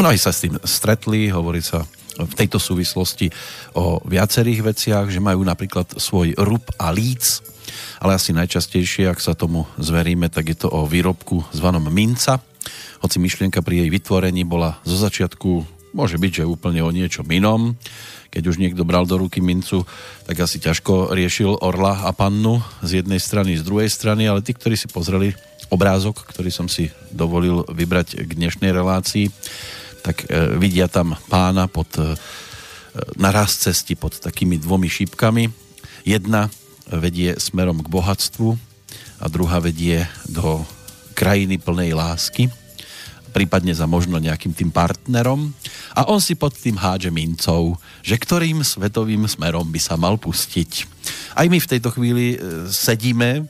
Mnohí sa s tým stretli, hovorí sa v tejto súvislosti o viacerých veciach, že majú napríklad svoj rub a líc, ale asi najčastejšie, ak sa tomu zveríme, tak je to o výrobku zvanom minca. Hoci myšlienka pri jej vytvorení bola zo začiatku, môže byť, že úplne o niečom inom. Keď už niekto bral do ruky mincu, tak asi ťažko riešil orla a pannu z jednej strany, z druhej strany, ale tí, ktorí si pozreli obrázok, ktorý som si dovolil vybrať k dnešnej relácii, tak vidia tam pána pod na ráz cesti pod takými dvomi šípkami. Jedna vedie smerom k bohatstvu a druhá vedie do krajiny plnej lásky, prípadne za možno nejakým tým partnerom, a on si pod tým hádže mincov, že ktorým svetovým smerom by sa mal pustiť. Aj my v tejto chvíli sedíme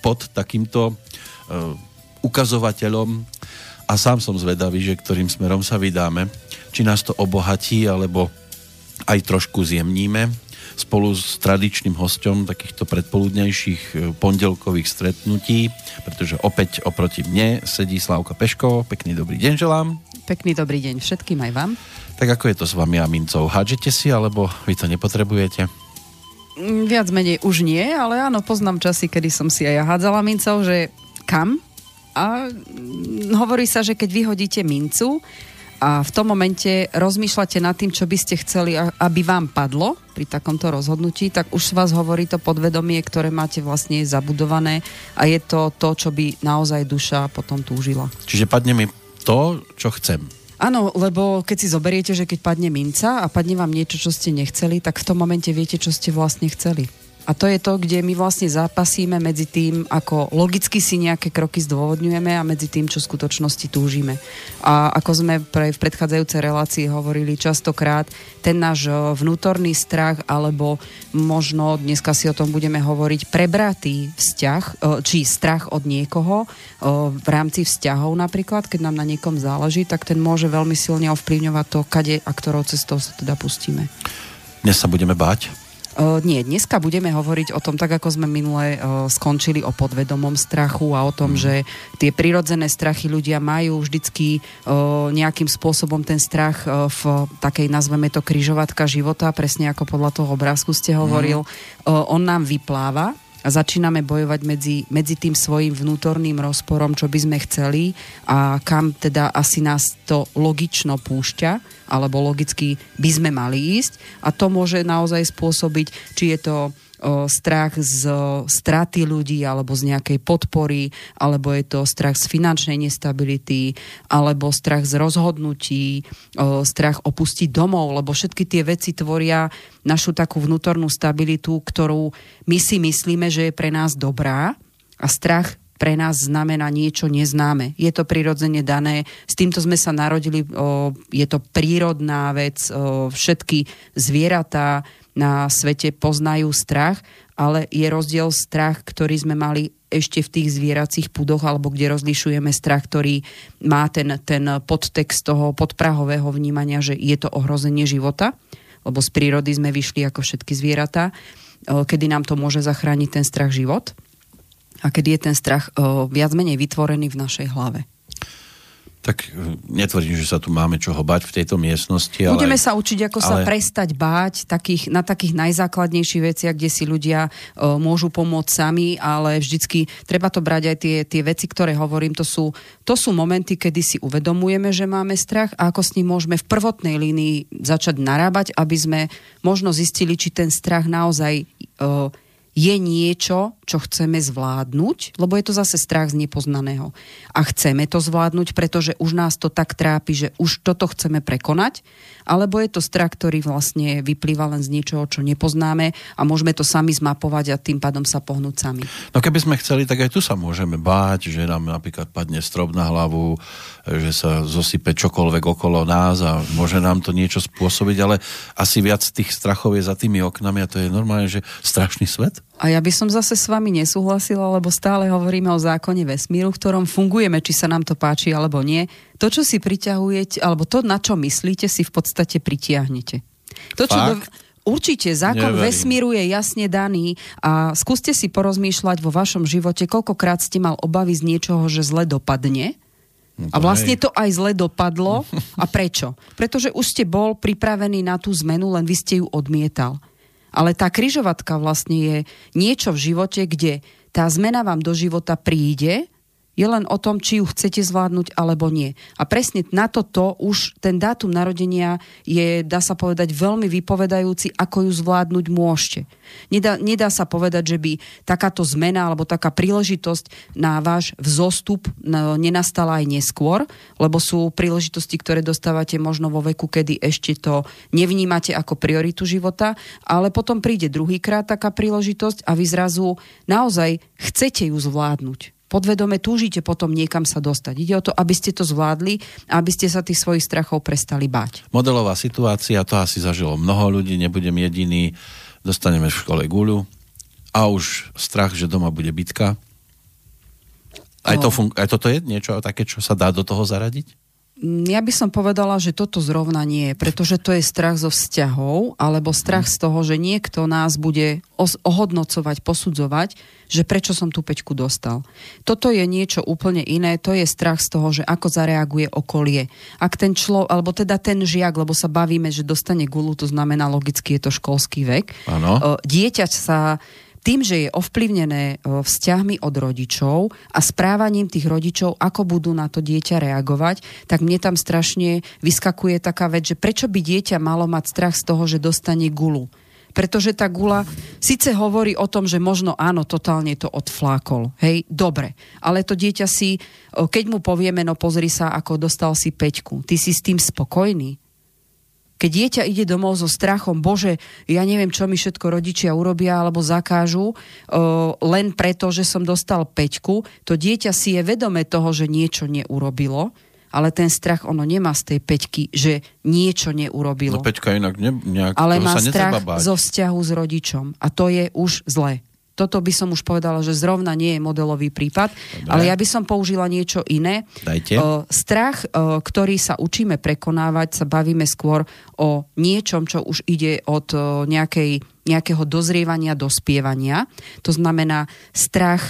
pod takýmto ukazovateľom a sám som zvedavý, že ktorým smerom sa vydáme, či nás to obohatí, alebo aj trošku zjemníme. Spolu s tradičným hosťom takýchto predpoludnejších pondelkových stretnutí, pretože opäť oproti mne sedí Slávka Peško. Pekný dobrý deň želám. Pekný dobrý deň všetkým aj vám. Tak ako je to s vami a mincov? Hádžete si, alebo vy to nepotrebujete? Viac menej už nie, ale áno, poznám časy, kedy som si aj ja hádzala mincov, že kam? A hovorí sa, že keď vyhodíte mincu a v tom momente rozmýšľate nad tým, čo by ste chceli, aby vám padlo pri takomto rozhodnutí, tak už vás hovorí to podvedomie, ktoré máte vlastne zabudované, a je to to, čo by naozaj duša potom túžila. Čiže padne mi to, čo chcem. Áno, lebo keď si zoberiete, že keď padne minca a padne vám niečo, čo ste nechceli, tak v tom momente viete, čo ste vlastne chceli. A to je to, kde my vlastne zápasíme medzi tým, ako logicky si nejaké kroky zdôvodňujeme, a medzi tým, čo v skutočnosti túžime. A ako sme v predchádzajúcej relácii hovorili častokrát, ten náš vnútorný strach, alebo možno dneska si o tom budeme hovoriť, prebratý vzťah, či strach od niekoho v rámci vzťahov napríklad, keď nám na niekom záleží, tak ten môže veľmi silne ovplyvňovať to, kade a ktorou cestou sa teda pustíme. Dnes sa budeme báť? Nie, dneska budeme hovoriť o tom, tak ako sme minule skončili, o podvedomom strachu a o tom, že tie prirodzené strachy ľudia majú vždycky nejakým spôsobom ten strach v takej, nazveme to, križovatka života, presne ako podľa toho obrázku ste hovoril. On nám vypláva a začíname bojovať medzi tým svojim vnútorným rozporom, čo by sme chceli a kam teda asi nás to logično púšťa, alebo logicky by sme mali ísť, a to môže naozaj spôsobiť, či je to strach z straty ľudí, alebo z nejakej podpory, alebo je to strach z finančnej nestability, alebo strach z rozhodnutí, strach opustiť domov, lebo všetky tie veci tvoria našu takú vnútornú stabilitu, ktorú my si myslíme, že je pre nás dobrá, a strach pre nás znamená niečo neznáme. Je to prirodzene dané, s týmto sme sa narodili, je to prírodná vec, všetky zvieratá na svete poznajú strach, ale je rozdiel strach, ktorý sme mali ešte v tých zvieracích púdoch, alebo kde rozlišujeme strach, ktorý má ten podtext toho podprahového vnímania, že je to ohrozenie života, lebo z prírody sme vyšli ako všetky zvieratá, kedy nám to môže zachrániť ten strach život, a kedy je ten strach viac menej vytvorený v našej hlave. Tak netvrdím, že sa tu máme čoho báť v tejto miestnosti. Ale budeme sa učiť, ako sa prestať báť na takých najzákladnejších veciach, kde si ľudia môžu pomôcť sami, ale vždycky treba to brať aj tie veci, ktoré hovorím. To sú momenty, kedy si uvedomujeme, že máme strach, a ako s ním môžeme v prvotnej línii začať narábať, aby sme možno zistili, či ten strach naozaj je niečo, čo chceme zvládnuť, lebo je to zase strach z nepoznaného. A chceme to zvládnuť, pretože už nás to tak trápi, že už toto chceme prekonať, alebo je to strach, ktorý vlastne vyplýva len z niečoho, čo nepoznáme, a môžeme to sami zmapovať a tým pádom sa pohnúť sami. No keby sme chceli, tak aj tu sa môžeme báť, že nám napríklad padne strop na hlavu, že sa zosype čokoľvek okolo nás a môže nám to niečo spôsobiť, ale asi viac tých strachov je za tými oknami, a to je normálne, že strašný svet. A ja by som zase s vami nesúhlasila, lebo stále hovoríme o zákone vesmíru, v ktorom fungujeme, či sa nám to páči alebo nie. To, čo si priťahujete, alebo to, na čo myslíte, si v podstate pritiahnete. To, čo určite, zákon vesmíru je jasne daný, a skúste si porozmýšľať vo vašom živote, koľkokrát ste mal obavy z niečoho, že zle dopadne, A vlastne to aj zle dopadlo. A prečo? Pretože už ste bol pripravený na tú zmenu, len vy ste ju odmietal. Ale tá križovatka vlastne je niečo v živote, kde tá zmena vám do života príde, je len o tom, či ju chcete zvládnuť alebo nie. A presne na toto už ten dátum narodenia je, dá sa povedať, veľmi vypovedajúci, ako ju zvládnuť môžete. Nedá sa povedať, že by takáto zmena alebo taká príležitosť na váš vzostup nenastala aj neskôr, lebo sú príležitosti, ktoré dostávate možno vo veku, kedy ešte to nevnímate ako prioritu života, ale potom príde druhýkrát taká príležitosť a vy zrazu naozaj chcete ju zvládnuť. Podvedome túžite potom niekam sa dostať. Ide o to, aby ste to zvládli a aby ste sa tých svojich strachov prestali báť. Modelová situácia, to asi zažilo mnoho ľudí, nebudem jediný, dostaneme v škole guľu a už strach, že doma bude bitka. Aj toto je niečo také, čo sa dá do toho zaradiť? Ja by som povedala, že toto zrovna nie, pretože to je strach zo vzťahov alebo strach z toho, že niekto nás bude ohodnocovať, posudzovať, že prečo som tú päťku dostal. Toto je niečo úplne iné, to je strach z toho, že ako zareaguje okolie. Ak ten človek, alebo teda ten žiak, lebo sa bavíme, že dostane guľu, to znamená logicky je to školský vek. Áno. Dieťa sa tým, že je ovplyvnené vzťahmi od rodičov a správaním tých rodičov, ako budú na to dieťa reagovať, tak mne tam strašne vyskakuje taká vec, že prečo by dieťa malo mať strach z toho, že dostane guľu. Pretože tá guľa síce hovorí o tom, že možno áno, totálne to odflákol. Hej, dobre. Ale to dieťa si, keď mu povieme, no pozri sa, ako dostal si päťku. Ty si s tým spokojný? Keď dieťa ide domov so strachom, bože, ja neviem, čo mi všetko rodičia urobia alebo zakážu, len preto, že som dostal päťku, to dieťa si je vedomé toho, že niečo neurobilo, ale ten strach ono nemá z tej päťky, že niečo neurobilo. No päťka inak nejak, ale má strach zo vzťahu s rodičom a to je už zlé. Toto by som už povedala, že zrovna nie je modelový prípad, dobre, ale ja by som použila niečo iné. Dajte. Strach, ktorý sa učíme prekonávať, sa bavíme skôr o niečom, čo už ide od nejakého dozrievania do spievania. To znamená strach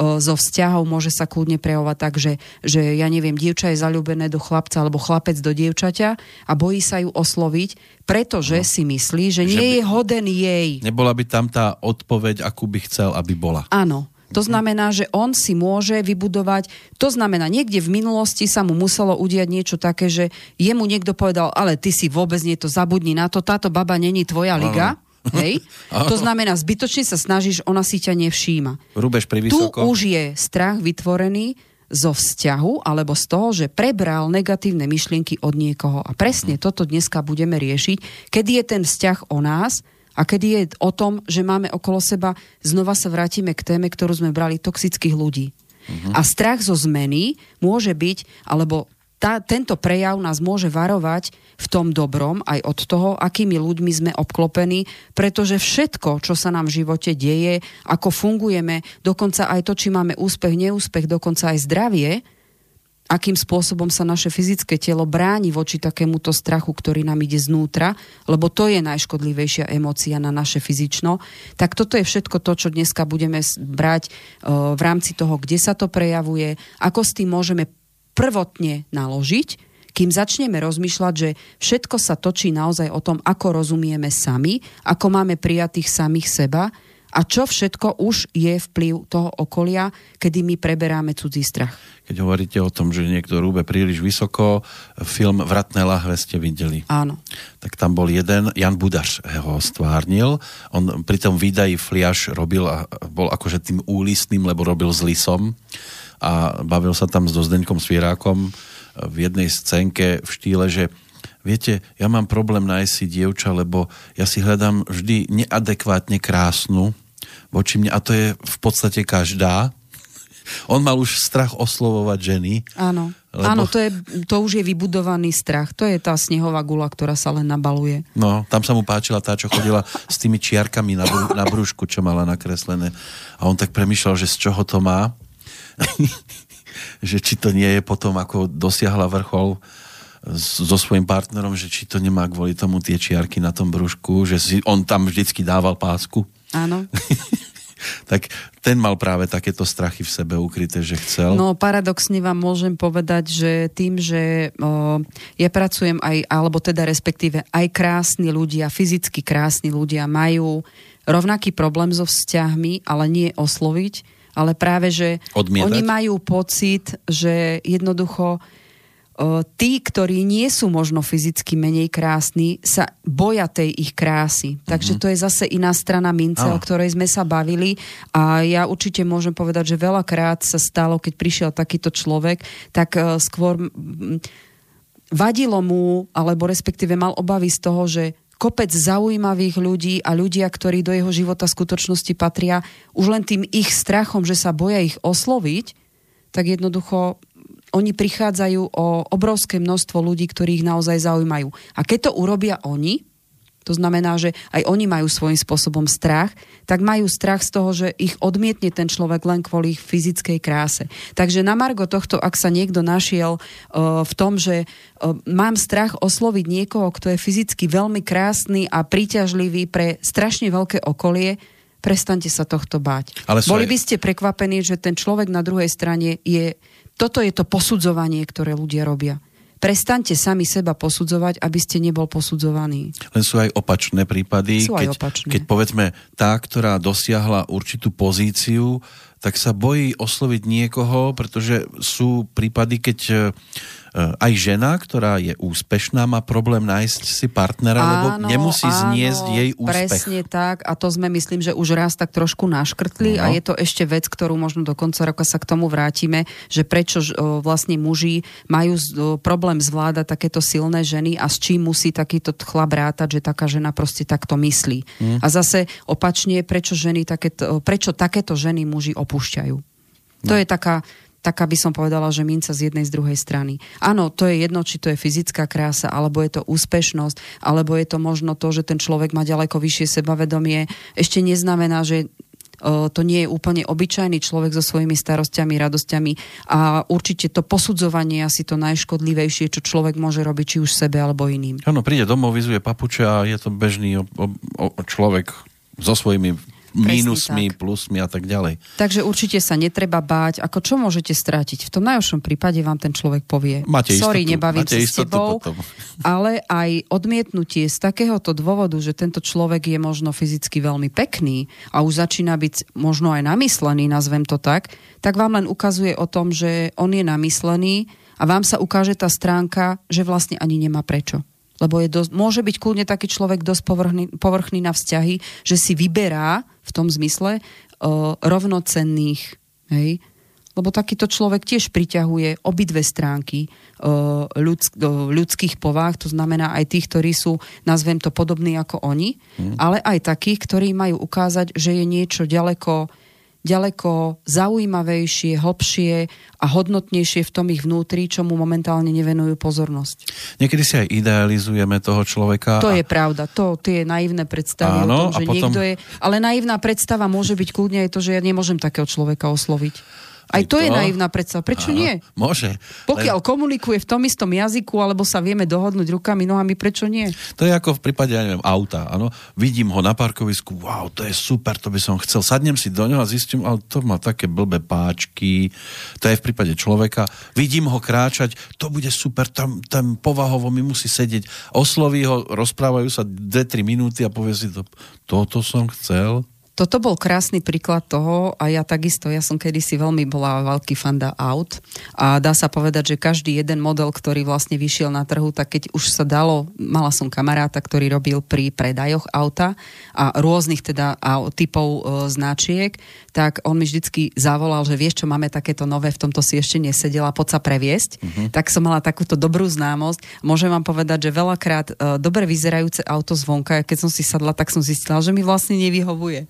zo vzťahov môže sa kľudne prejavovať tak, že ja neviem, dievča je zaľúbené do chlapca alebo chlapec do dievčaťa a bojí sa ju osloviť, pretože si myslí, že nie je hoden jej. Nebola by tam tá odpoveď, akú by chcel, aby bola. Áno. To znamená, že on si môže vybudovať, to znamená, niekde v minulosti sa mu muselo udiať niečo také, že jemu niekto povedal, ale ty si vôbec nie to, zabudni na to, táto baba není tvoja liga. Hej? To znamená, zbytočne sa snažíš, ona si ťa nevšíma. Rúbeš privysoko. Tu už je strach vytvorený zo vzťahu, alebo z toho, že prebral negatívne myšlienky od niekoho. A presne toto dneska budeme riešiť, kedy je ten vzťah o nás a kedy je o tom, že máme okolo seba, znova sa vrátime k téme, ktorú sme brali, toxických ľudí. A strach zo zmeny môže byť, alebo tento prejav nás môže varovať v tom dobrom aj od toho, akými ľuďmi sme obklopení, pretože všetko, čo sa nám v živote deje, ako fungujeme, dokonca aj to, či máme úspech, neúspech, dokonca aj zdravie, akým spôsobom sa naše fyzické telo bráni voči takémuto strachu, ktorý nám ide znútra, lebo to je najškodlivejšia emócia na naše fyzično, tak toto je všetko to, čo dneska budeme brať v rámci toho, kde sa to prejavuje, ako s tým môžeme prvotne naložiť, kým začneme rozmýšľať, že všetko sa točí naozaj o tom, ako rozumieme sami, ako máme prijatých samých seba a čo všetko už je vplyv toho okolia, kedy my preberáme cudzí strach. Keď hovoríte o tom, že niekto rúbe príliš vysoko, film Vratné lahve ste videli. Áno. Tak tam bol jeden, Jan Budaš ho stvárnil, on pri tom výdaji fliaš robil a bol akože tým úlistným, lebo robil s lisom. A bavil sa tam s Zdeňkom Svěrákom v jednej scénke v štýle, že viete, ja mám problém nájsť si dievča, lebo ja si hľadám vždy neadekvátne krásnu voči mne a to je v podstate každá. On mal už strach oslovovať ženy. Áno. Lebo... Áno, to už je vybudovaný strach. To je tá snehová guľa, ktorá sa len nabaluje. No, tam sa mu páčila tá, čo chodila s tými čiarkami na brúšku, čo mala nakreslené. A on tak premýšľal, že z čoho to má. Že či to nie je potom, ako dosiahla vrchol so svojím partnerom, že či to nemá kvôli tomu tie čiarky na tom brúšku, že si on tam vždycky dával pásku. Áno. tak ten mal práve takéto strachy v sebe ukryté, že chcel. No paradoxne vám môžem povedať, že tým, že ja pracujem aj, alebo teda respektíve aj krásni ľudia, fyzicky krásni ľudia majú rovnaký problém so vzťahmi, ale nie osloviť, ale práve, že odmiedať. Oni majú pocit, že jednoducho tí, ktorí nie sú možno fyzicky menej krásni, sa boja tej ich krásy. Takže to je zase iná strana mince, o ktorej sme sa bavili, a ja určite môžem povedať, že veľakrát sa stalo, keď prišiel takýto človek, tak skôr vadilo mu, alebo respektíve mal obavy z toho, že kopec zaujímavých ľudí a ľudia, ktorí do jeho života v skutočnosti patria, už len tým ich strachom, že sa boja ich osloviť, tak jednoducho oni prichádzajú o obrovské množstvo ľudí, ktorí ich naozaj zaujímajú. A keď to urobia oni, to znamená, že aj oni majú svojím spôsobom strach, tak majú strach z toho, že ich odmietne ten človek len kvôli ich fyzickej kráse. Takže na margo tohto, ak sa niekto našiel v tom, že mám strach osloviť niekoho, kto je fyzicky veľmi krásny a príťažlivý pre strašne veľké okolie, prestaňte sa tohto báť. Boli by ste prekvapení, že ten človek na druhej strane je... Toto je to posudzovanie, ktoré ľudia robia. Prestaňte sami seba posudzovať, aby ste nebol posudzovaný. Len sú aj opačné prípady. Sú aj opačné. Keď povedzme, tá, ktorá dosiahla určitú pozíciu, tak sa bojí osloviť niekoho, pretože sú prípady, keď aj žena, ktorá je úspešná, má problém nájsť si partnera, áno, lebo nemusí zniesť jej úspech. Presne tak, a to sme, myslím, že už raz tak trošku naškrtli, no. A je to ešte vec, ktorú možno do konca roka sa k tomu vrátime, že prečo vlastne muži majú problém zvládať takéto silné ženy a s čím musí takýto chlap rátať, že taká žena proste takto myslí. A zase opačne, prečo takéto ženy muži opúšťajú. To je taká by som povedala, že minca z jednej z druhej strany. Áno, to je jedno, či to je fyzická krása, alebo je to úspešnosť, alebo je to možno to, že ten človek má ďaleko vyššie sebavedomie. Ešte neznamená, že to nie je úplne obyčajný človek so svojimi starostiami, radosťami, a určite to posudzovanie asi to najškodlivejšie, čo človek môže robiť, či už sebe, alebo iným. Áno, príde domov, vyzuje papuče a je to bežný človek so svojimi mínusmi, plusmi a tak ďalej. Takže určite sa netreba báť. Ako čo môžete stratiť? V tom najhoršom prípade vám ten človek povie, sorry, nebavím sa s tebou, ale aj odmietnutie z takéhoto dôvodu, že tento človek je možno fyzicky veľmi pekný a už začína byť možno aj namyslený, nazvem to tak vám len ukazuje o tom, že on je namyslený, a vám sa ukáže tá stránka, že vlastne ani nemá prečo. Lebo môže byť kľudne taký človek dosť povrchný na vzťahy, že si vyberá v tom zmysle rovnocenných. Hej? Lebo takýto človek tiež priťahuje obidve stránky ľudských povách, to znamená aj tých, ktorí sú, nazvem to, podobní ako oni, ale aj takých, ktorí majú ukázať, že je niečo ďaleko zaujímavejšie, hlbšie a hodnotnejšie v tom ich vnútri, čomu momentálne nevenujú pozornosť. Niekedy si aj idealizujeme toho človeka. To je pravda, to tie naivné predstavy, áno, o tom, že niekto je... Ale naivná predstava môže byť kľudne aj to, že ja nemôžem takého človeka osloviť. Aj to je naivná predstava. Prečo nie? Môže. Pokiaľ komunikuje v tom istom jazyku, alebo sa vieme dohodnúť rukami, nohami, prečo nie? To je ako v prípade, ja neviem, auta. Áno? Vidím ho na parkovisku, wow, to je super, to by som chcel. Sadnem si do neho a zistím, ale to má také blbé páčky. To je v prípade človeka. Vidím ho kráčať, to bude super, tam povahovo mi musí sedieť. Osloví ho, rozprávajú sa 2-3 minúty a povie si, toto som chcel. Toto bol krásny príklad toho, a ja takisto, ja som kedysi veľmi bola veľký fanda aut, a dá sa povedať, že každý jeden model, ktorý vlastne vyšiel na trhu, tak keď už sa dalo, mala som kamaráta, ktorý robil pri predajoch auta a rôznych teda typov značiek, tak on mi vždycky zavolal, že vieš čo, máme takéto nové, v tomto si ešte nesedela, poď sa previesť. Tak som mala takúto dobrú známosť. Môžem vám povedať, že veľakrát dobre vyzerajúce auto zvonka, keď som si sadla, tak som zistila, že mi vlastne nevyhovuje.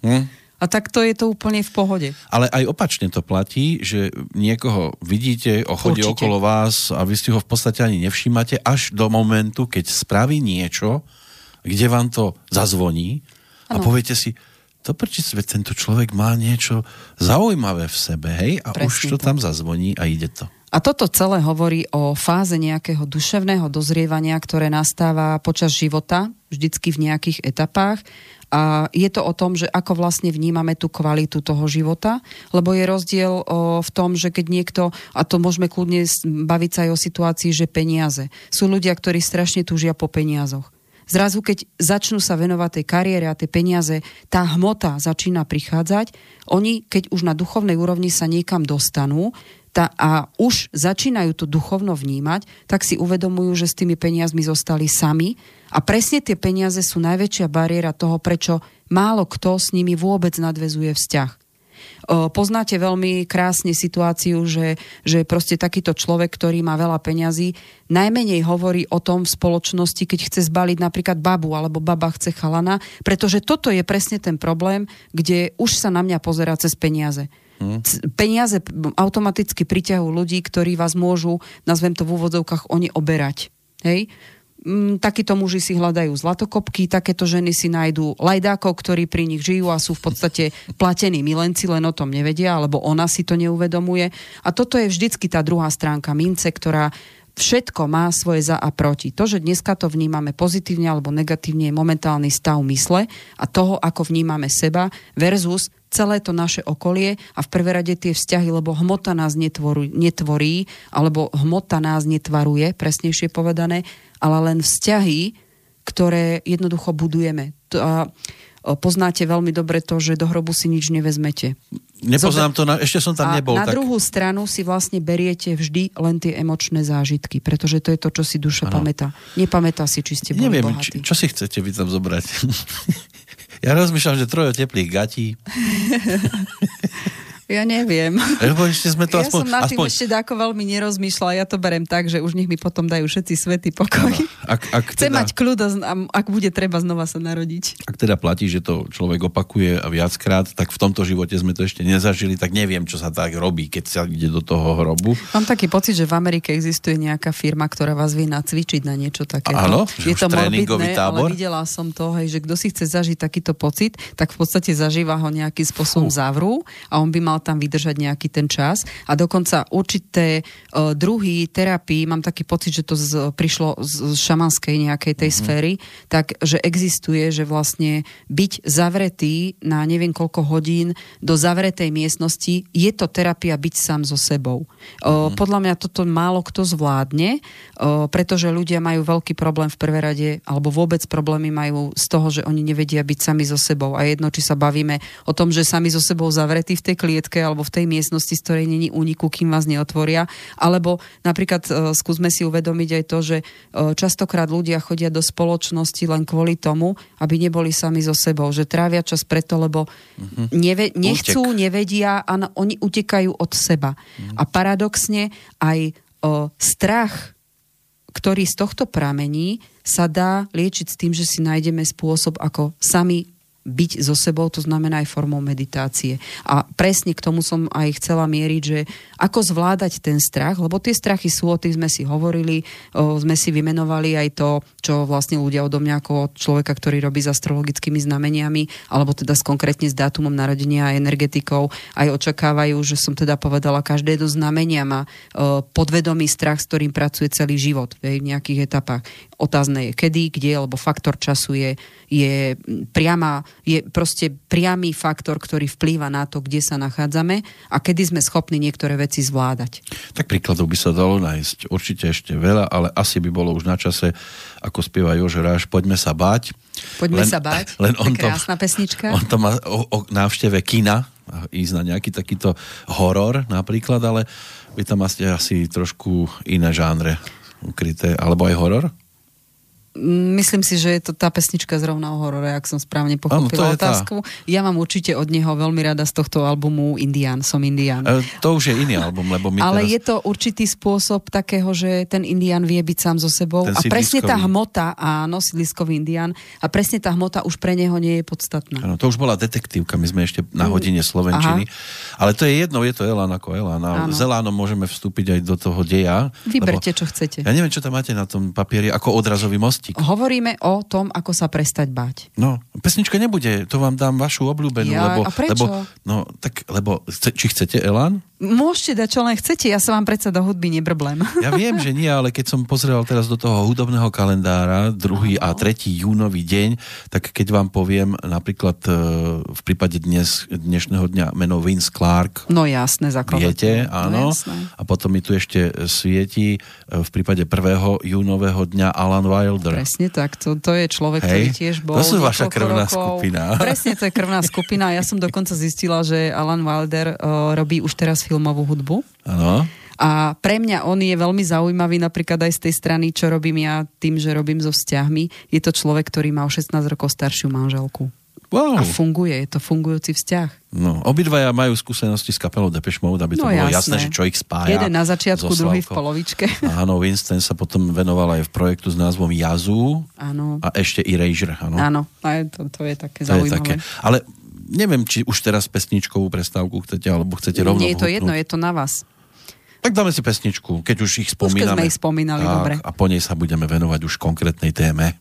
A tak to je to úplne v pohode. Ale aj opačne to platí, že niekoho vidíte, chodí okolo vás a vy si ho v podstate ani nevšímate až do momentu, keď spraví niečo, kde vám to zazvoní a poviete si, tento človek má niečo zaujímavé v sebe, hej? A presne už to tam zazvoní a ide to. A toto celé hovorí o fáze nejakého duševného dozrievania, ktoré nastáva počas života, vždycky v nejakých etapách. A je to o tom, že ako vlastne vnímame tú kvalitu toho života, lebo je rozdiel v tom, že keď niekto, a to môžeme kľudne baviť sa aj o situácii, že peniaze. Sú ľudia, ktorí strašne túžia po peniazoch. Zrazu, keď začnú sa venovať tej kariére a tie peniaze, tá hmota začína prichádzať. Oni, keď už na duchovnej úrovni sa niekam dostanú, a už začínajú to duchovno vnímať, tak si uvedomujú, že s tými peniazmi zostali sami a presne tie peniaze sú najväčšia bariéra toho, prečo málo kto s nimi vôbec nadväzuje vzťah. Poznáte veľmi krásne situáciu, že proste takýto človek, ktorý má veľa peňazí, najmenej hovorí o tom v spoločnosti, keď chce zbaliť napríklad babu, alebo baba chce chalana, pretože toto je presne ten problém, kde už sa na mňa pozerá cez peniaze. Peniaze automaticky priťahujú ľudí, ktorí vás môžu, nazvem to v úvodzovkách, oni oberať. Hej? Takíto muži si hľadajú zlatokopky, takéto ženy si nájdú lajdákov, ktorí pri nich žijú a sú v podstate platení milenci, len o tom nevedia, alebo ona si to neuvedomuje. A toto je vždycky tá druhá stránka mince, ktorá všetko má svoje za a proti. To, že dneska to vnímame pozitívne alebo negatívne, je momentálny stav mysle a toho, ako vnímame seba versus celé to naše okolie a v prvé rade tie vzťahy, lebo hmota nás netvorí, alebo hmota nás netvaruje, presnejšie povedané, ale len vzťahy, ktoré jednoducho budujeme. A poznáte veľmi dobre to, že do hrobu si nič nevezmete. Nepoznám to, ešte som tam nebol. A na druhú stranu si vlastne beriete vždy len tie emočné zážitky, pretože to je to, čo si duša pamätá. Nepamätá si, či ste boli bohatí. Neviem, čo si chcete vy tam zobrať. Ja rozmýšľam, že trojo teplých gatí. Ja neviem. Ešte dáko veľmi nerozmýšľala. Ja to berem tak, že už nech mi potom dajú všetci svätý pokoj. Chcem mať kľud a ak bude treba znova sa narodiť. Ak teda platí, že to človek opakuje viackrát, tak v tomto živote sme to ešte nezažili, tak neviem, čo sa tak robí, keď sa ide do toho hrobu. Mám taký pocit, že v Amerike existuje nejaká firma, ktorá vás vie nacvičiť na niečo takéto. Áno, je to tréningový tábor. Ale videla som to, hej, že kto si chce zažiť takýto pocit, tak v podstate zažíva ho nejakým spôsobom závrú a on by mal tam vydržať nejaký ten čas a dokonca určité druhy terapii, mám taký pocit, že to prišlo z šamanskej nejakej tej sféry, tak, že existuje, že vlastne byť zavretý na neviem koľko hodín do zavretej miestnosti, je to terapia byť sám so sebou. Podľa mňa toto málo kto zvládne, pretože ľudia majú veľký problém v prvé rade, alebo vôbec problémy majú z toho, že oni nevedia byť sami so sebou a jedno, či sa bavíme o tom, že sami so sebou zavretí v tej klietke alebo v tej miestnosti, z ktorej není úniku, kým vás neotvoria. Alebo napríklad skúsme si uvedomiť aj to, že častokrát ľudia chodia do spoločnosti len kvôli tomu, aby neboli sami so sebou, že trávia čas preto, lebo nechcú, nevedia a oni utekajú od seba. A paradoxne aj strach, ktorý z tohto pramení, sa dá liečiť s tým, že si nájdeme spôsob, ako sami byť so sebou, to znamená aj formou meditácie. A presne k tomu som aj chcela mieriť, že ako zvládať ten strach, lebo tie strachy sú, o tých sme si hovorili, sme si vymenovali aj to, čo vlastne ľudia odo mňa ako od človeka, ktorý robí s astrologickými znameniami, alebo teda konkrétne s dátumom narodenia a energetikou, aj očakávajú, že som teda povedala, každé jedno znamenia má podvedomý strach, s ktorým pracuje celý život v nejakých etapách. Otázne je kedy, kde, lebo faktor času je priama, je proste priamy faktor, ktorý vplýva na to, kde sa nachádzame a kedy sme schopní niektoré veci zvládať. Tak príkladov by sa dalo nájsť určite ešte veľa, ale asi by bolo už na čase, ako spieva Jož Ráš, poďme sa báť. Poďme sa báť, krásna pesnička. On to má o návšteve kina, ísť na nejaký takýto horor napríklad, ale by tam asi trošku iné žánre ukryté, alebo aj horor? Myslím si, že je to tá pesnička zrovna o horore, ak som správne pochopila otázku. Ja mám určite od neho veľmi rada z tohto albumu Indian Som Indian. To už je iný album, lebo ale je to určitý spôsob takého, že ten Indian vie byť sám so sebou a presne tá hmota, áno, sídliskový Indian, a presne tá hmota už pre neho nie je podstatná. Ano, to už bola detektívka, my sme ešte na hodine slovenčiny. Aha. Ale to je jedno, je to Elán ako Elán. S Elánom môžeme vstúpiť aj do toho deja. Vyberte, čo chcete. Ja neviem, čo tam máte na tom papieri, ako odrazový most. Hovoríme o tom, ako sa prestať báť. No, pesnička nebude, to vám dám vašu obľúbenú. Ja, lebo, a prečo? Lebo, no, tak, lebo, či chcete Elán? Môžete dať, čo len chcete, ja sa vám predsa do hudby nebrblem. Ja viem, že nie, ale keď som pozrel teraz do toho hudobného kalendára 2. a 3. júnový deň, tak keď vám poviem napríklad v prípade dnešného dňa meno Vince Clark. No jasné, zakladateľ. Viete, áno. No, a potom mi tu ešte svieti v prípade 1. júnového dňa Alan Wilder. Presne tak, to je človek, hej, ktorý tiež bol. To sú vaša krvná skupina. Presne, to je krvná skupina. Ja som dokonca zistila, že Alan Wilder robí už teraz filmovú hudbu. Áno. A pre mňa on je veľmi zaujímavý napríklad aj z tej strany, čo robím ja tým, že robím so vzťahmi. Je to človek, ktorý má o 16 rokov staršiu manželku. Wow. A funguje, je to fungujúci vzťah. No, obidvaja majú skúsenosti s kapelou Depeche Mode, aby to bolo jasné, že čo ich spája. Jeden na začiatku, druhý v polovičke. Áno, Winston sa potom venoval aj v projektu s názvom Yazoo. Áno. A ešte Erasure, áno. Áno, to je také zaujímavé. Je také. Ale neviem, či už teraz pesničkovú prestávku chcete, alebo chcete rovno. Nie, je to jedno, je to na vás. Tak dáme si pesničku, keď už ich spomíname. Už keď sme ich spomínali, tak, dobre. A po nej sa budeme venovať už konkrétnej téme.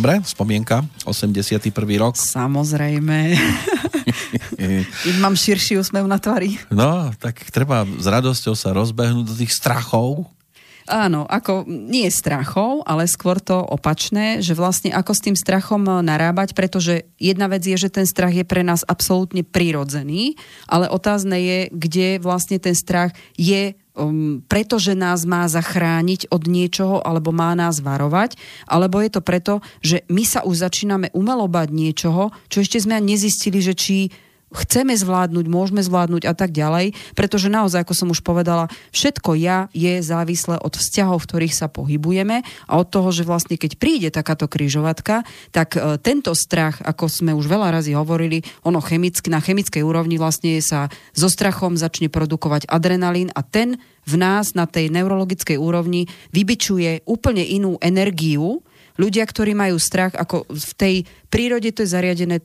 Dobre, spomienka, 81. rok. Samozrejme. Mám širší úsmev na tvári. No, tak treba s radosťou sa rozbehnúť do tých strachov. Áno, ako nie strachov, ale skôr to opačné, že vlastne ako s tým strachom narábať, pretože jedna vec je, že ten strach je pre nás absolútne prirodzený, ale otázne je, kde vlastne ten strach je, pretože nás má zachrániť od niečoho, alebo má nás varovať, alebo je to preto, že my sa už začíname umelo báť niečoho, čo ešte sme ani nezistili, že či chceme zvládnuť, môžeme zvládnuť a tak ďalej, pretože naozaj, ako som už povedala, všetko ja je závislé od vzťahov, v ktorých sa pohybujeme a od toho, že vlastne keď príde takáto križovatka, tak tento strach, ako sme už veľa razy hovorili, ono chemicky, na chemickej úrovni vlastne sa so strachom začne produkovať adrenalín a ten v nás na tej neurologickej úrovni vybičuje úplne inú energiu. Ľudia, ktorí majú strach, ako v tej prírode to je zariadené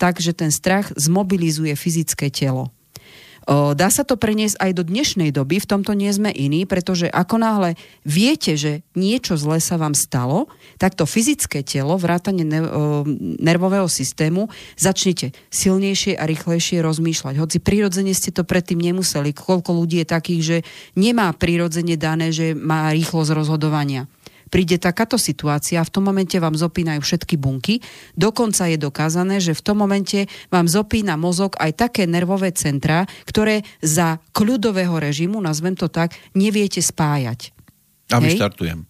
tak, že ten strach zmobilizuje fyzické telo. Dá sa to preniesť aj do dnešnej doby, v tomto nie sme iní, pretože ako náhle viete, že niečo zlé sa vám stalo, tak to fyzické telo, vrátane nervového systému, začnete silnejšie a rýchlejšie rozmýšľať. Hoci prirodzene ste to predtým nemuseli, koľko ľudí je takých, že nemá prirodzene dané, že má rýchlosť rozhodovania. Príde takáto situácia, v tom momente vám zopínajú všetky bunky, dokonca je dokázané, že v tom momente vám zopína mozog aj také nervové centrá, ktoré za kľudového režimu, nazvem to tak, neviete spájať. A vyštartujem.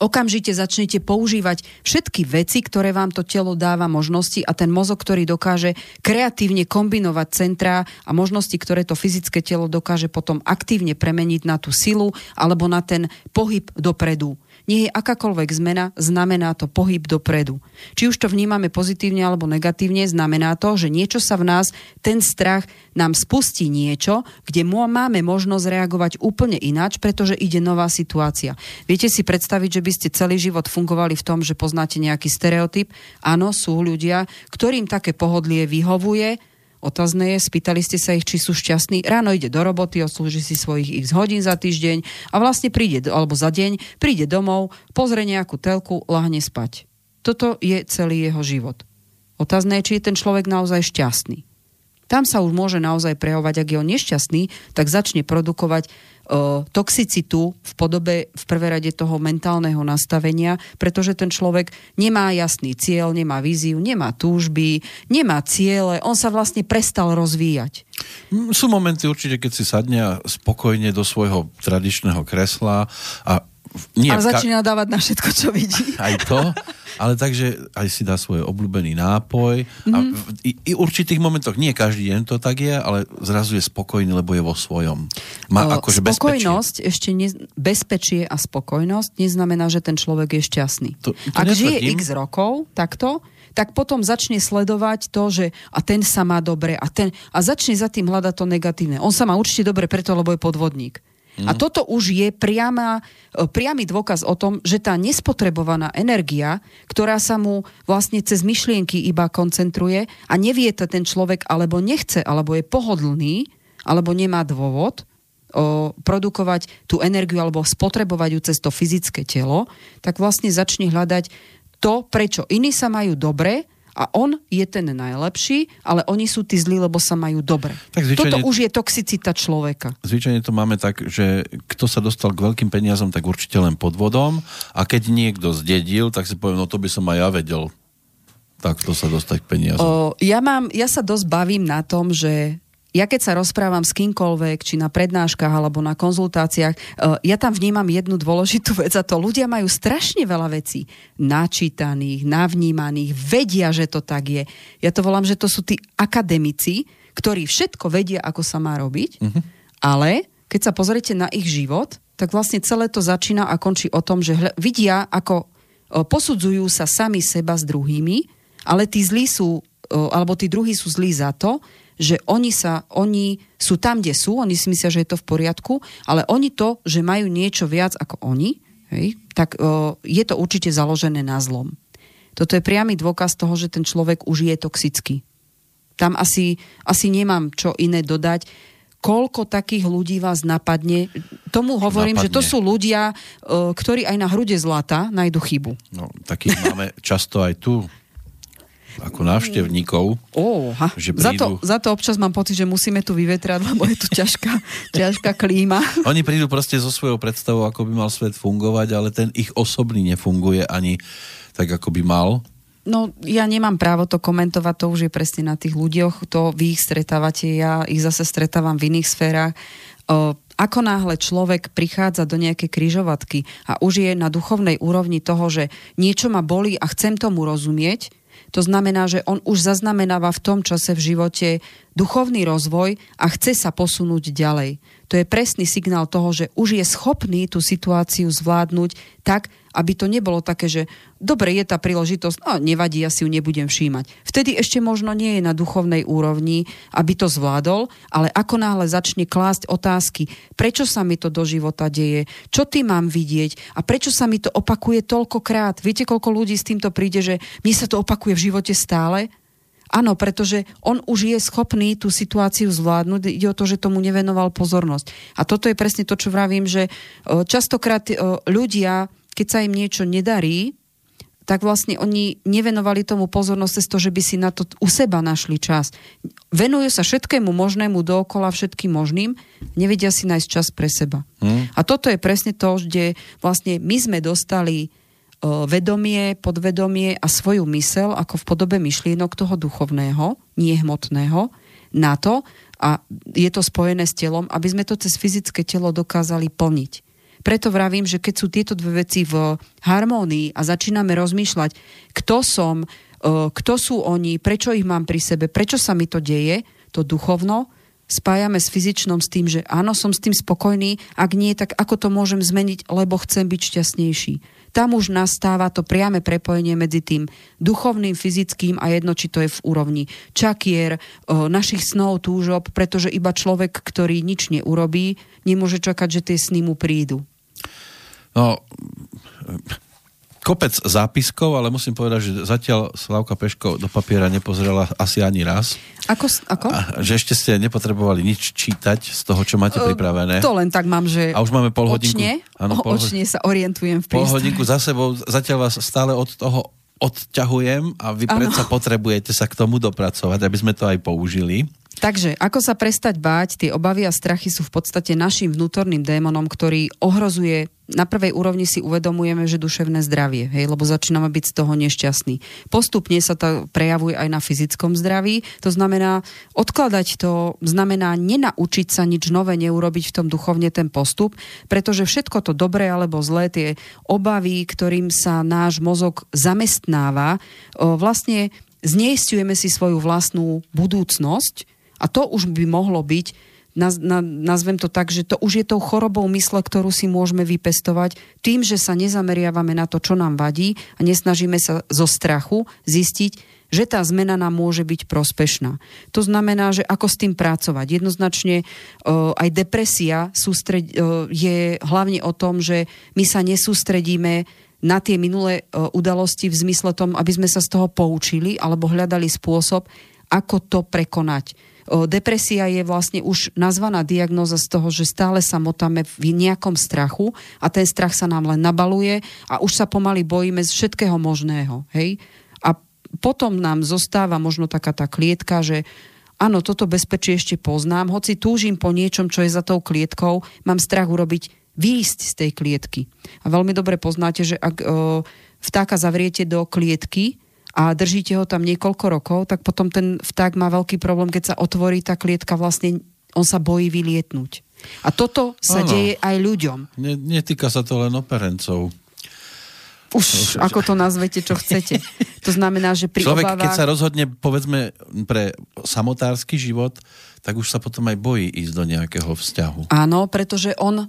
Okamžite začnete používať všetky veci, ktoré vám to telo dáva možnosti a ten mozog, ktorý dokáže kreatívne kombinovať centrá a možnosti, ktoré to fyzické telo dokáže potom aktívne premeniť na tú silu alebo na ten pohyb dopredu. Nie je akákoľvek zmena, znamená to pohyb dopredu. Či už to vnímame pozitívne alebo negatívne, znamená to, že niečo sa v nás, ten strach nám spustí niečo, kde máme možnosť reagovať úplne ináč, pretože ide nová situácia. Viete si predstaviť, že by ste celý život fungovali v tom, že poznáte nejaký stereotyp? Áno, sú ľudia, ktorým také pohodlie vyhovuje. Otázne je, spýtali ste sa ich, či sú šťastní. Ráno ide do roboty, odslúži si svojich x hodín za týždeň a vlastne príde domov, pozrie nejakú telku, lahne spať. Toto je celý jeho život. Otázne je, či je ten človek naozaj šťastný. Tam sa už môže naozaj prejavovať, ak je on nešťastný, tak začne produkovať toxicitu v podobe v prvé rade toho mentálneho nastavenia, pretože ten človek nemá jasný cieľ, nemá víziu, nemá túžby, nemá ciele, on sa vlastne prestal rozvíjať. Sú momenty určite, keď si sadne spokojne do svojho tradičného kresla a začína dávať na všetko, čo vidí. Aj to, ale takže aj si dá svoj obľúbený nápoj. A v určitých momentoch, nie každý deň to tak je, ale zrazu je spokojný, lebo je vo svojom. Má akože spokojnosť, bezpečie. Bezpečie a spokojnosť neznamená, že ten človek je šťastný. Ak žije x rokov takto, tak potom začne sledovať to, že a ten sa má dobre a začne za tým hľadať to negatívne. On sa má určite dobre preto, lebo je podvodník. A toto už je priamy dôkaz o tom, že tá nespotrebovaná energia, ktorá sa mu vlastne cez myšlienky iba koncentruje a nevie to ten človek, alebo nechce, alebo je pohodlný, alebo nemá dôvod produkovať tú energiu alebo spotrebovať ju cez to fyzické telo, tak vlastne začne hľadať to, prečo iní sa majú dobre, a on je ten najlepší, ale oni sú tí zlí, lebo sa majú dobre. Toto už je toxicita človeka. Zvyčajne to máme tak, že kto sa dostal k veľkým peniazom, tak určite len podvodom. A keď niekto zdedil, tak si poviem, no to by som aj ja vedel. Takto sa dostať k peniazom. Ja sa dosť bavím na tom, že ja keď sa rozprávam s kýmkoľvek, či na prednáškach, alebo na konzultáciách, ja tam vnímam jednu dôležitú vec a to ľudia majú strašne veľa vecí načítaných, navnímaných, vedia, že to tak je. Ja to volám, že to sú tí akademici, ktorí všetko vedia, ako sa má robiť, ale keď sa pozriete na ich život, tak vlastne celé to začína a končí o tom, že vidia, ako posudzujú sa sami seba s druhými, ale tí zlí sú, alebo tí druhí sú zlí za to, že oni sú tam, kde sú, oni si myslia, že je to v poriadku, ale oni to, že majú niečo viac ako oni, hej, tak je to určite založené na zlom. Toto je priamy dôkaz toho, že ten človek už je toxický. Tam asi nemám čo iné dodať. Koľko takých ľudí vás napadne? Tomu hovorím, že to sú ľudia, ktorí aj na hrude zlata nájdu chybu. No, takých máme často aj tu. ako návštevníkov. Že prídu... za to občas mám pocit, že musíme tu vyvetrať, lebo je tu ťažká klíma. Oni prídu proste so svojou predstavou, ako by mal svet fungovať, ale ten ich osobný nefunguje ani tak, ako by mal. No, ja nemám právo to komentovať, to už je presne na tých ľuďoch, to vy ich stretávate, ja ich zase stretávam v iných sférach. Ako náhle človek prichádza do nejakej križovatky a už je na duchovnej úrovni toho, že niečo ma bolí a chcem tomu rozumieť, to znamená, že on už zaznamenáva v tom čase v živote duchovný rozvoj a chce sa posunúť ďalej. To je presný signál toho, že už je schopný tú situáciu zvládnuť tak, aby to nebolo také, že dobre, je tá príležitosť, no nevadí, ja si ju nebudem všímať. Vtedy ešte možno nie je na duchovnej úrovni, aby to zvládol, ale ako náhle začne klásť otázky, prečo sa mi to do života deje, čo tým mám vidieť a prečo sa mi to opakuje toľkokrát. Viete, koľko ľudí s týmto príde, že mne sa to opakuje v živote stále? Áno, pretože on už je schopný tú situáciu zvládnuť, ide o to, že tomu nevenoval pozornosť. A toto je presne to, čo vravím, že častokrát ľudia, keď sa im niečo nedarí, tak vlastne oni nevenovali tomu pozornosť cez to, že by si na to u seba našli čas. Venujú sa všetkému možnému dookola, všetkým možným, nevedia si nájsť čas pre seba. A toto je presne to, kde vlastne my sme dostali vedomie, podvedomie a svoju myseľ ako v podobe myšlienok toho duchovného, nehmotného na to, a je to spojené s telom, aby sme to cez fyzické telo dokázali plniť. Preto vravím, že keď sú tieto dve veci v harmónii a začíname rozmýšľať, kto som, kto sú oni, prečo ich mám pri sebe, prečo sa mi to deje, to duchovno spájame s fyzičnom, s tým, že áno, som s tým spokojný, ak nie, tak ako to môžem zmeniť, lebo chcem byť šťastnejší. Tam už nastáva to priame prepojenie medzi tým duchovným, fyzickým a jedno, či to je v úrovni čakier, našich snov, túžob, pretože iba človek, ktorý nič neurobí, nemôže čakať, že tie sny mu prídu. No, kopec zápiskov, ale musím povedať, že zatiaľ Slávka Peško do papiera nepozrela asi ani raz. Ako? A že ešte ste nepotrebovali nič čítať z toho, čo máte pripravené. To len tak mám, že a už máme pol hodinku. Očne sa orientujem v prístave. Pol hodinku za sebou, zatiaľ vás stále od toho odťahujem a vy predsa potrebujete sa k tomu dopracovať, aby sme to aj použili. Takže, ako sa prestať báť, tie obavy a strachy sú v podstate našim vnútorným démonom, ktorý ohrozuje, na prvej úrovni si uvedomujeme, že duševné zdravie, hej, lebo začíname byť z toho nešťastný. Postupne sa to prejavuje aj na fyzickom zdraví, to znamená, odkladať to znamená nenaučiť sa nič nové, neurobiť v tom duchovne ten postup, pretože všetko to dobré alebo zlé, tie obavy, ktorým sa náš mozog zamestnáva, vlastne zneistujeme si svoju vlastnú budúcnosť. A to už by mohlo byť, nazvem to tak, že to už je tou chorobou mysle, ktorú si môžeme vypestovať tým, že sa nezameriavame na to, čo nám vadí a nesnažíme sa zo strachu zistiť, že tá zmena nám môže byť prospešná. To znamená, že ako s tým pracovať. Jednoznačne aj depresia je hlavne o tom, že my sa nesústredíme na tie minulé udalosti v zmysle tom, aby sme sa z toho poučili alebo hľadali spôsob, ako to prekonať. Depresia je vlastne už nazvaná diagnóza z toho, že stále sa motáme v nejakom strachu a ten strach sa nám len nabaluje a už sa pomaly bojíme z všetkého možného. Hej? A potom nám zostáva možno taká tá klietka, že áno, toto bezpečie ešte poznám, hoci túžim po niečom, čo je za tou klietkou, mám strach výjsť z tej klietky. A veľmi dobre poznáte, že ak vtáka zavriete do klietky a držíte ho tam niekoľko rokov, tak potom ten vták má veľký problém, keď sa otvorí tá klietka, vlastne on sa bojí vylietnúť. A toto sa deje aj ľuďom. Netýka sa to len operencov. Už, ako to nazvete, čo chcete. To znamená, že pri človek, obavách... keď sa rozhodne, povedzme, pre samotársky život, tak už sa potom aj bojí ísť do nejakého vzťahu. Áno, pretože on...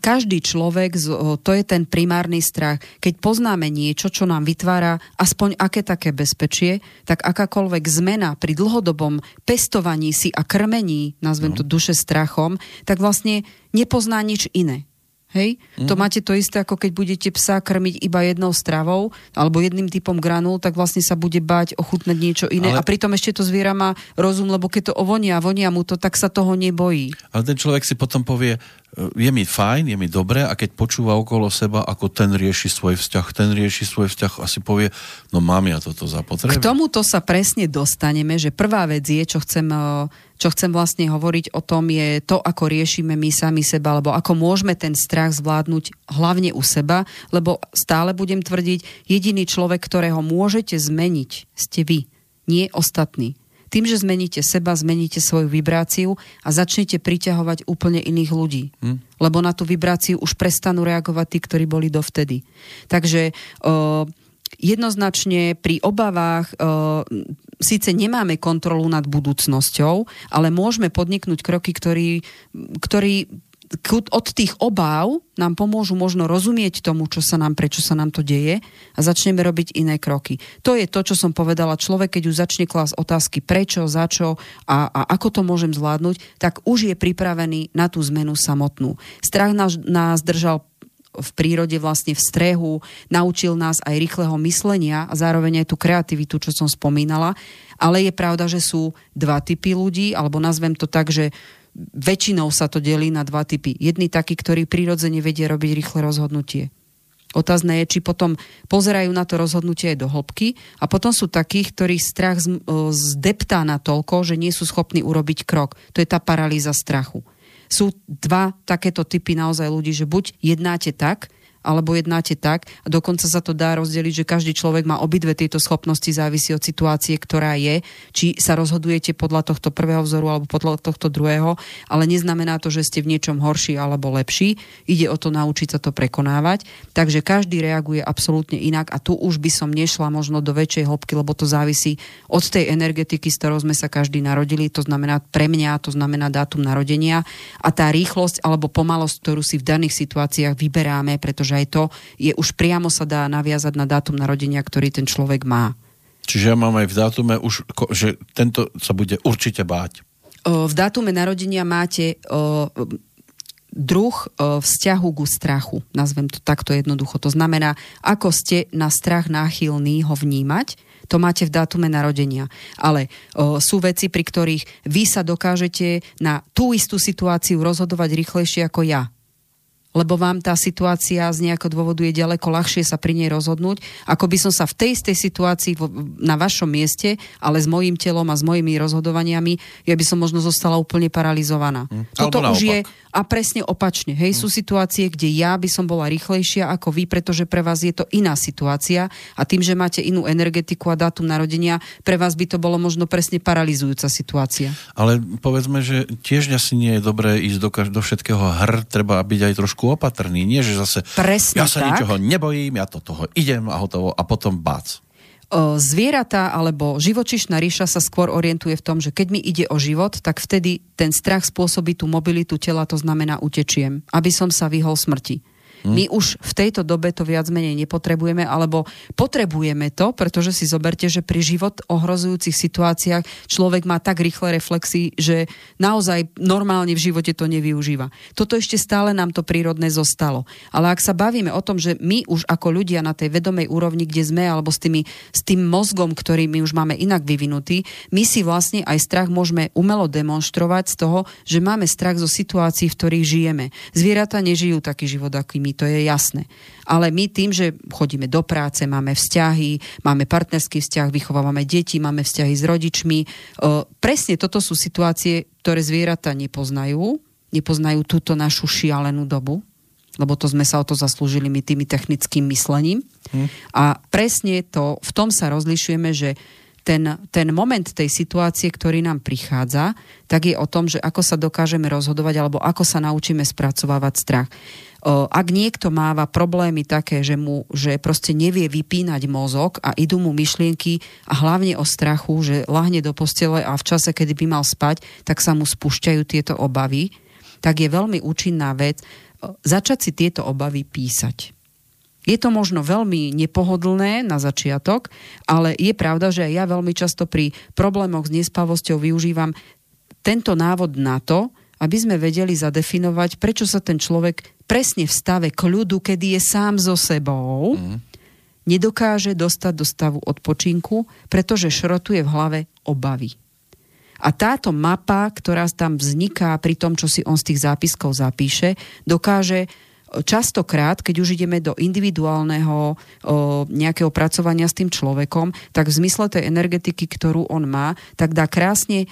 každý človek, to je ten primárny strach. Keď poznáme niečo, čo nám vytvára aspoň aké také bezpečie, tak akákoľvek zmena pri dlhodobom pestovaní si a krmení, nazvem to duše strachom, tak vlastne nepozná nič iné. Hej? To máte to isté, ako keď budete psa krmiť iba jednou stravou alebo jedným typom granul, tak vlastne sa bude báť ochutnať niečo iné. Ale... a pritom ešte to zviera má rozum, lebo keď to ovonia mu to, tak sa toho nebojí. Ale ten človek si potom povie, je mi fajn, je mi dobré, a keď počúva okolo seba, ako ten rieši svoj vzťah, asi povie, no mám ja toto zapotrebu. K tomuto sa presne dostaneme, že prvá vec je, čo chcem vlastne hovoriť o tom, je to, ako riešime my sami seba, alebo ako môžeme ten strach zvládnuť hlavne u seba, lebo stále budem tvrdiť, jediný človek, ktorého môžete zmeniť, ste vy, nie ostatní. Tým, že zmeníte seba, zmeníte svoju vibráciu a začnete priťahovať úplne iných ľudí. Lebo na tú vibráciu už prestanú reagovať tí, ktorí boli dovtedy. Takže jednoznačne pri obavách síce nemáme kontrolu nad budúcnosťou, ale môžeme podniknúť kroky, ktorí od tých obáv nám pomôžu možno rozumieť tomu, prečo sa nám to deje, a začneme robiť iné kroky. To je to, čo som povedala, človek, keď už začne klásť otázky prečo, začo a ako to môžem zvládnuť, tak už je pripravený na tú zmenu samotnú. Strach nás držal v prírode vlastne v strehu, naučil nás aj rýchleho myslenia a zároveň aj tú kreativitu, čo som spomínala, ale je pravda, že sú dva typy ľudí, alebo nazvem to tak, že väčšinou sa to delí na dva typy. Jedni takí, ktorí prirodzene vedia robiť rýchle rozhodnutie. Otázne je, či potom pozerajú na to rozhodnutie aj do hĺbky, a potom sú takých, ktorých strach zdeptá na toľko, že nie sú schopní urobiť krok. To je tá paralýza strachu. Sú dva takéto typy naozaj ľudí, že buď jednáte tak, alebo jednáte tak, a dokonca sa to dá rozdeliť, že každý človek má obidve tieto schopnosti, závisí od situácie, ktorá je, či sa rozhodujete podľa tohto prvého vzoru alebo podľa tohto druhého, ale neznamená to, že ste v niečom horší alebo lepší, ide o to naučiť sa to prekonávať, takže každý reaguje absolútne inak, a tu už by som nešla možno do väčšej hĺbky, lebo to závisí od tej energetiky, s ktorou sme sa každý narodili, to znamená pre mňa, to znamená dátum narodenia a tá rýchlosť alebo pomalosť, ktorú si v daných situáciách vyberáme, pretože aj to je už priamo sa dá naviazať na dátum narodenia, ktorý ten človek má. Čiže ja mám aj v dátume už, že tento sa bude určite báť. V dátume narodenia máte druh vzťahu ku strachu. Nazvem to takto jednoducho. To znamená, ako ste na strach náchylní ho vnímať, to máte v dátume narodenia. Ale sú veci, pri ktorých vy sa dokážete na tú istú situáciu rozhodovať rýchlejšie ako ja, lebo vám tá situácia z nejakého dôvodu je ďaleko ľahšie sa pri nej rozhodnúť, ako by som sa v tej istej situácii na vašom mieste, ale s mojím telom a s mojimi rozhodovaniami, ja by som možno zostala úplne paralizovaná. Toto už je, a presne opačne. Hej, sú situácie, kde ja by som bola rýchlejšia ako vy, pretože pre vás je to iná situácia, a tým, že máte inú energetiku a dátum narodenia, pre vás by to bolo možno presne paralizujúca situácia. Ale povedzme, že tiež asi nie je dobré ísť do všetkého treba byť aj trošku opatrný, nie, že zase presne ja sa ničoho nebojím, ja do toho idem a hotovo, a potom bác. Zvieratá alebo živočíšna ríša sa skôr orientuje v tom, že keď mi ide o život, tak vtedy ten strach spôsobí tú mobilitu tela, to znamená utečiem, aby som sa vyhol smrti. My už v tejto dobe to viac menej nepotrebujeme, alebo potrebujeme to, pretože si zoberte, že pri život ohrozujúcich situáciách človek má tak rýchle reflexy, že naozaj normálne v živote to nevyužíva. Toto ešte stále nám to prírodné zostalo. Ale ak sa bavíme o tom, že my už ako ľudia na tej vedomej úrovni, kde sme, alebo s tým mozgom, ktorý my už máme inak vyvinutý, my si vlastne aj strach môžeme umelo demonštrovať z toho, že máme strach zo situácií, v ktorých žijeme. Zvieratá nežijú taký život, aký my, to je jasné. Ale my tým, že chodíme do práce, máme vzťahy, máme partnerský vzťah, vychovávame deti, máme vzťahy s rodičmi. Presne toto sú situácie, ktoré zvieratá nepoznajú túto našu šialenú dobu, lebo to sme sa o to zaslúžili my tými technickým myslením. A presne to, v tom sa rozlišujeme, že ten moment tej situácie, ktorý nám prichádza, tak je o tom, že ako sa dokážeme rozhodovať, alebo ako sa naučíme spracovávať strach. Ak niekto máva problémy také, že proste nevie vypínať mozog a idú mu myšlienky a hlavne o strachu, že lahne do postele a v čase, kedy by mal spať, tak sa mu spúšťajú tieto obavy, tak je veľmi účinná vec začať si tieto obavy písať. Je to možno veľmi nepohodlné na začiatok, ale je pravda, že aj ja veľmi často pri problémoch s nespavosťou využívam tento návod na to, aby sme vedeli zadefinovať, prečo sa ten človek presne v stave kľudu, kedy je sám so sebou, nedokáže dostať do stavu odpočinku, pretože šrotuje v hlave obavy. A táto mapa, ktorá tam vzniká pri tom, čo si on z tých zápiskov zapíše, dokáže častokrát, keď už ideme do individuálneho nejakého pracovania s tým človekom, tak v zmysle tej energetiky, ktorú on má, tak dá krásne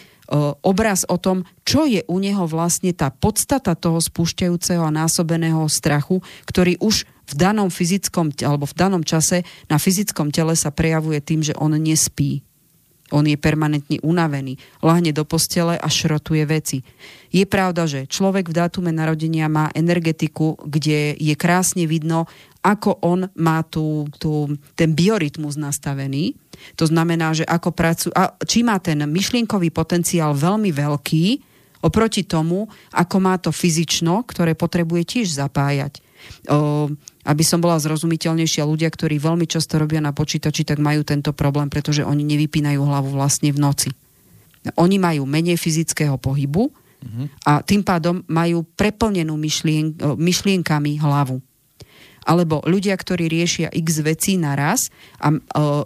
obraz o tom, čo je u neho vlastne tá podstata toho spúšťajúceho a násobeného strachu, ktorý už v danom fyzickom, alebo v danom čase na fyzickom tele sa prejavuje tým, že on nespí. On je permanentne unavený, lahne do postele a šrotuje veci. Je pravda, že človek v dátume narodenia má energetiku, kde je krásne vidno, ako on má ten biorytmus nastavený. To znamená, že ako pracuje, a či má ten myšlienkový potenciál veľmi veľký, oproti tomu, ako má to fyzično, ktoré potrebuje tiež zapájať. Aby som bola zrozumiteľnejšia, ľudia, ktorí veľmi často robia na počítači, tak majú tento problém, pretože oni nevypínajú hlavu vlastne v noci. Oni majú menej fyzického pohybu a tým pádom majú preplnenú myšlienkami hlavu. Alebo ľudia, ktorí riešia x vecí naraz a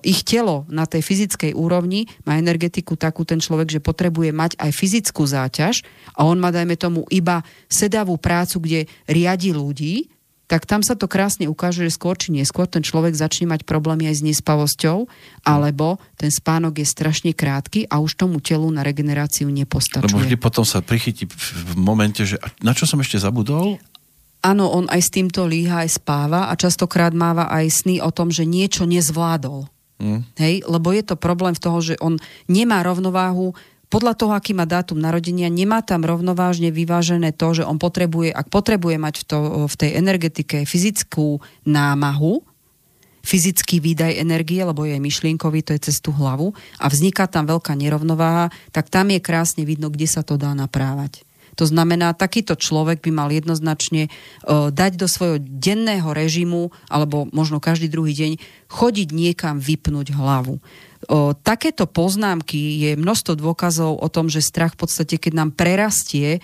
ich telo na tej fyzickej úrovni má energetiku takú ten človek, že potrebuje mať aj fyzickú záťaž a on má, dajme tomu, iba sedavú prácu, kde riadi ľudí, tak tam sa to krásne ukáže, že skôr či neskôr ten človek začne mať problémy aj s nespavosťou, alebo ten spánok je strašne krátky a už tomu telu na regeneráciu nepostačuje. Lebo vždy potom sa prichytí v momente, že na čo som ešte zabudol? Áno, on aj s týmto líha, aj spáva a častokrát máva aj sny o tom, že niečo nezvládol. Hej? Lebo je to problém v toho, že on nemá rovnováhu. Podľa toho, aký má dátum narodenia, nemá tam rovnovážne vyvážené to, že on potrebuje, ak potrebuje mať v tej energetike fyzickú námahu, fyzický výdaj energie, lebo je myšlienkový, to je cez tú hlavu, a vzniká tam veľká nerovnováha, tak tam je krásne vidno, kde sa to dá naprávať. To znamená, takýto človek by mal jednoznačne dať do svojho denného režimu, alebo možno každý druhý deň, chodiť niekam vypnúť hlavu. Takéto poznámky je množstvo dôkazov o tom, že strach v podstate, keď nám prerastie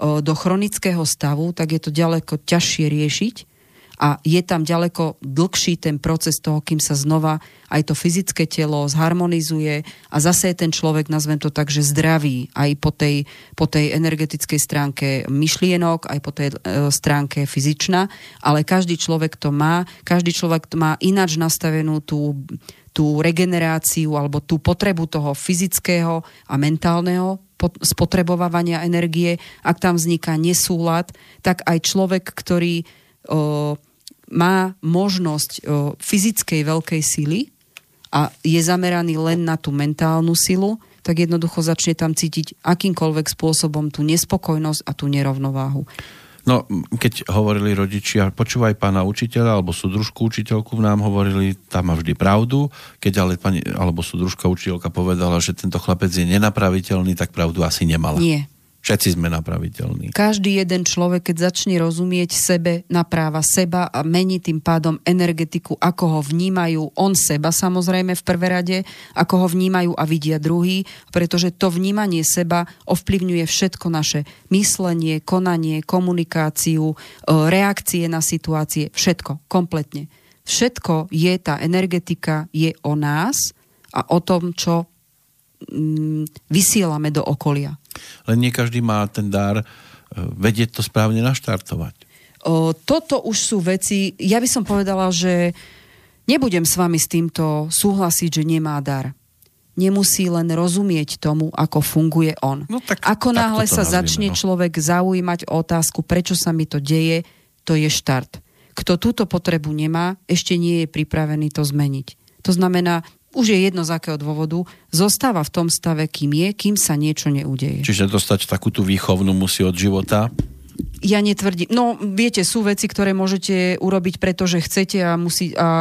do chronického stavu, tak je to ďaleko ťažšie riešiť a je tam ďaleko dlhší ten proces toho, kým sa znova aj to fyzické telo zharmonizuje a zase je ten človek, nazvem to tak, že zdravý aj po tej energetickej stránke myšlienok, aj po tej stránke fyzičná, ale každý človek to má ináč nastavenú tú regeneráciu alebo tú potrebu toho fyzického a mentálneho spotrebovávania energie. Ak tam vzniká nesúlad, tak aj človek, ktorý má možnosť fyzickej veľkej sily a je zameraný len na tú mentálnu silu, tak jednoducho začne tam cítiť akýmkoľvek spôsobom tú nespokojnosť a tú nerovnováhu. No, keď hovorili rodičia, počúvaj pána učiteľa, alebo súdružku učiteľku nám hovorili, tam má vždy pravdu, keď ale pani, alebo súdružka učiteľka povedala, že tento chlapec je nenapraviteľný, tak pravdu asi nemala. Nie. Všetci sme napraviteľní. Každý jeden človek, keď začne rozumieť sebe, napráva seba a mení tým pádom energetiku, ako ho vnímajú on seba, samozrejme v prvé rade, ako ho vnímajú a vidia druhý, pretože to vnímanie seba ovplyvňuje všetko naše myslenie, konanie, komunikáciu, reakcie na situácie, všetko, kompletne. Všetko je, tá energetika je o nás a o tom, čo vysielame do okolia. Len nie každý má ten dar vedieť to správne naštartovať. Toto už sú veci, ja by som povedala, že nebudem s vami s týmto súhlasiť, že nemá dar. Nemusí len rozumieť tomu, ako funguje on. No tak, ako náhle sa začne človek zaujímať o otázku, prečo sa mi to deje, to je štart. Kto túto potrebu nemá, ešte nie je pripravený to zmeniť. To znamená, už je jedno z akého dôvodu, zostáva v tom stave, kým je, kým sa niečo neudeje. Čiže dostať takúto výchovnú musí od života? Ja netvrdím. No, viete, sú veci, ktoré môžete urobiť preto, že chcete a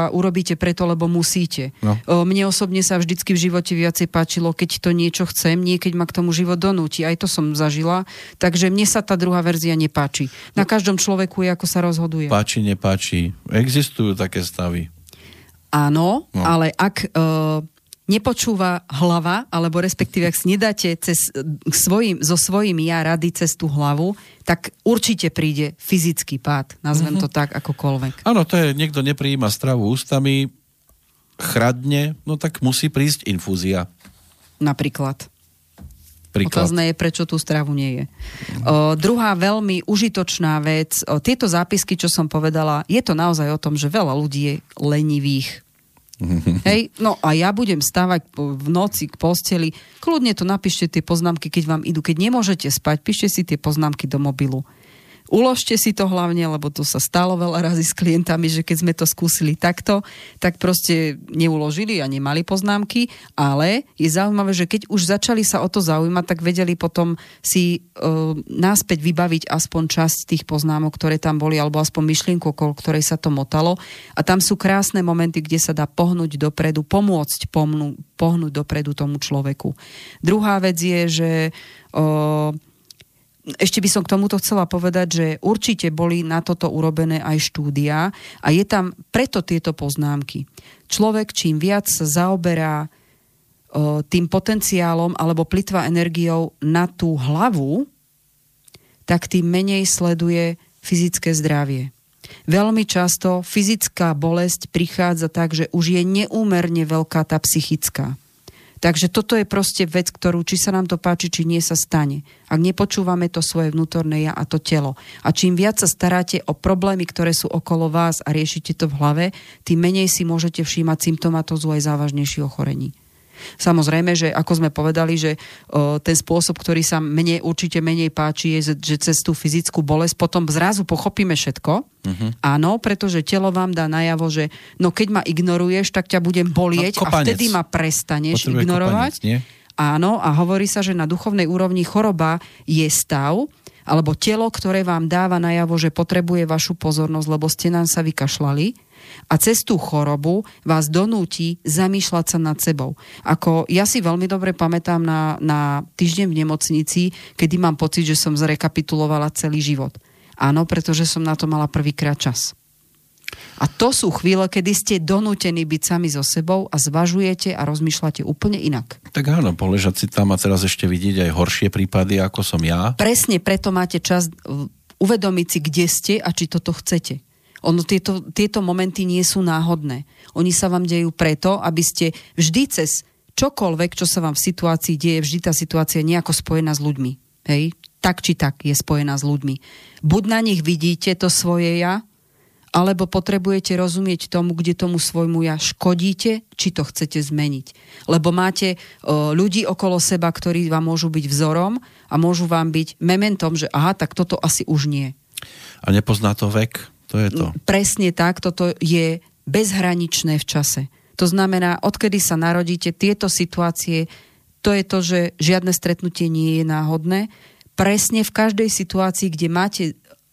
urobíte preto, lebo musíte. No. Mne osobne sa vždycky v živote viacej páčilo, keď to niečo chcem, nie keď ma k tomu život donúti. Aj to som zažila. Takže mne sa tá druhá verzia nepáči. Na každom človeku je, ako sa rozhoduje. Páči, nepáči. Existujú také stavy. Áno, no. Ale ak nepočúva hlava, alebo respektíve ak si nedáte so svojím ja rady cez tú hlavu, tak určite príde fyzický pád. Nazvem to tak, akokoľvek. Áno, to je, niekto neprijíma stravu ústami, chradne, no tak musí prísť infúzia. Napríklad. príklad. Otázne je, prečo tú stravu nie je. Druhá veľmi užitočná vec, tieto zápisky, čo som povedala, je to naozaj o tom, že veľa ľudí je lenivých. Hej, no a ja budem stávať v noci k posteli. Kľudne to napíšte tie poznámky, keď vám idú. Keď nemôžete spať, píšte si tie poznámky do mobilu. Uložte si to hlavne, lebo to sa stalo veľa razy s klientami, že keď sme to skúsili takto, tak proste neuložili a nemali poznámky, ale je zaujímavé, že keď už začali sa o to zaujímať, tak vedeli potom si náspäť vybaviť aspoň časť tých poznámok, ktoré tam boli, alebo aspoň myšlienku, okolo ktorej sa to motalo. A tam sú krásne momenty, kde sa dá pohnúť dopredu, pomôcť pohnúť dopredu tomu človeku. Druhá vec je, že... Ešte by som k tomuto chcela povedať, že určite boli na toto urobené aj štúdia a je tam preto tieto poznámky. Človek čím viac sa zaoberá tým potenciálom alebo plytvá energiou na tú hlavu, tak tým menej sleduje fyzické zdravie. Veľmi často fyzická bolesť prichádza tak, že už je neúmerne veľká tá psychická. Takže toto je proste vec, ktorú či sa nám to páči, či nie, sa stane. Ak nepočúvame to svoje vnútorné ja a to telo. A čím viac sa staráte o problémy, ktoré sú okolo vás a riešite to v hlave, tým menej si môžete všímať symptomatózu aj závažnejších ochorení. Samozrejme, že ako sme povedali, že ten spôsob, ktorý sa mne určite menej páči, je, že cez tú fyzickú bolesť potom zrazu pochopíme všetko. Áno, pretože telo vám dá najavo, že no keď ma ignoruješ, tak ťa budem bolieť a vtedy ma prestaneš ignorovať. Áno, a hovorí sa, že na duchovnej úrovni choroba je stav alebo telo, ktoré vám dáva najavo, že potrebuje vašu pozornosť, lebo ste nám sa vykašľali. A cez tú chorobu vás donúti zamýšľať sa nad sebou. Ako ja si veľmi dobre pamätám na týždeň v nemocnici, kedy mám pocit, že som zrekapitulovala celý život. Áno, pretože som na to mala prvýkrát čas. A to sú chvíle, kedy ste donútení byť sami so sebou a zvažujete a rozmýšľate úplne inak. Tak áno, poležať si tam a teraz ešte vidieť aj horšie prípady, ako som ja. Presne, preto máte čas uvedomiť si, kde ste a či toto chcete. Ono, tieto momenty nie sú náhodné. Oni sa vám dejú preto, aby ste vždy cez čokoľvek, čo sa vám v situácii deje, vždy tá situácia je nejako spojená s ľuďmi. Hej? Tak či tak je spojená s ľuďmi. Buď na nich vidíte to svoje ja, alebo potrebujete rozumieť tomu, kde tomu svojmu ja škodíte, či to chcete zmeniť. Lebo máte ľudí okolo seba, ktorí vám môžu byť vzorom a môžu vám byť mementom, že aha, tak toto asi už nie. A nepozná to vek? To je to. Presne tak, toto je bezhraničné v čase. To znamená, odkedy sa narodíte, tieto situácie, to je to, že žiadne stretnutie nie je náhodné. Presne v každej situácii, kde máte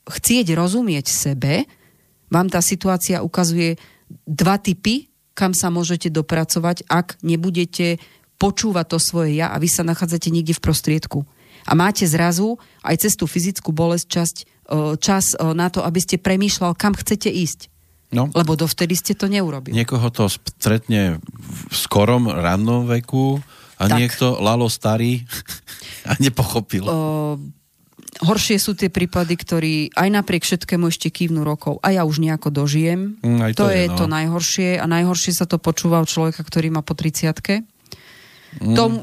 chcieť rozumieť sebe, vám tá situácia ukazuje dva typy, kam sa môžete dopracovať, ak nebudete počúvať to svoje ja a vy sa nachádzate niekde v prostriedku. A máte zrazu aj cez tú fyzickú bolesť čas na to, aby ste premýšľal, kam chcete ísť. No. Lebo dovtedy ste to neurobili. Niekoho to stretne v skorom rannom veku a tak. Niekto lalo starý a nepochopil. Horšie sú tie prípady, ktorí aj napriek všetkému ešte kývnu rokov a ja už nejako dožijem. To je to najhoršie a najhoršie sa to počúva od človeka, ktorý má po 30-ke.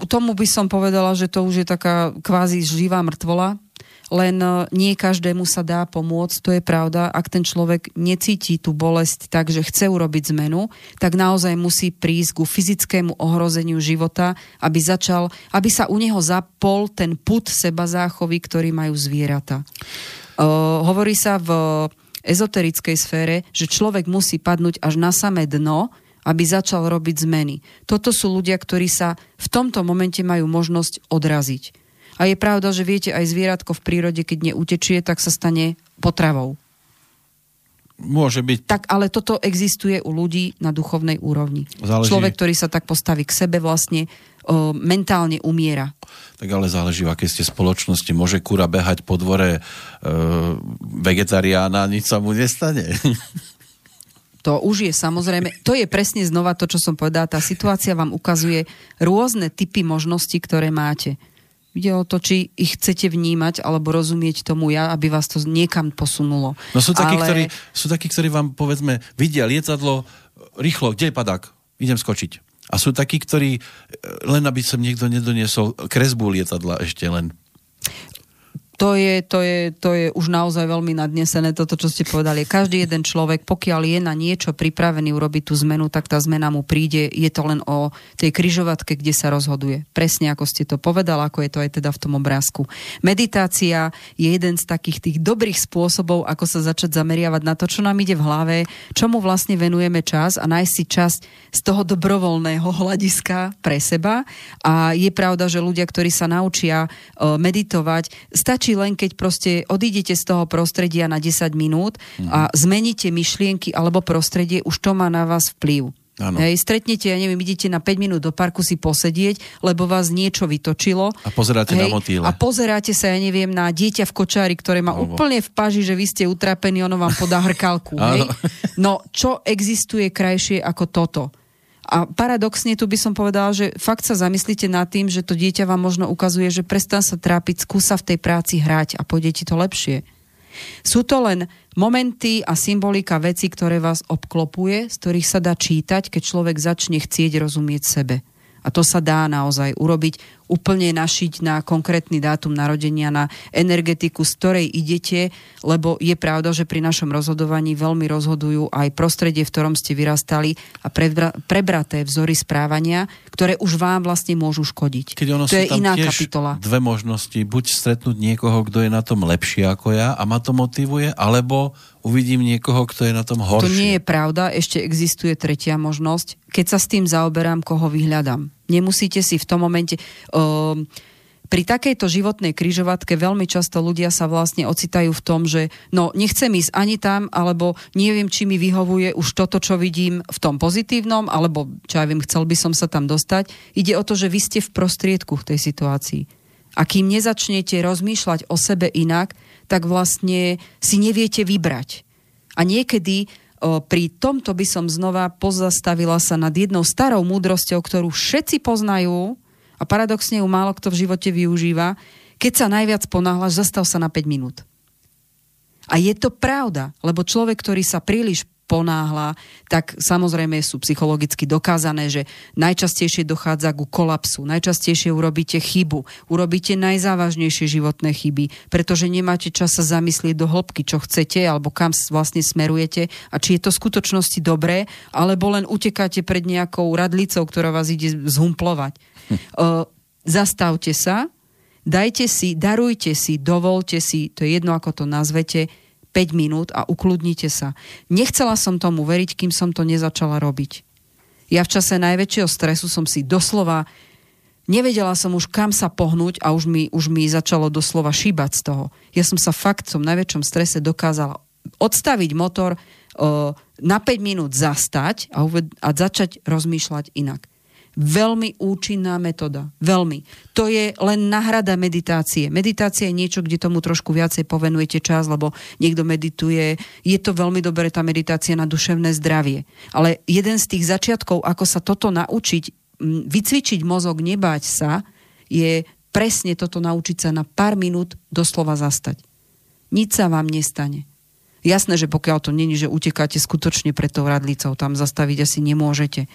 Tomu by som povedala, že to už je taká kvázi živá mŕtvola. Len nie každému sa dá pomôcť, to je pravda. Ak ten človek necíti tú bolesť tak, že chce urobiť zmenu, tak naozaj musí prísť ku fyzickému ohrozeniu života, aby sa u neho zapol ten pud sebazáchovy, ktorý majú zvieratá. Hovorí sa v ezoterickej sfére, že človek musí padnúť až na samé dno, aby začal robiť zmeny. Toto sú ľudia, ktorí sa v tomto momente majú možnosť odraziť. A je pravda, že viete, aj zvieratko v prírode, keď neutečie, tak sa stane potravou. Môže byť. Tak, ale toto existuje u ľudí na duchovnej úrovni. Záleží... Človek, ktorý sa tak postaví k sebe, vlastne mentálne umiera. Tak ale záleží, v akej ste spoločnosti. Môže kura behať po dvore vegetariána, nič sa mu nestane. To už je samozrejme, to je presne znova to, čo som povedala. Tá situácia vám ukazuje rôzne typy možností, ktoré máte. Ide o to, či ich chcete vnímať alebo rozumieť tomu ja, aby vás to niekam posunulo. No sú takí, ktorí vám, povedzme, vidia lietadlo, rýchlo, kde je padák? Idem skočiť. A sú takí, ktorí, len aby som niekto nedoniesol kresbu lietadla ešte len. To je už naozaj veľmi nadnesené toto, čo ste povedali. Každý jeden človek, pokiaľ je na niečo pripravený urobiť tú zmenu, tak tá zmena mu príde. Je to len o tej križovatke, kde sa rozhoduje. Presne ako ste to povedali, ako je to aj teda v tom obrázku. Meditácia je jeden z takých tých dobrých spôsobov, ako sa začať zameriavať na to, čo nám ide v hlave, čomu vlastne venujeme čas a nájsť si čas z toho dobrovoľného hľadiska pre seba. A je pravda, že ľudia, ktorí sa naučia meditovať, stačí len keď proste odídete z toho prostredia na 10 minút a zmeníte myšlienky alebo prostredie, už to má na vás vplyv. Hej, stretnete, ja neviem, idete na 5 minút do parku si posedieť, lebo vás niečo vytočilo. A pozeráte na motýle. A pozeráte sa, ja neviem, na dieťa v kočári, ktoré má úplne v paži, že vy ste utrapení, ono vám podá hrkalku. Hej. No, čo existuje krajšie ako toto? A paradoxne tu by som povedala, že fakt sa zamyslíte nad tým, že to dieťa vám možno ukazuje, že prestan sa trápiť, skúsa v tej práci hrať a pôjde ti to lepšie. Sú to len momenty a symbolika veci, ktoré vás obklopuje, z ktorých sa dá čítať, keď človek začne chcieť rozumieť sebe. A to sa dá naozaj urobiť, úplne našiť na konkrétny dátum narodenia, na energetiku, z ktorej idete, lebo je pravda, že pri našom rozhodovaní veľmi rozhodujú aj prostredie, v ktorom ste vyrastali a prebraté vzory správania, ktoré už vám vlastne môžu škodiť. To je iná kapitola. Dve možnosti, buď stretnúť niekoho, kto je na tom lepšie ako ja a ma to motivuje, alebo uvidím niekoho, kto je na tom horšie. To nie je pravda, ešte existuje tretia možnosť. Keď sa s tým zaoberám, koho vyhľadám. Nemusíte si v tom momente... pri takejto životnej križovatke veľmi často ľudia sa vlastne ocitajú v tom, že no, nechcem ísť ani tam, alebo neviem, či mi vyhovuje už toto, čo vidím v tom pozitívnom, alebo čo aj viem, chcel by som sa tam dostať. Ide o to, že vy ste v prostriedku v tej situácii. A kým nezačnete rozmýšľať o sebe inak, tak vlastne si neviete vybrať. A niekedy pri tomto by som znova pozastavila sa nad jednou starou múdrosťou, ktorú všetci poznajú a paradoxne ju málo kto v živote využíva. Keď sa najviac ponáhľaš, zastav sa na 5 minút. A je to pravda, lebo človek, ktorý sa príliš ponáhla, tak samozrejme sú psychologicky dokázané, že najčastejšie dochádza ku kolapsu, najčastejšie urobíte chybu, urobíte najzávažnejšie životné chyby, pretože nemáte čas sa zamyslieť do hĺbky, čo chcete, alebo kam vlastne smerujete a či je to v skutočnosti dobré, alebo len utekáte pred nejakou radlicou, ktorá vás ide zhumplovať. Zastavte sa, dajte si, darujte si, dovolte si, to je jedno, ako to nazvete, 5 minút a ukludnite sa. Nechcela som tomu veriť, kým som to nezačala robiť. Ja v čase najväčšieho stresu som si doslova nevedela som už kam sa pohnúť a už mi začalo doslova šíbať z toho. Ja som sa fakt v najväčšom strese dokázala odstaviť motor, na 5 minút zastať a začať rozmýšľať inak. Veľmi účinná metóda. Veľmi. To je len náhrada meditácie. Meditácia je niečo, kde tomu trošku viacej povenujete čas, lebo niekto medituje. Je to veľmi dobré tá meditácia na duševné zdravie. Ale jeden z tých začiatkov, ako sa toto naučiť, vycvičiť mozog, nebáť sa, je presne toto naučiť sa na pár minút doslova zastať. Nič sa vám nestane. Jasné, že pokiaľ to není, že utekáte skutočne pred tou radlicou, tam zastaviť asi nemôžete.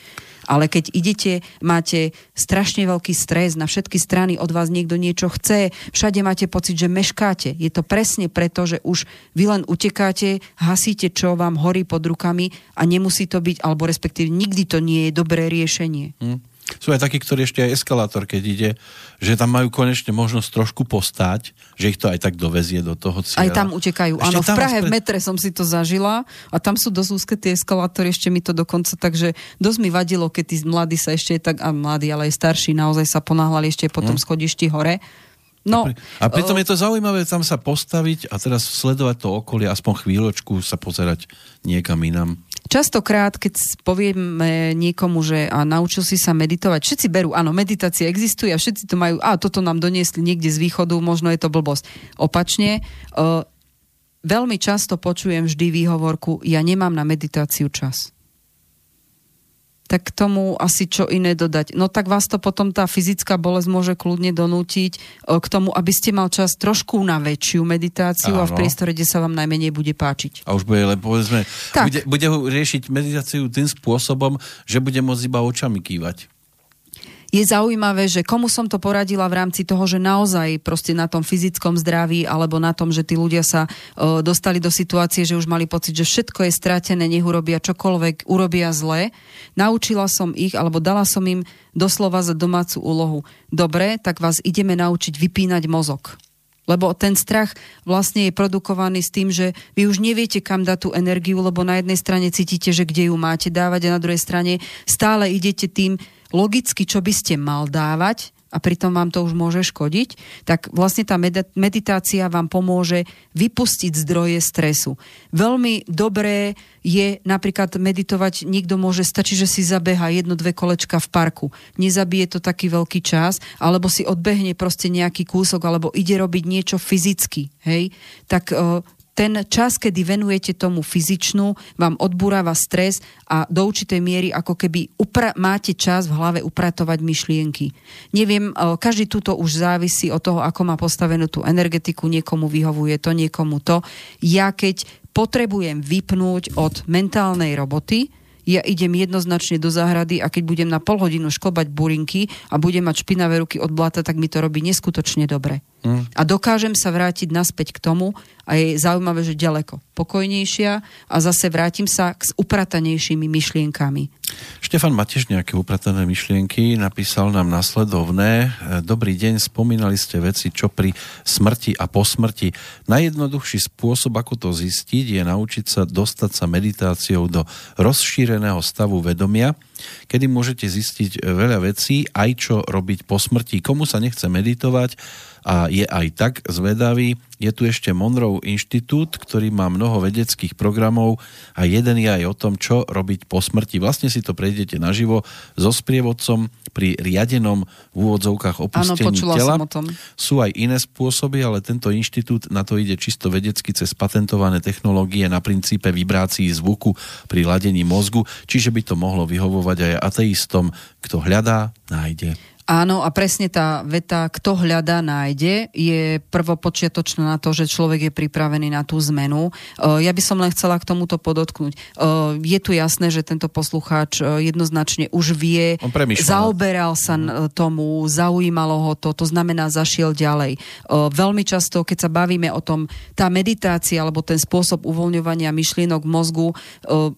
Ale keď idete, máte strašne veľký stres, na všetky strany od vás niekto niečo chce, všade máte pocit, že meškáte. Je to presne preto, že už vy len utekáte, hasíte, čo vám horí pod rukami a nemusí to byť, alebo respektíve nikdy to nie je dobré riešenie. Sú aj takí, ktorí ešte aj eskalátor, keď ide, že tam majú konečne možnosť trošku postáť, že ich to aj tak dovezie do toho cieľa. Aj tam utekajú. Áno, v Prahe v metre som si to zažila a tam sú dosť úzke tie eskalátory, ešte mi to dokonca, takže dosť mi vadilo, keď tí mladí sa ešte tak, a mladí, ale aj starší naozaj sa ponáhľali ešte potom schodišti hore. No, a pritom je to zaujímavé tam sa postaviť a teraz sledovať to okolie, aspoň chvíľočku sa pozerať niekam inam. Častokrát, keď povieme niekomu, že a naučil si sa meditovať, všetci berú, áno, meditácia existuje a všetci to majú, a toto nám doniesli niekde z východu, možno je to blbosť. Opačne, veľmi často počujem vždy výhovorku, ja nemám na meditáciu čas. tak tomu asi čo iné dodať. No tak vás to potom tá fyzická bolesť môže kľudne donútiť k tomu, aby ste mal čas trošku na väčšiu meditáciu. Áno. A v priestore, kde sa vám najmenej bude páčiť. A už bude, lebo povedzme, bude riešiť meditáciu tým spôsobom, že bude môcť iba očami kývať. Je zaujímavé, že komu som to poradila v rámci toho, že naozaj proste na tom fyzickom zdraví alebo na tom, že tí ľudia sa dostali do situácie, že už mali pocit, že všetko je stratené, nech urobia čokoľvek, urobia zle. Naučila som ich, alebo dala som im doslova za domácu úlohu. Dobre, tak vás ideme naučiť vypínať mozog. Lebo ten strach vlastne je produkovaný s tým, že vy už neviete, kam dať tú energiu, lebo na jednej strane cítite, že kde ju máte dávať a na druhej strane stále idete tým logicky, čo by ste mal dávať a pritom vám to už môže škodiť, tak vlastne tá meditácia vám pomôže vypustiť zdroje stresu. Veľmi dobré je napríklad meditovať, niekto môže, stačí, že si zabeha 1-2 kolečka v parku. Nezabije to taký veľký čas, alebo si odbehne proste nejaký kúsok, alebo ide robiť niečo fyzicky, hej? Tak ten čas, kedy venujete tomu fyzičnú, vám odburáva stres a do určitej miery ako keby máte čas v hlave upratovať myšlienky. Neviem, každý tuto už závisí od toho, ako má postavenú tú energetiku, niekomu vyhovuje to, niekomu to. Ja keď potrebujem vypnúť od mentálnej roboty, ja idem jednoznačne do záhrady a keď budem na pol hodinu šklbať burinky a budem mať špinavé ruky od blata, tak mi to robí neskutočne dobre. A dokážem sa vrátiť naspäť k tomu a je zaujímavé, že ďaleko pokojnejšia a zase vrátim sa k upratanejšími myšlienkami. Štefan Banič nejaké upratané myšlienky napísal nám nasledovné. Dobrý deň, spomínali ste veci, čo pri smrti a po smrti. Najjednoduchší spôsob, ako to zistiť, je naučiť sa dostať sa meditáciou do rozšíreného stavu vedomia, kedy môžete zistiť veľa vecí, aj čo robiť po smrti. Komu sa nechce meditovať a je aj tak zvedavý, je tu ešte Monroe Inštitút, ktorý má mnoho vedeckých programov a jeden je aj o tom, čo robiť po smrti. Vlastne si to prejdete naživo so sprievodcom pri riadenom v úvodzovkách opustení tela. Som o tom. Sú aj iné spôsoby, ale tento inštitút na to ide čisto vedecky cez patentované technológie na princípe vibrácií zvuku pri ladení mozgu, čiže by to mohlo vyhovovať aj ateistom. Kto hľadá, nájde. Áno, a presne tá veta, kto hľadá, nájde, je prvopočiatočná na to, že človek je pripravený na tú zmenu. Ja by som len chcela k tomuto podotknúť. Je tu jasné, že tento poslucháč jednoznačne už vie, zaoberal sa tomu, zaujímalo ho to, to znamená, zašiel ďalej. Veľmi často, keď sa bavíme o tom, tá meditácia alebo ten spôsob uvoľňovania myšlienok mozgu,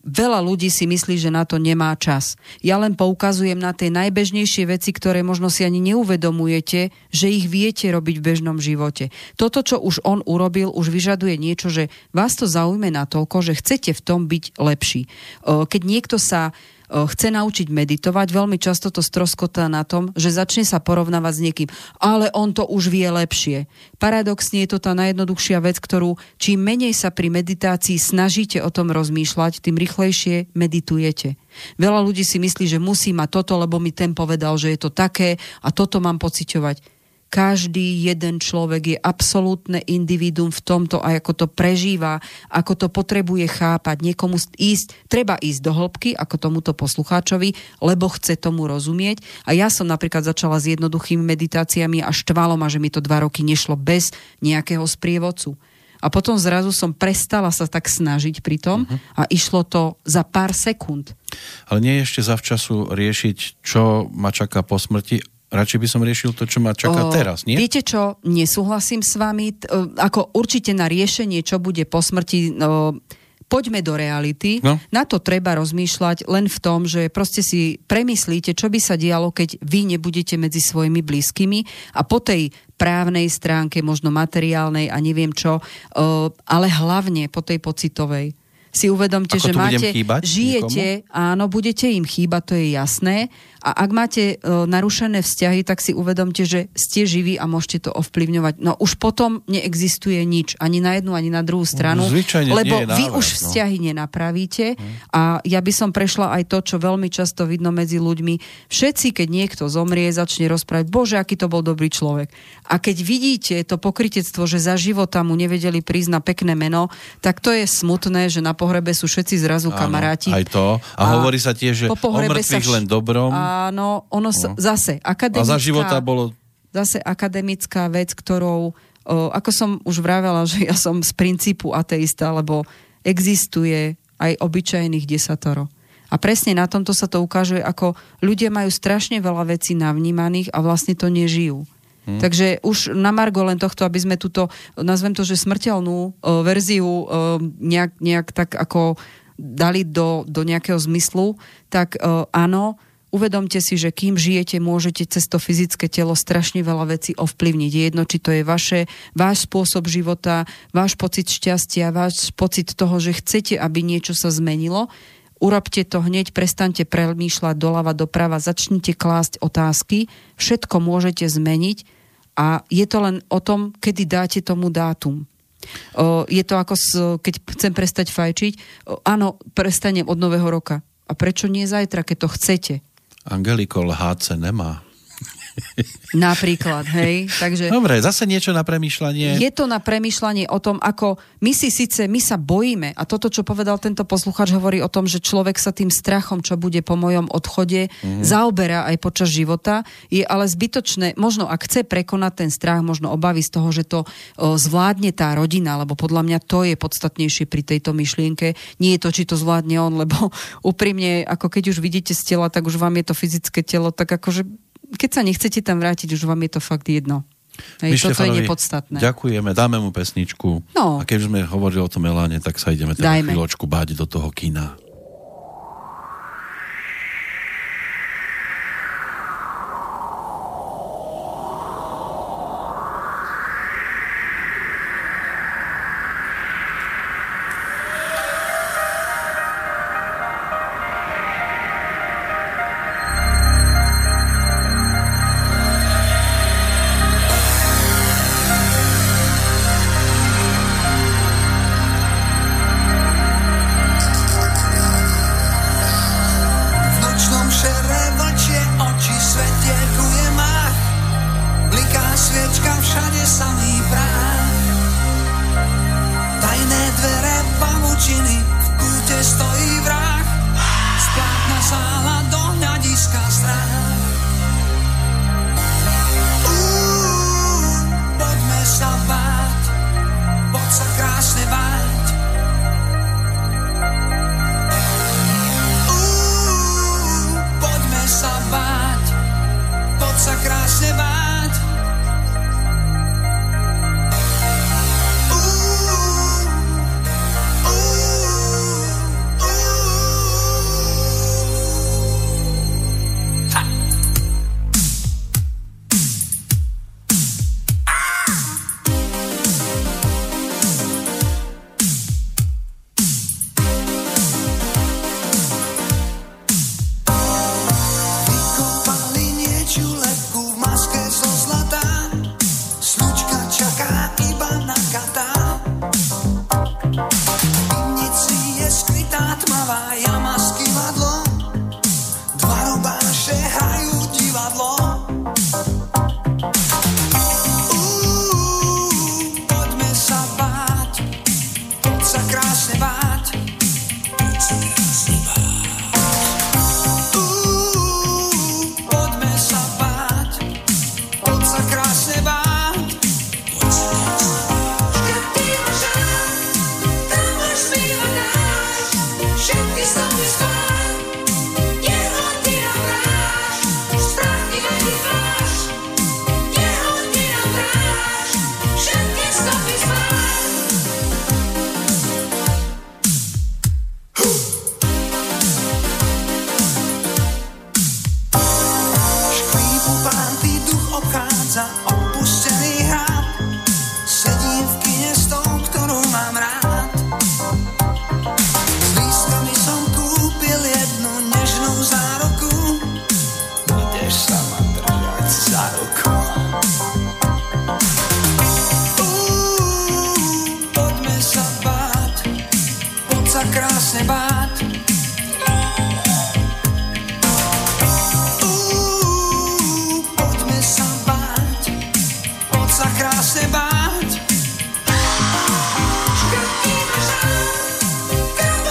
veľa ľudí si myslí, že na to nemá čas. Ja len poukazujem na tie najbežnejšie veci, ktoré možno si ani neuvedomujete, že ich viete robiť v bežnom živote. Toto, čo už on urobil, už vyžaduje niečo, že vás to zaujme natoľko, že chcete v tom byť lepší. Keď niekto sa chce naučiť meditovať, veľmi často to stroskotá na tom, že začne sa porovnávať s niekým. Ale on to už vie lepšie. Paradoxne je to tá najjednoduchšia vec, ktorú čím menej sa pri meditácii snažíte o tom rozmýšľať, tým rýchlejšie meditujete. Veľa ľudí si myslí, že musí mať toto, lebo mi ten povedal, že je to také a toto mám pociťovať. Každý jeden človek je absolútne individuum v tomto a ako to prežíva, ako to potrebuje chápať. Niekomu treba ísť do hĺbky, ako tomuto poslucháčovi, lebo chce tomu rozumieť. A ja som napríklad začala s jednoduchými meditáciami a štvalo ma, že mi to 2 roky nešlo bez nejakého sprievodcu. A potom zrazu som prestala sa tak snažiť pri tom a išlo to za pár sekúnd. Ale nie je ešte zavčasu riešiť, čo ma čaká po smrti. Radšej by som riešil to, čo ma čaká teraz, nie? Viete čo, nesúhlasím s vami, ako určite na riešenie, čo bude po smrti, poďme do reality. No. Na to treba rozmýšľať len v tom, že proste si premyslíte, čo by sa dialo, keď vy nebudete medzi svojimi blízkymi a po tej právnej stránke, možno materiálnej a neviem čo, ale hlavne po tej pocitovej. Si uvedomte, ako že máte, žijete, nikomu? Áno, budete im chýbať, to je jasné. A ak máte narušené vzťahy, tak si uvedomte, že ste živí a môžete to ovplyvňovať. No už potom neexistuje nič, ani na jednu, ani na druhú stranu. Zvyčajne lebo nie je návrat, vy už vzťahy nenapravíte. A ja by som prešla aj to, čo veľmi často vidno medzi ľuďmi. Všetci, keď niekto zomrie, začne rozprávať, bože, aký to bol dobrý človek. A keď vidíte to pokrytectvo, že za života mu nevedeli prísť na pekné meno, tak to je smutné, že na pohrebe sú všetci zrazu kamaráti. Aj to. A hovorí sa tiež, že o mŕtvych len dobrom. Áno, ono zase akademická... A za života bolo... Zase akademická vec, ktorou... ako som už vravela, že ja som z princípu ateista, lebo existuje aj obyčajných 10. A presne na tomto sa to ukáže, ako ľudia majú strašne veľa vecí navnímaných a vlastne to nežijú. Takže už na margo len tohto, aby sme túto, nazvem to, že smrteľnú verziu nejak tak ako dali do nejakého zmyslu, tak áno, uvedomte si, že kým žijete, môžete cez to fyzické telo strašne veľa vecí ovplyvniť. Jedno, či to je váš spôsob života, váš pocit šťastia, váš pocit toho, že chcete, aby niečo sa zmenilo. Urobte to hneď, prestaňte premýšľať doľava, doprava, začnite klásť otázky, všetko môžete zmeniť a je to len o tom, kedy dáte tomu dátum. Je to ako, keď chcem prestať fajčiť, áno, prestanem od nového roka. A prečo nie zajtra, keď to chcete? Angelikol HC nemá. Napríklad, hej. Takže, dobre, zase niečo na premýšľanie. Je to na premýšľanie o tom, ako my sa bojíme, a toto, čo povedal tento poslucháč, hovorí o tom, že človek sa tým strachom, čo bude po mojom odchode, zaoberá aj počas života. Je ale zbytočné, možno ak chce prekonať ten strach, možno obavy z toho, že to zvládne tá rodina, lebo podľa mňa to je podstatnejšie pri tejto myšlienke. Nie je to, či to zvládne on, lebo úprimne, ako keď už vidíte z tela, tak už vám je to fyzické telo, tak akože keď sa nechcete tam vrátiť, už vám je to fakt jedno. Hej, toto je nepodstatné. Ďakujeme, dáme mu pesničku. No. A keď sme hovorili o tom Eláne, tak sa ideme teda chvíľočku báť do toho kina. Krásne báť. Škrtí maža, kam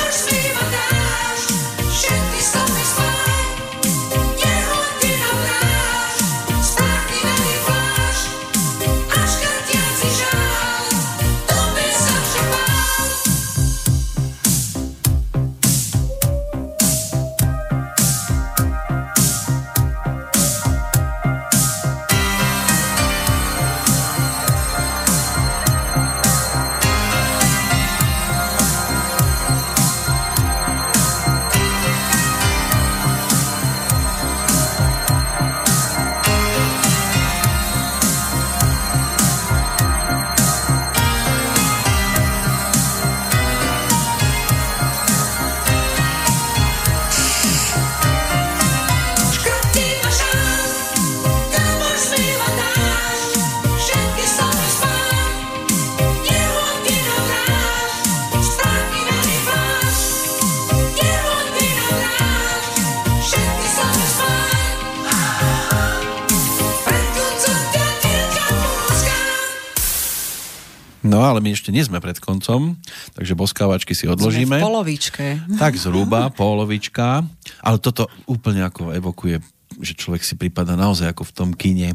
No, ale my ešte nie sme pred koncom, takže boskávačky si odložíme. Sme v polovičke. Tak zhruba, polovička. Ale toto úplne ako evokuje, že človek si prípada naozaj ako v tom kine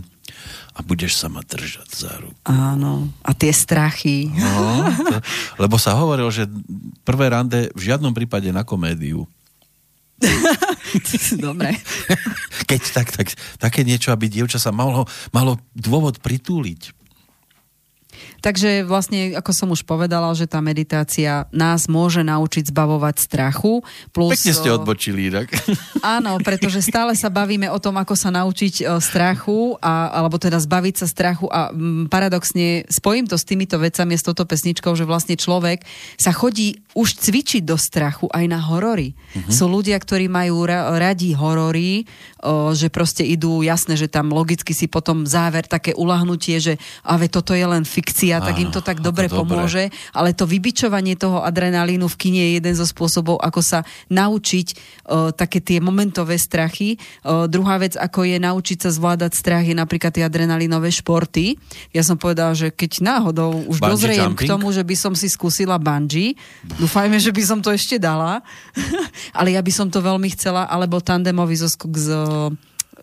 a budeš sa ma držať za ruku. Áno, a tie strachy. No, to, lebo sa hovorilo, že prvé rande v žiadnom prípade na komédiu. Dobre. Keď tak, také niečo, aby dievča sa malo dôvod pritúliť. Takže vlastne, ako som už povedala, že tá meditácia nás môže naučiť zbavovať strachu. Plus, pekne ste odbočili, tak? Áno, pretože stále sa bavíme o tom, ako sa naučiť strachu, alebo teda zbaviť sa strachu a paradoxne spojím to s týmito vecami, s touto pesničkou, že vlastne človek sa chodí už cvičiť do strachu aj na horory. Mm-hmm. Sú ľudia, ktorí majú radi horory, že proste idú, jasné, že tam logicky si potom záver také uľahnutie, že ale toto je len fikcia. A tak im to tak dobre pomôže, ale to vybičovanie toho adrenalínu v kine je jeden zo spôsobov, ako sa naučiť také tie momentové strachy. Druhá vec, ako je naučiť sa zvládať strach, je napríklad tie adrenalínové športy. Ja som povedala, že keď náhodou už bungee dozriem jumping? K tomu, že by som si skúsila bungee, dúfajme, že by som to ešte dala, ale ja by som to veľmi chcela, alebo tandemový zoskok z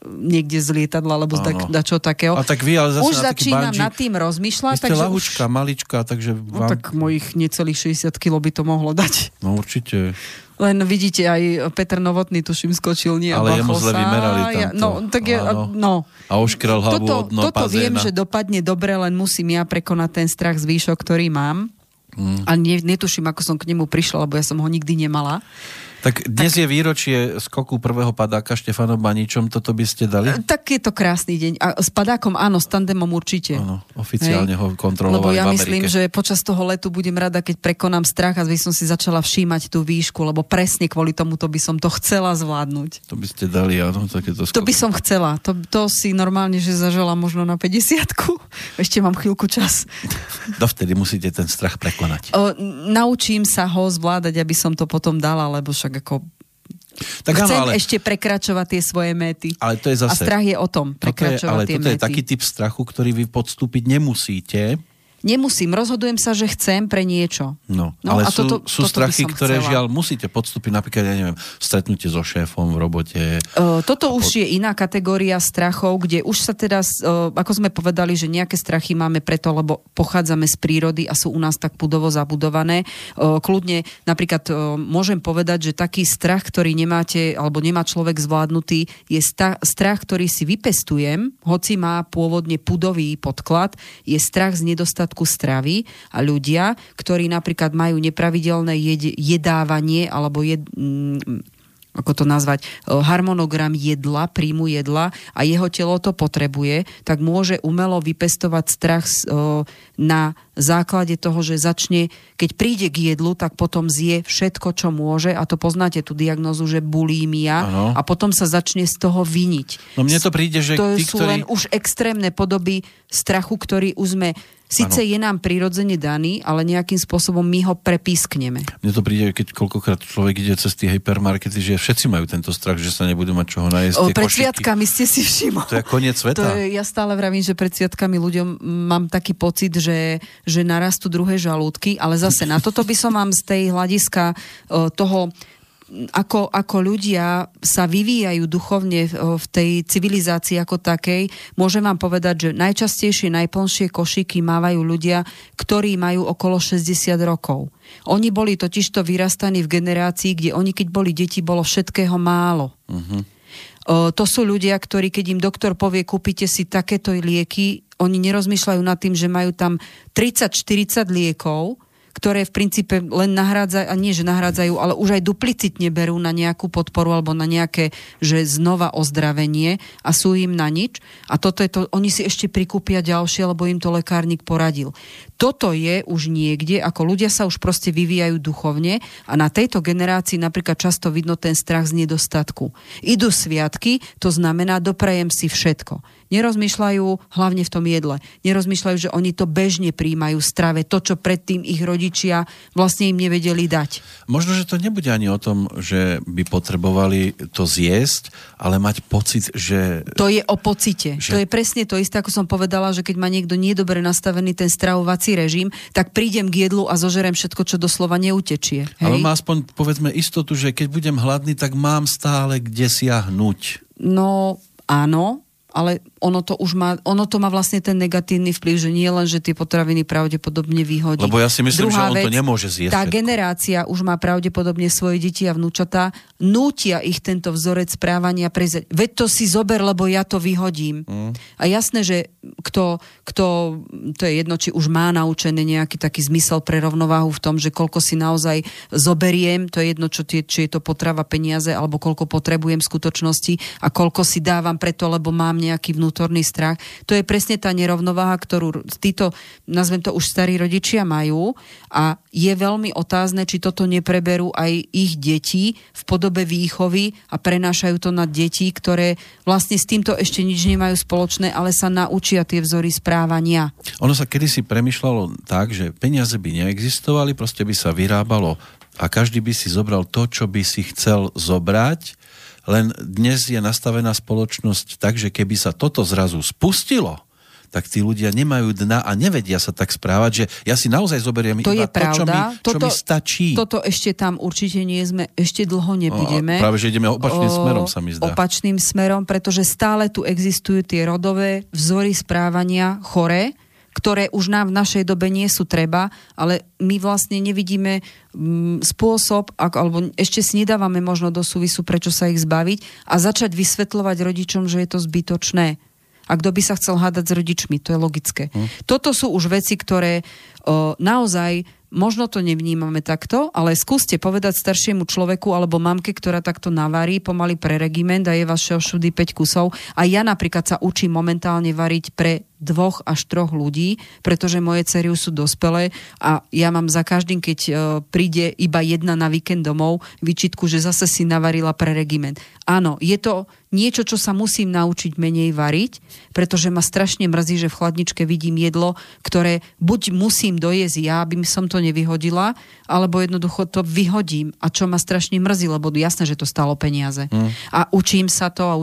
niekde z lietadla, alebo dačo takého. A tak vy, ale zase už na začínam nad tým rozmýšľať. Ste ľahučka, malička, takže vám... No tak mojich necelých 60 kg by to mohlo dať. No určite. Len vidíte, aj Petr Novotný, tuším, skočil, nie? Ale jemu zle vymerali tamto. No, tak je, no. A oškrel hlavu od no pazéna. Toto viem, že dopadne dobre, len musím ja prekonať ten strach z výšok, ktorý mám. A netuším, ako som k nemu prišla, lebo ja som ho nikdy nemala. Tak dnes je výročie skoku prvého padáka Štefanom Baničom, toto by ste dali? Tak je to krásny deň. A s padákom áno, s tandemom určite. Áno, oficiálne hej? Ho kontrolovali v Amerike. Lebo ja myslím, že počas toho letu budem rada, keď prekonám strach a som si začala všímať tú výšku, lebo presne kvôli tomuto by som to chcela zvládnuť. To by ste dali, áno, takéto skoky. To by som chcela. To si normálne, že zažela možno na 50-ku. Ešte mám chvíľku čas. Dovtedy musíte ten strach prekonať. Naučím sa ho zvládať, aby som to potom dala, lebo však ako... Tak chcem áno, ale... ešte prekračovať tie svoje méty. Ale to je zase... A strach je o tom, prekračovať ale tie méty. Ale toto je taký typ strachu, ktorý vy podstúpiť nemusíte. Nemusím, rozhodujem sa, že chcem pre niečo. No ale a sú strachy, ktoré žiaľ musíte podstúpiť, napríklad, ja neviem, stretnutie so šéfom v robote. Toto už je iná kategória strachov, kde už sa teda, ako sme povedali, že nejaké strachy máme preto, lebo pochádzame z prírody a sú u nás tak púdovo zabudované. Kľudne, napríklad, môžem povedať, že taký strach, ktorý nemáte, alebo nemá človek zvládnutý, je strach, ktorý si vypestujem, hoci má pôvodne púdový podklad, je strach z nedostatku stravy a ľudia, ktorí napríklad majú nepravidelné jedávanie alebo ako to nazvať, harmonogram jedla, príjmu jedla a jeho telo to potrebuje, tak môže umelo vypestovať strach na základe toho, že začne, keď príde k jedlu, tak potom zje všetko, čo môže a to poznáte tú diagnózu, že bulímia a potom sa začne z toho viniť. No mne to príde, že to tí, sú len už extrémne podoby strachu, ktorý už sme Sice je nám prirodzene daný, ale nejakým spôsobom my ho prepískneme. Mne to príde, keď koľkokrát človek ide cez tie hypermarkety, že všetci majú tento strach, že sa nebudú mať čoho najesť. Pred sviatkami ste si všimli. To je koniec sveta. Ja stále vravím, že pred sviatkami ľuďom mám taký pocit, že narastú druhé žalúdky, ale zase na toto by som vám z tej hľadiska toho... Ako ľudia sa vyvíjajú duchovne v tej civilizácii ako takej, môžem vám povedať, že najčastejšie, najplnšie košíky mávajú ľudia, ktorí majú okolo 60 rokov. Oni boli totižto vyrastaní v generácii, kde oni, keď boli deti, bolo všetkého málo. To sú ľudia, ktorí, keď im doktor povie, kúpite si takéto lieky, oni nerozmýšľajú nad tým, že majú tam 30-40 liekov, ktoré v princípe len nahrádzajú, a nie že nahrádzajú, ale už aj duplicitne berú na nejakú podporu alebo na nejaké, že znova ozdravenie a sú im na nič. A toto je to, oni si ešte prikúpia ďalšie, lebo im to lekárnik poradil. Toto je už niekde, ako ľudia sa už proste vyvíjajú duchovne a na tejto generácii napríklad často vidno ten strach z nedostatku. Idú sviatky, to znamená doprajem si všetko. nerozmýšľajú hlavne v tom jedle. Nerozmýšľajú, že oni to bežne prijímajú v strave, to, čo predtým ich rodičia vlastne im nevedeli dať. Možno, že to nebude ani o tom, že by potrebovali to zjesť, ale mať pocit, že... To je o pocite. Že... To je presne to isté, ako som povedala, že keď má niekto nedobre nastavený ten stravovací režim, tak prídem k jedlu a zožerem všetko, čo doslova neutečie. Hej? Ale má aspoň, povedzme, istotu, že keď budem hladný, tak mám stále kde siahnuť. No, áno, ale ono to má vlastne ten negatívny vplyv, že nie len, že tie potraviny pravdepodobne vyhodí. Lebo ja si myslím, druhá že on vec, to nemôže zjesť. Tá všetko. Generácia už má pravdepodobne svoje deti a vnúčatá, nútia ich tento vzorec správania prezrieť. Veď to si zober, lebo ja to vyhodím. Mm. A jasné, že kto, to je jedno, či už má naučený nejaký taký zmysel pre rovnováhu v tom, že koľko si naozaj zoberiem, to je jedno, či je to potrava, peniaze, alebo koľko potrebujem v skutočnosti a koľko si dávam preto, lebo mám nejaký vnútorný strach. To je presne tá nerovnováha, ktorú títo, nazvem to už starí rodičia majú a je veľmi otázne, či toto nepreberú aj ich deti v podobe výchovy a prenášajú to na deti, ktoré vlastne s týmto ešte nič nemajú spoločné, ale sa naučia tie vzory správania. Ono sa kedysi premýšľalo tak, že peniaze by neexistovali, proste by sa vyrábalo a každý by si zobral to, čo by si chcel zobrať. Len dnes je nastavená spoločnosť tak, že keby sa toto zrazu spustilo, tak tí ľudia nemajú dna a nevedia sa tak správať, že ja si naozaj zoberiem to iba je to, čo mi stačí. Toto ešte tam určite nie sme, ešte dlho nebudeme. Práve, že ideme opačným smerom, sa mi zdá. Opačným smerom, pretože stále tu existujú tie rodové vzory správania choré, ktoré už nám v našej dobe nie sú treba, ale my vlastne nevidíme spôsob, alebo ešte si nedávame možno do súvisu, prečo sa ich zbaviť a začať vysvetľovať rodičom, že je to zbytočné. A kto by sa chcel hádať s rodičmi, to je logické. Toto sú už veci, ktoré naozaj... Možno to nevnímame takto, ale skúste povedať staršiemu človeku alebo mamke, ktorá takto navarí pomaly pre regiment a je vašeho všudy 5 kusov. A ja napríklad sa učím momentálne variť pre 2 až 3 ľudí, pretože moje dcery sú dospelé a ja mám za každým, keď príde iba jedna na víkend domov, výčitku, že zase si navarila pre regiment. Áno, je to niečo, čo sa musím naučiť menej variť, pretože ma strašne mrzí, že v chladničke vidím jedlo, ktoré buď musím dojesť ja, aby som to nevyhodila, alebo jednoducho to vyhodím. A čo ma strašne mrzí, lebo jasné, že to stálo peniaze. A učím sa to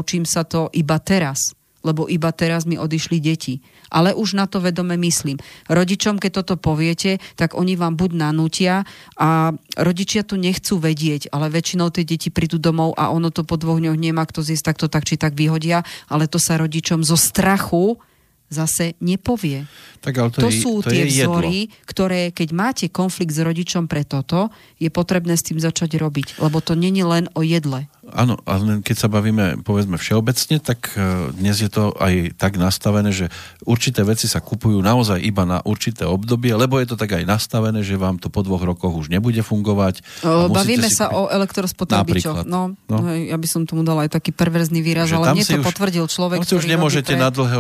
iba teraz. Lebo iba teraz mi odišli deti. Ale už na to vedome myslím. Rodičom, keď toto poviete, tak oni vám buď nanútia a rodičia to nechcú vedieť, ale väčšinou tie deti prídu domov a ono to po 2 dňoch nemá kto zjesť, tak to tak či tak vyhodia, ale to sa rodičom zo strachu zase nepovie. Tak, ale to sú to tie vzory, ktoré, keď máte konflikt s rodičom pre toto, je potrebné s tým začať robiť, lebo to nie je len o jedle. Áno, ale keď sa bavíme, povedzme, všeobecne, tak dnes je to aj tak nastavené, že určité veci sa kupujú naozaj iba na určité obdobie, lebo je to tak aj nastavené, že vám to po 2 rokoch už nebude fungovať. Bavíme sa o elektrospotrebičoch. No, ja by som tomu dala aj taký perverzný výraz, že ale mne to potvrdil človek, ktorý už nemôžete na dlhé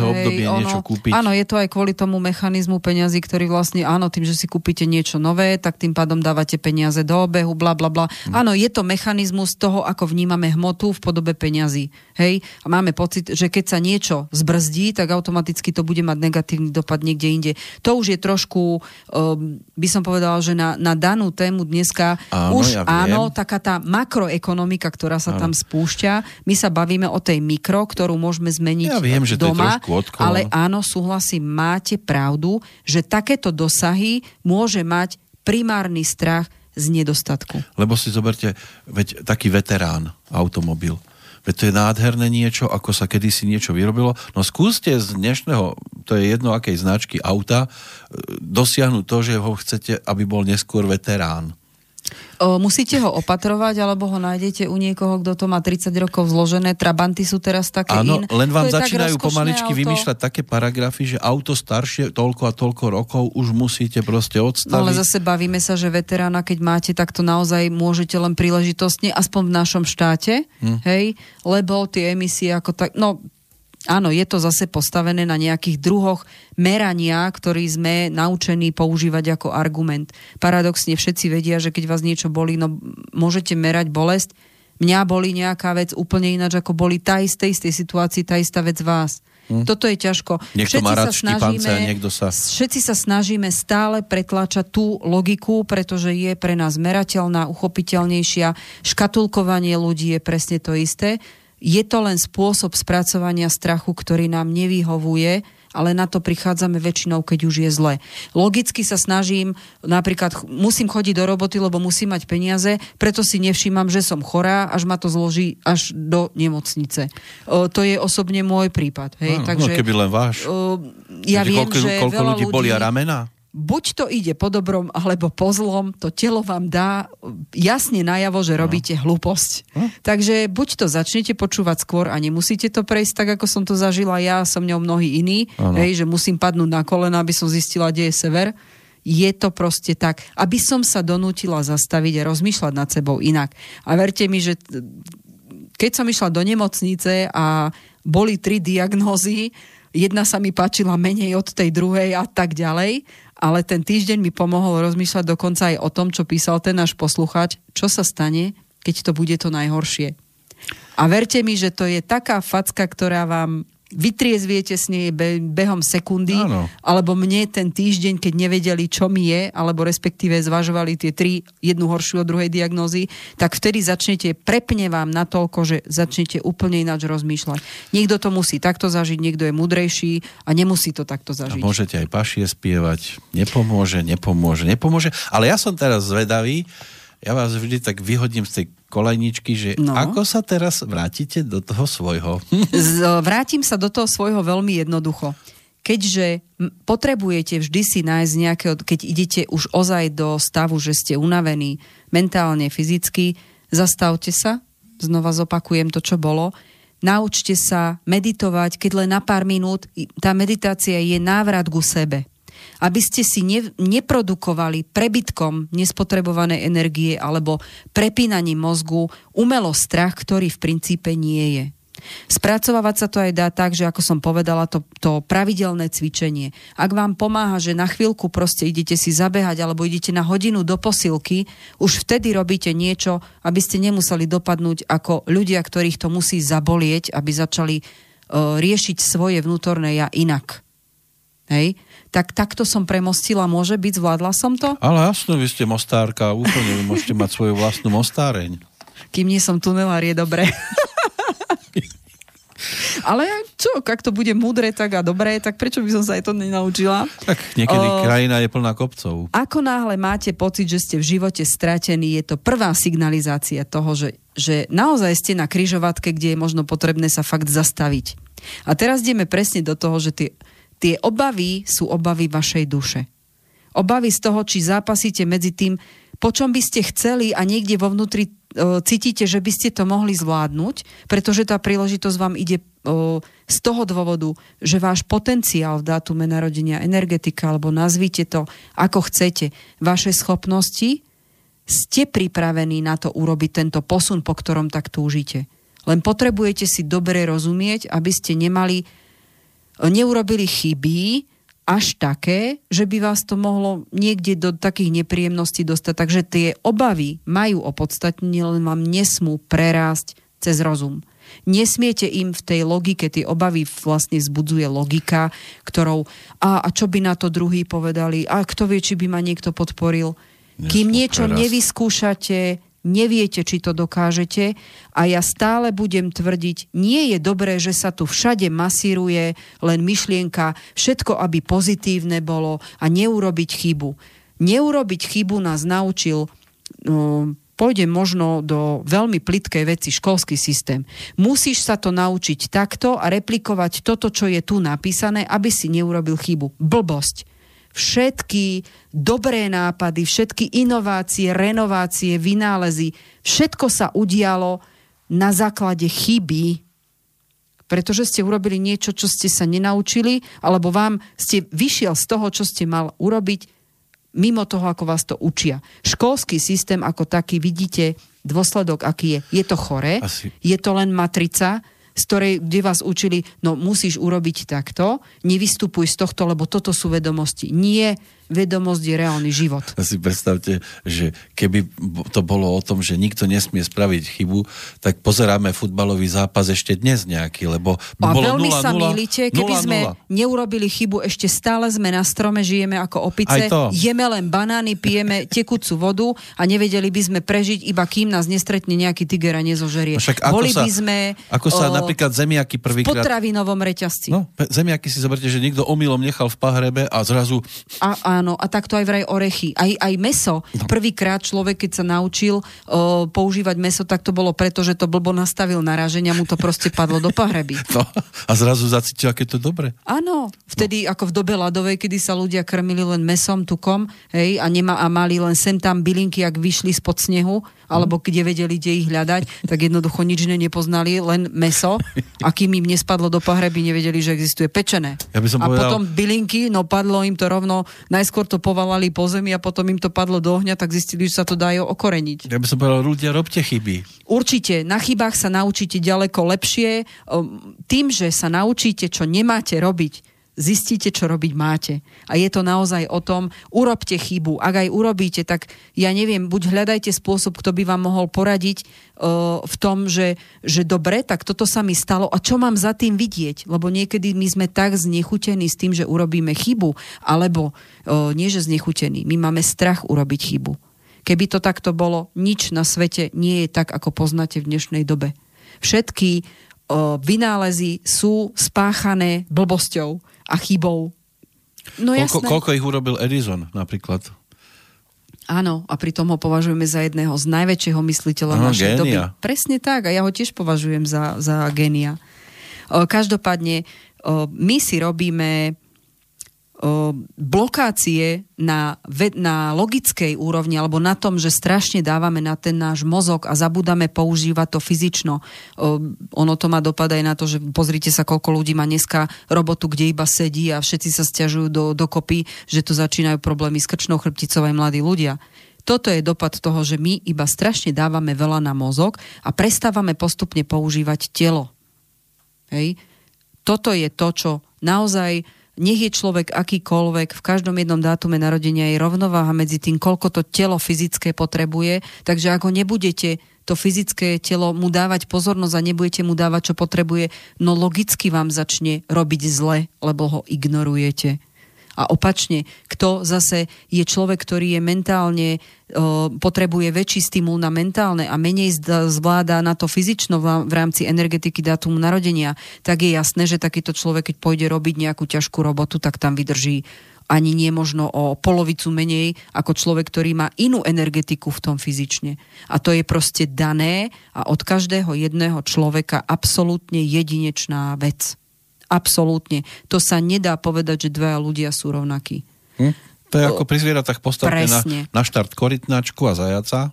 obdobie niečo kúpiť. Áno, je to aj kvôli tomu mechanizmu peňazí, ktorý vlastne, áno, tým, že si kúpite niečo nové, tak tým pádom dávate peniaze do obehu, bla bla bla. Áno, je to mechanizmus toho, ako vnímame hmotu v podobe peňazí. Hej? A máme pocit, že keď sa niečo zbrzdí, tak automaticky to bude mať negatívny dopad niekde inde. To už je trošku, by som povedala, že na danú tému dneska taká tá makroekonomika, ktorá sa tam spúšťa. My sa bavíme o tej mikro, ktorú môžeme zmeniť doma. Ja viem, že to je trošku odkolo. Ale áno, súhlasím, máte pravdu, že takéto dosahy môže mať primárny strach z nedostatku. Lebo si zoberte, veď taký veterán automobil. Veď to je nádherné niečo, ako sa kedysi niečo vyrobilo. No skúste z dnešného, to je jedno akej značky auta, dosiahnuť to, že ho chcete, aby bol neskôr veterán. Musíte ho opatrovať, alebo ho nájdete u niekoho, kto to má 30 rokov zložené. Trabanty sú teraz také iné. Áno, len vám začínajú pomaličky vymýšľať také paragrafy, že auto staršie toľko a toľko rokov už musíte proste odstaviť. No ale zase bavíme sa, že veterána, keď máte, tak to naozaj môžete len príležitostne, aspoň v našom štáte, hej, lebo tie emisie ako tak... No, áno, je to zase postavené na nejakých druhoch merania, ktorý sme naučení používať ako argument. Paradoxne všetci vedia, že keď vás niečo bolí, no môžete merať bolesť, mňa boli nejaká vec úplne ináč, ako boli tá istej situácii, tá istá vec vás. Toto je ťažko. Všetci sa snažíme stále pretláčať tú logiku, pretože je pre nás merateľná, uchopiteľnejšia. Škatulkovanie ľudí je presne to isté. Je to len spôsob spracovania strachu, ktorý nám nevyhovuje, ale na to prichádzame väčšinou, keď už je zle. Logicky sa snažím, napríklad musím chodiť do roboty, lebo musím mať peniaze, preto si nevšímam, že som chorá, až ma to zloží až do nemocnice. To je osobne môj prípad. Hej? Takže, keby len váš. Ja viem, že koľko ľudí bolia ramena? Buď to ide po dobrom, alebo po zlom, to telo vám dá jasne najavo, že robíte hlúposť. Takže buď to začnete počúvať skôr a nemusíte to prejsť tak, ako som to zažila ja, som ňou mnohí iní, hej, že musím padnúť na kolena, aby som zistila, kde je sever. Je to proste tak, aby som sa donútila zastaviť a rozmýšľať nad sebou inak. A verte mi, že keď som išla do nemocnice a boli 3 diagnózy, jedna sa mi páčila menej od tej druhej a tak ďalej, ale ten týždeň mi pomohol rozmýšľať dokonca aj o tom, čo písal ten náš poslucháč, čo sa stane, keď to bude to najhoršie. A verte mi, že to je taká facka, ktorá vám vytriezviete s nej behom sekundy, alebo mne ten týždeň, keď nevedeli, čo mi je, alebo respektíve zvažovali tie 3, jednu horšiu od druhej diagnózy, tak vtedy začnete, prepne vám natoľko, že začnete úplne ináč rozmýšľať. Niekto to musí takto zažiť, niekto je múdrejší a nemusí to takto zažiť. A môžete aj pašie spievať, nepomôže, ale ja som teraz zvedavý, ja vás vždy tak vyhodím z tej kolajničky, že ako sa teraz vrátite do toho svojho? Vrátim sa do toho svojho veľmi jednoducho. Keďže potrebujete vždy si nájsť nejakého, keď idete už ozaj do stavu, že ste unavení mentálne, fyzicky, zastavte sa, znova zopakujem to, čo bolo, naučte sa meditovať, keď len na pár minút, tá meditácia je návrat ku sebe. Aby ste si neprodukovali prebytkom nespotrebované energie alebo prepínaním mozgu umelo strach, ktorý v princípe nie je. Spracovávať sa to aj dá tak, že ako som povedala, to pravidelné cvičenie. Ak vám pomáha, že na chvíľku proste idete si zabehať alebo idete na hodinu do posilky, už vtedy robíte niečo, aby ste nemuseli dopadnúť ako ľudia, ktorých to musí zabolieť, aby začali riešiť svoje vnútorné ja inak. Hej? Tak takto som premostila, môže byť, zvládla som to? Ale jasno, vy ste mostárka, úplne vy môžete mať svoju vlastnú mostáreň. Kým nie som tunelár, je dobre. Ale čo, ak to bude múdre tak a dobré, tak prečo by som sa aj to nenaučila? Tak niekedy krajina je plná kopcov. Ako náhle máte pocit, že ste v živote stratení, je to prvá signalizácia toho, že naozaj ste na križovatke, kde je možno potrebné sa fakt zastaviť. A teraz ideme presne do toho, že tie obavy sú obavy vašej duše. Obavy z toho, či zápasíte medzi tým, po čom by ste chceli a niekde vo vnútri cítite, že by ste to mohli zvládnuť, pretože tá príležitosť vám ide z toho dôvodu, že váš potenciál v dátume narodenia, energetika, alebo nazvite to, ako chcete, vaše schopnosti, ste pripravení na to urobiť tento posun, po ktorom tak túžite. Len potrebujete si dobre rozumieť, aby ste neurobili chyby až také, že by vás to mohlo niekde do takých nepríjemností dostať. Takže tie obavy majú opodstatnenie, len vám nesmú prerásť cez rozum. Nesmiete im v tej logike, tie obavy vlastne vzbudzuje logika, ktorou a čo by na to druhý povedali, a kto vie, či by ma niekto podporil. Kým niečo nevyskúšate, neviete, či to dokážete, a ja stále budem tvrdiť, nie je dobré, že sa tu všade masíruje len myšlienka, všetko, aby pozitívne bolo a neurobiť chybu. Neurobiť chybu nás naučil, pôjdem možno do veľmi plytkej veci, školský systém. Musíš sa to naučiť takto a replikovať toto, čo je tu napísané, aby si neurobil chybu. Blbosť. Všetky dobré nápady, všetky inovácie, renovácie, vynálezy, všetko sa udialo na základe chyby, pretože ste urobili niečo, čo ste sa nenaučili, alebo vám ste vyšiel z toho, čo ste mal urobiť, mimo toho, ako vás to učia. Školský systém ako taký, vidíte dôsledok, aký je. Je to chore, je to len matrica, z ktorej, kde vás učili, no musíš urobiť takto, nevystupuj z tohto, lebo toto sú vedomosti. Nie, vedomosť je reálny život. Si predstavte, že keby to bolo o tom, že nikto nesmie spraviť chybu, tak pozeráme futbalový zápas ešte dnes nejaký, lebo by bolo 0-0. A veľmi sa mýlite, keby sme neurobili chybu, ešte stále sme na strome, žijeme ako opice, jeme len banány, pijeme tekúcu vodu a nevedeli by sme prežiť, iba kým nás nestretne nejaký tiger a nezožerie. Boli by sme ako sa napríklad zemiaky prvýkrát... V potravinovom reťazci. No, zemiaky si zoberte, že niekto omylom nechal v pahrebe a zrazu... Áno, a takto aj vraj orechy. Aj meso. No. Prvýkrát človek, keď sa naučil používať meso, tak to bolo preto, že to blbo nastavil naráženia, mu to proste padlo do pahreby. No, a zrazu zacítil, aké to dobre. Áno, vtedy ako v dobe ľadovej, kedy sa ľudia krmili len mesom, tukom, hej, a mali len sem tam bylinky, ak vyšli spod snehu, alebo kde vedeli, kde ich hľadať, tak jednoducho nič nepoznali, len meso, a kým im nespadlo do pahreby, nevedeli, že existuje pečené. Potom bylinky, no padlo im to rovno, najskôr to povalali po zemi a potom im to padlo do ohňa, tak zistili, že sa to dajú okoreniť. Ja by som povedal, ľudia, robte chyby. Určite, na chybách sa naučíte ďaleko lepšie. Tým, že sa naučíte, čo nemáte robiť, zistíte, čo robiť máte. A je to naozaj o tom, urobte chybu. Ak aj urobíte, tak ja neviem, buď hľadajte spôsob, kto by vám mohol poradiť v tom, že dobre, tak toto sa mi stalo a čo mám za tým vidieť? Lebo niekedy my sme tak znechutení s tým, že urobíme chybu, alebo nie, že znechutení. My máme strach urobiť chybu. Keby to takto bolo, nič na svete nie je tak, ako poznáte v dnešnej dobe. Všetky vynálezy sú spáchané blbosťou a chybou. No jasné. Koľko ich urobil Edison napríklad? Áno, a pritom ho považujeme za jedného z najväčšieho mysliteľa našej doby. Presne tak, a ja ho tiež považujem za génia. Každopádne, my si robíme blokácie na logickej úrovni alebo na tom, že strašne dávame na ten náš mozog a zabúdame používať to fyzično. Ono to má dopad aj na to, že pozrite sa, koľko ľudí má dneska robotu, kde iba sedí a všetci sa sťažujú dokopy, že to začínajú problémy s krčnou chrbticou aj mladí ľudia. Toto je dopad toho, že my iba strašne dávame veľa na mozog a prestávame postupne používať telo. Hej? Toto je to, čo naozaj... Nech je človek akýkoľvek, v každom jednom dátume narodenia je rovnováha medzi tým, koľko to telo fyzické potrebuje, takže ako nebudete to fyzické telo mu dávať pozornosť a nebudete mu dávať, čo potrebuje, no logicky vám začne robiť zle, lebo ho ignorujete. A opačne, kto zase je človek, ktorý je mentálne, potrebuje väčší stimul na mentálne a menej zvláda na to fyzično v rámci energetiky dátumu narodenia, tak je jasné, že takýto človek, keď pôjde robiť nejakú ťažkú robotu, tak tam vydrží ani nie možno o polovicu menej ako človek, ktorý má inú energetiku v tom fyzične. A to je proste dané a od každého jedného človeka absolútne jedinečná vec. Absolútne. To sa nedá povedať, že dvaja ľudia sú rovnakí. To je ako pri zvieratách postavené na štart korytnačku a zajaca.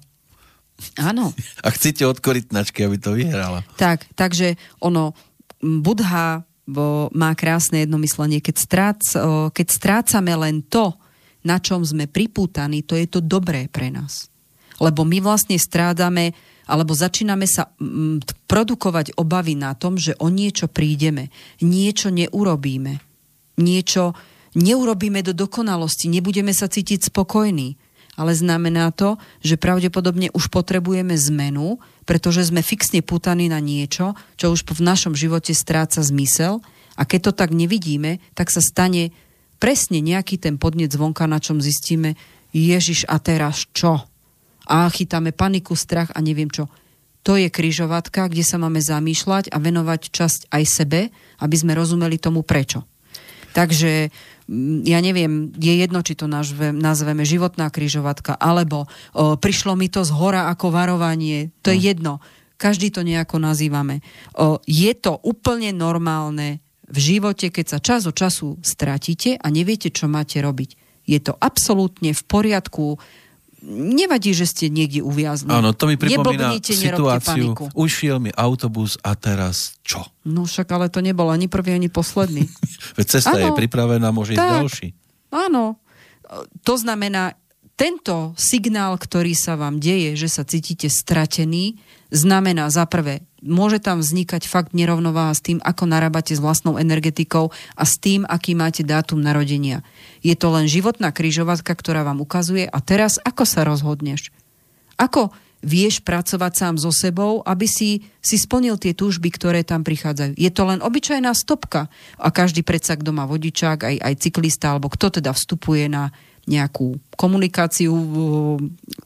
Áno. A chcete od korytnačky, aby to vyhrala. Takže ono, Buddha má krásne jednomyslenie. Keď strácame len to, na čom sme pripútaní, to je to dobré pre nás. Lebo my vlastne strádame alebo začíname sa produkovať obavy na tom, že o niečo prídeme, niečo neurobíme, niečo neurobíme do dokonalosti, nebudeme sa cítiť spokojní. Ale znamená to, že pravdepodobne už potrebujeme zmenu, pretože sme fixne pútaní na niečo, čo už v našom živote stráca zmysel a keď to tak nevidíme, tak sa stane presne nejaký ten podnet zvonka, na čom zistíme, Ježiš, a teraz čo? A chytáme paniku, strach a neviem čo. To je križovatka, kde sa máme zamýšľať a venovať časť aj sebe, aby sme rozumeli tomu prečo. Takže, ja neviem, je jedno, či to nazveme životná križovatka, alebo prišlo mi to z hora ako varovanie. To je jedno. Každý to nejako nazývame. Je to úplne normálne v živote, keď sa čas od času stratíte a neviete, čo máte robiť. Je to absolútne v poriadku. Nevadí, že ste niekde uviazli. Áno, to mi pripomína situáciu. Ušiel mi autobus a teraz čo? No však, ale to nebol ani prvý, ani posledný. Veď cesta je pripravená, môže ísť ďalší. Áno. To znamená, tento signál, ktorý sa vám deje, že sa cítite stratený, znamená za prvé, môže tam vznikať fakt nerovnováha s tým, ako narábate s vlastnou energetikou a s tým, aký máte dátum narodenia. Je to len životná križovatka, ktorá vám ukazuje a teraz ako sa rozhodneš? Ako vieš pracovať sám so sebou, aby si splnil tie túžby, ktoré tam prichádzajú? Je to len obyčajná stopka a každý predsa, kto má vodičák, aj cyklista, alebo kto teda vstupuje na nejakú komunikáciu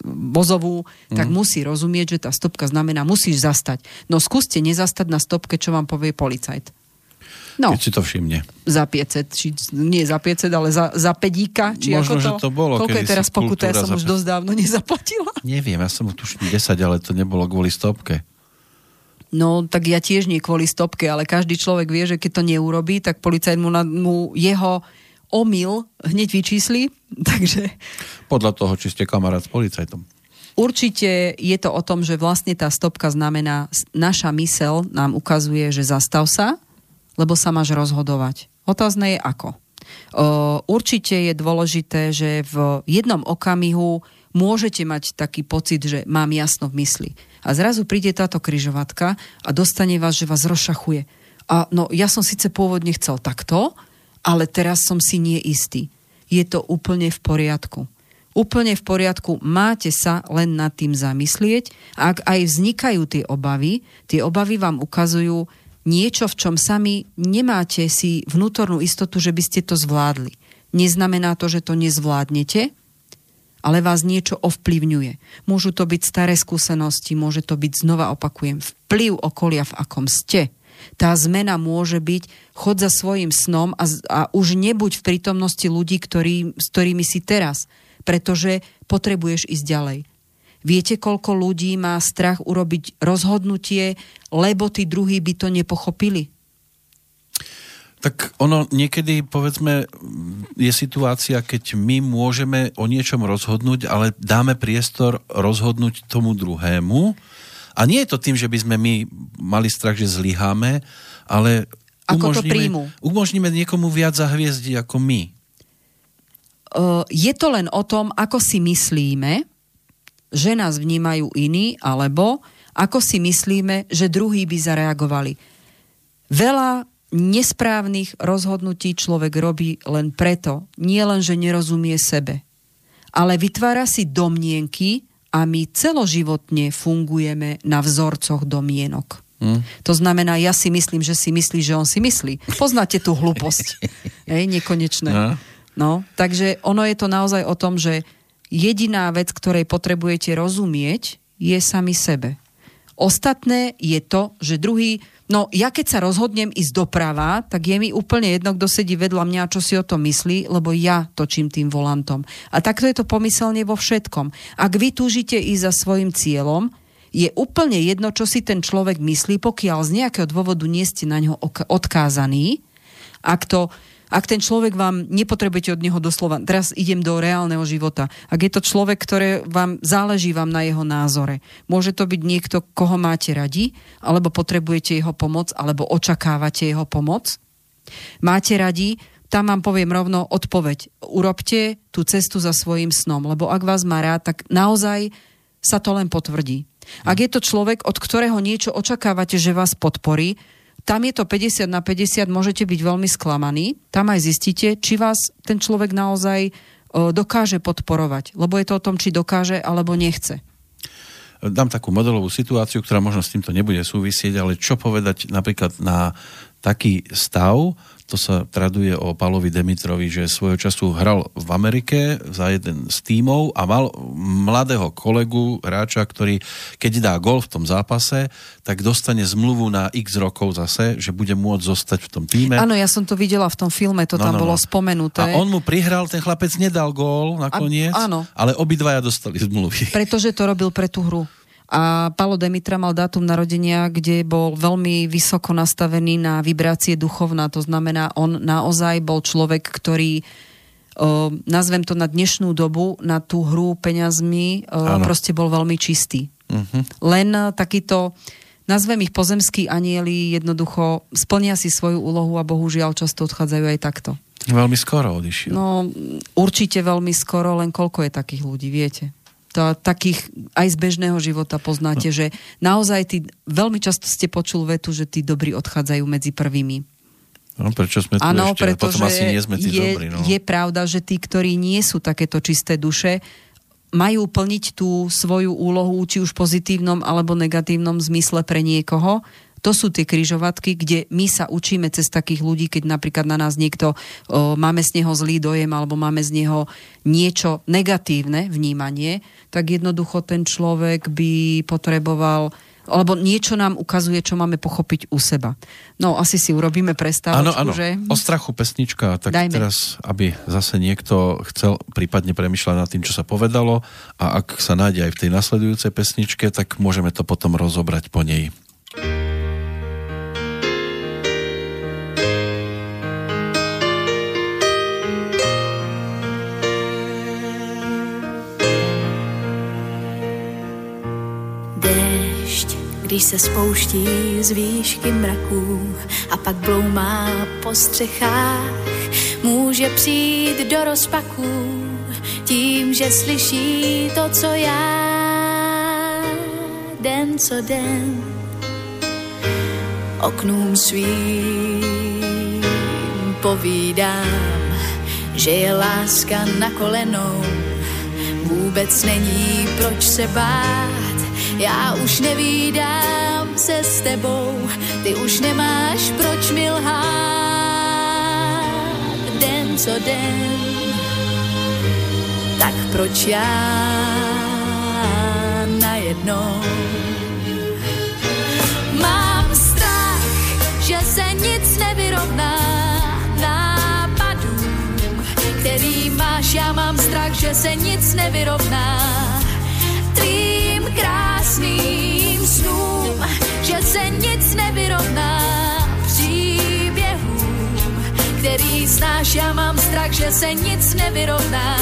vozovú, tak musí rozumieť, že tá stopka znamená, musíš zastať. No skúste nezastať na stopke, čo vám povie policajt. No. Keď si to všimne. Za 500, či nie za 500, ale za pedíka, či možno, ako to? Možno, že to bolo. Koľko je teraz pokuta, ja som už dosť dávno nezaplatila. Neviem, ja som už 10, ale to nebolo kvôli stopke. No, tak ja tiež nie kvôli stopke, ale každý človek vie, že keď to neurobí, tak policajt mu jeho omyl hneď vyčísli, takže... Podľa toho, či ste kamarát s policajtom. Určite je to o tom, že vlastne tá stopka znamená, naša myseľ nám ukazuje, že zastav sa, lebo sa máš rozhodovať. Otázne je ako. Určite je dôležité, že v jednom okamihu môžete mať taký pocit, že mám jasno v mysli. A zrazu príde táto križovatka a dostane vás, že vás rozšachuje. A no, ja som síce pôvodne chcel takto, ale teraz som si nie istý. Je to úplne v poriadku. Úplne v poriadku, máte sa len nad tým zamyslieť. Ak aj vznikajú tie obavy vám ukazujú niečo, v čom sami nemáte si vnútornú istotu, že by ste to zvládli. Neznamená to, že to nezvládnete, ale vás niečo ovplyvňuje. Môžu to byť staré skúsenosti, môže to byť, znova opakujem, vplyv okolia, v akom ste. Tá zmena môže byť chod za svojím snom a už nebuď v prítomnosti ľudí, s ktorými si teraz, pretože potrebuješ ísť ďalej. Viete, koľko ľudí má strach urobiť rozhodnutie, lebo tí druhí by to nepochopili? Tak ono niekedy, povedzme, je situácia, keď my môžeme o niečom rozhodnúť, ale dáme priestor rozhodnúť tomu druhému. A nie je to tým, že by sme my mali strach, že zlyháme, ale umožníme niekomu viac zahviezdiť ako my. Je to len o tom, ako si myslíme, že nás vnímajú iní, alebo ako si myslíme, že druhí by zareagovali. Veľa nesprávnych rozhodnutí človek robí len preto, nie len, že nerozumie sebe, ale vytvára si domnienky, a my celoživotne fungujeme na vzorcoch domienok. To znamená, ja si myslím, že si myslí, že on si myslí. Poznáte tú hlúposť. Nekonečné. No, takže ono je to naozaj o tom, že jediná vec, ktorej potrebujete rozumieť, je sami sebe. Ostatné je to, že druhý... No, ja keď sa rozhodnem ísť doprava, tak je mi úplne jedno, kto sedí vedľa mňa, čo si o tom myslí, lebo ja točím tým volantom. A takto je to pomyselne vo všetkom. Ak vy túžite ísť za svojim cieľom, je úplne jedno, čo si ten človek myslí, pokiaľ z nejakého dôvodu nie ste na ňo odkázaní. Ak ten človek vám, nepotrebujete od neho doslova, teraz idem do reálneho života. Ak je to človek, záleží vám na jeho názore. Môže to byť niekto, koho máte radi, alebo potrebujete jeho pomoc, alebo očakávate jeho pomoc. Máte radi, tam vám poviem rovno odpoveď. Urobte tú cestu za svojím snom, lebo ak vás má rád, tak naozaj sa to len potvrdí. Ak je to človek, od ktorého niečo očakávate, že vás podporí, tam je to 50/50, môžete byť veľmi sklamaní. Tam aj zistíte, či vás ten človek naozaj dokáže podporovať. Lebo je to o tom, či dokáže, alebo nechce. Dám takú modelovú situáciu, ktorá možno s týmto nebude súvisieť, ale čo povedať napríklad na taký stav, to sa traduje o Paolovi Demitrovi, že svojho času hral v Amerike za jeden z tímov a mal mladého kolegu, hráča, ktorý keď dá gól v tom zápase, tak dostane zmluvu na x rokov zase, že bude môcť zostať v tom tíme. Áno, ja som to videla v tom filme, to tam bolo spomenuté. A on mu prihral, ten chlapec nedal gól nakoniec, ale obidvaja dostali zmluvy. Pretože to robil pre tú hru. A Paolo Demitra mal dátum narodenia, kde bol veľmi vysoko nastavený na vibrácie duchovná. To znamená, on naozaj bol človek, ktorý, nazvem to na dnešnú dobu, na tú hru peňazmi, proste bol veľmi čistý. Len takýto, nazvem ich pozemskí anjeli, jednoducho splnia si svoju úlohu a bohužiaľ často odchádzajú aj takto. Veľmi skoro odišiel. No, určite veľmi skoro, len koľko je takých ľudí, viete? takých aj z bežného života poznáte, že naozaj veľmi často ste počul vetu, že tí dobrí odchádzajú medzi prvými. No, prečo sme tu ešte? Potom asi nie sme tí dobrí. No. Je pravda, že tí, ktorí nie sú takéto čisté duše, majú plniť tú svoju úlohu, či už v pozitívnom alebo negatívnom zmysle pre niekoho. To sú tie križovatky, kde my sa učíme cez takých ľudí, keď napríklad na nás niekto, máme z neho zlý dojem alebo máme z neho niečo negatívne vnímanie, tak jednoducho ten človek by potreboval, alebo niečo nám ukazuje, čo máme pochopiť u seba. No, asi si urobíme prestávočku, áno, áno. Že? O strachu pesnička, tak dajme. Teraz, aby zase niekto chcel prípadne premýšľať nad tým, čo sa povedalo, a ak sa nájde aj v tej nasledujúcej pesničke, tak môžeme to potom rozobrať po nej. Když se spouští z výšky mraků a pak bloumá po střechách, může přijít do rozpaků tím, že slyší to, co já den co den oknům svým povídám, že je láska na kolenou, vůbec není proč se bát. Já už nevídám se s tebou, ty už nemáš proč mi lhát. Den co den, tak proč já najednou? Mám strach, že se nic nevyrovná nápadům, který máš. Já mám strach, že se nic nevyrovná tvým krásným snům, že se nic nevyrovná příběhům, který znáš. Já mám strach, že se nic nevyrovná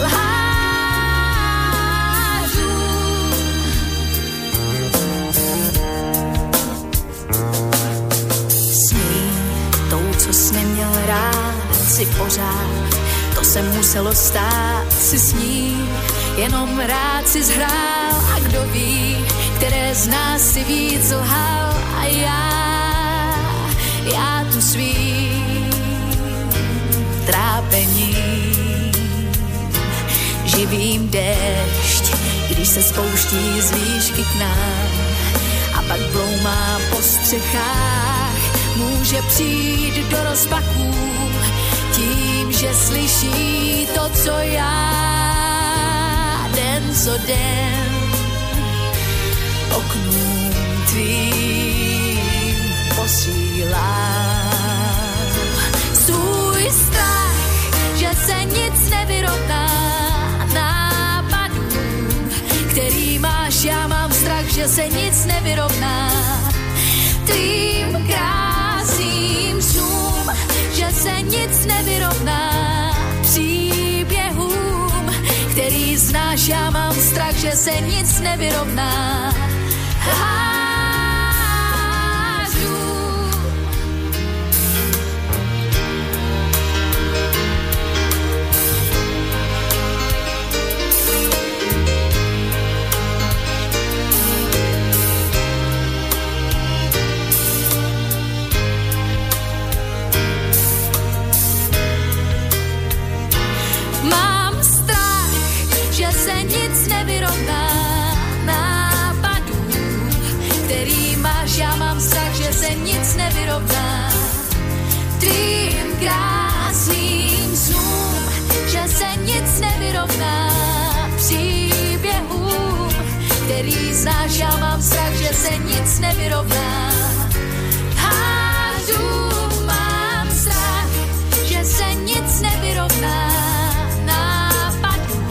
lhářům. Sní tou, co jsi neměl rád, si pořád, to se muselo stát, si sní. Jenom rád si zhrál a kdo ví, které z nás si víc lhal. A já tu svým trápením živím dešť, když se spouští z výšky k nám a pak bloumá po střechách, může přijít do rozpaků tím, že slyší to, co já den co den oknům tvým posílám svůj strach, že se nic nevyrovná nápadům, který máš. Já mám strach, že se nic nevyrovná tvým krásným snům, že se nic nevyrovná příběhům, který znáš. Já mám strach, že se nic nevyrovná hážu. Já mám strach, že se nic nevyrovná tvým krásným snům, že se nic nevyrovná příběhům, který znáš. Já mám strach, že se nic nevyrovná háždům. Mám strach, že se nic nevyrovná nápadům,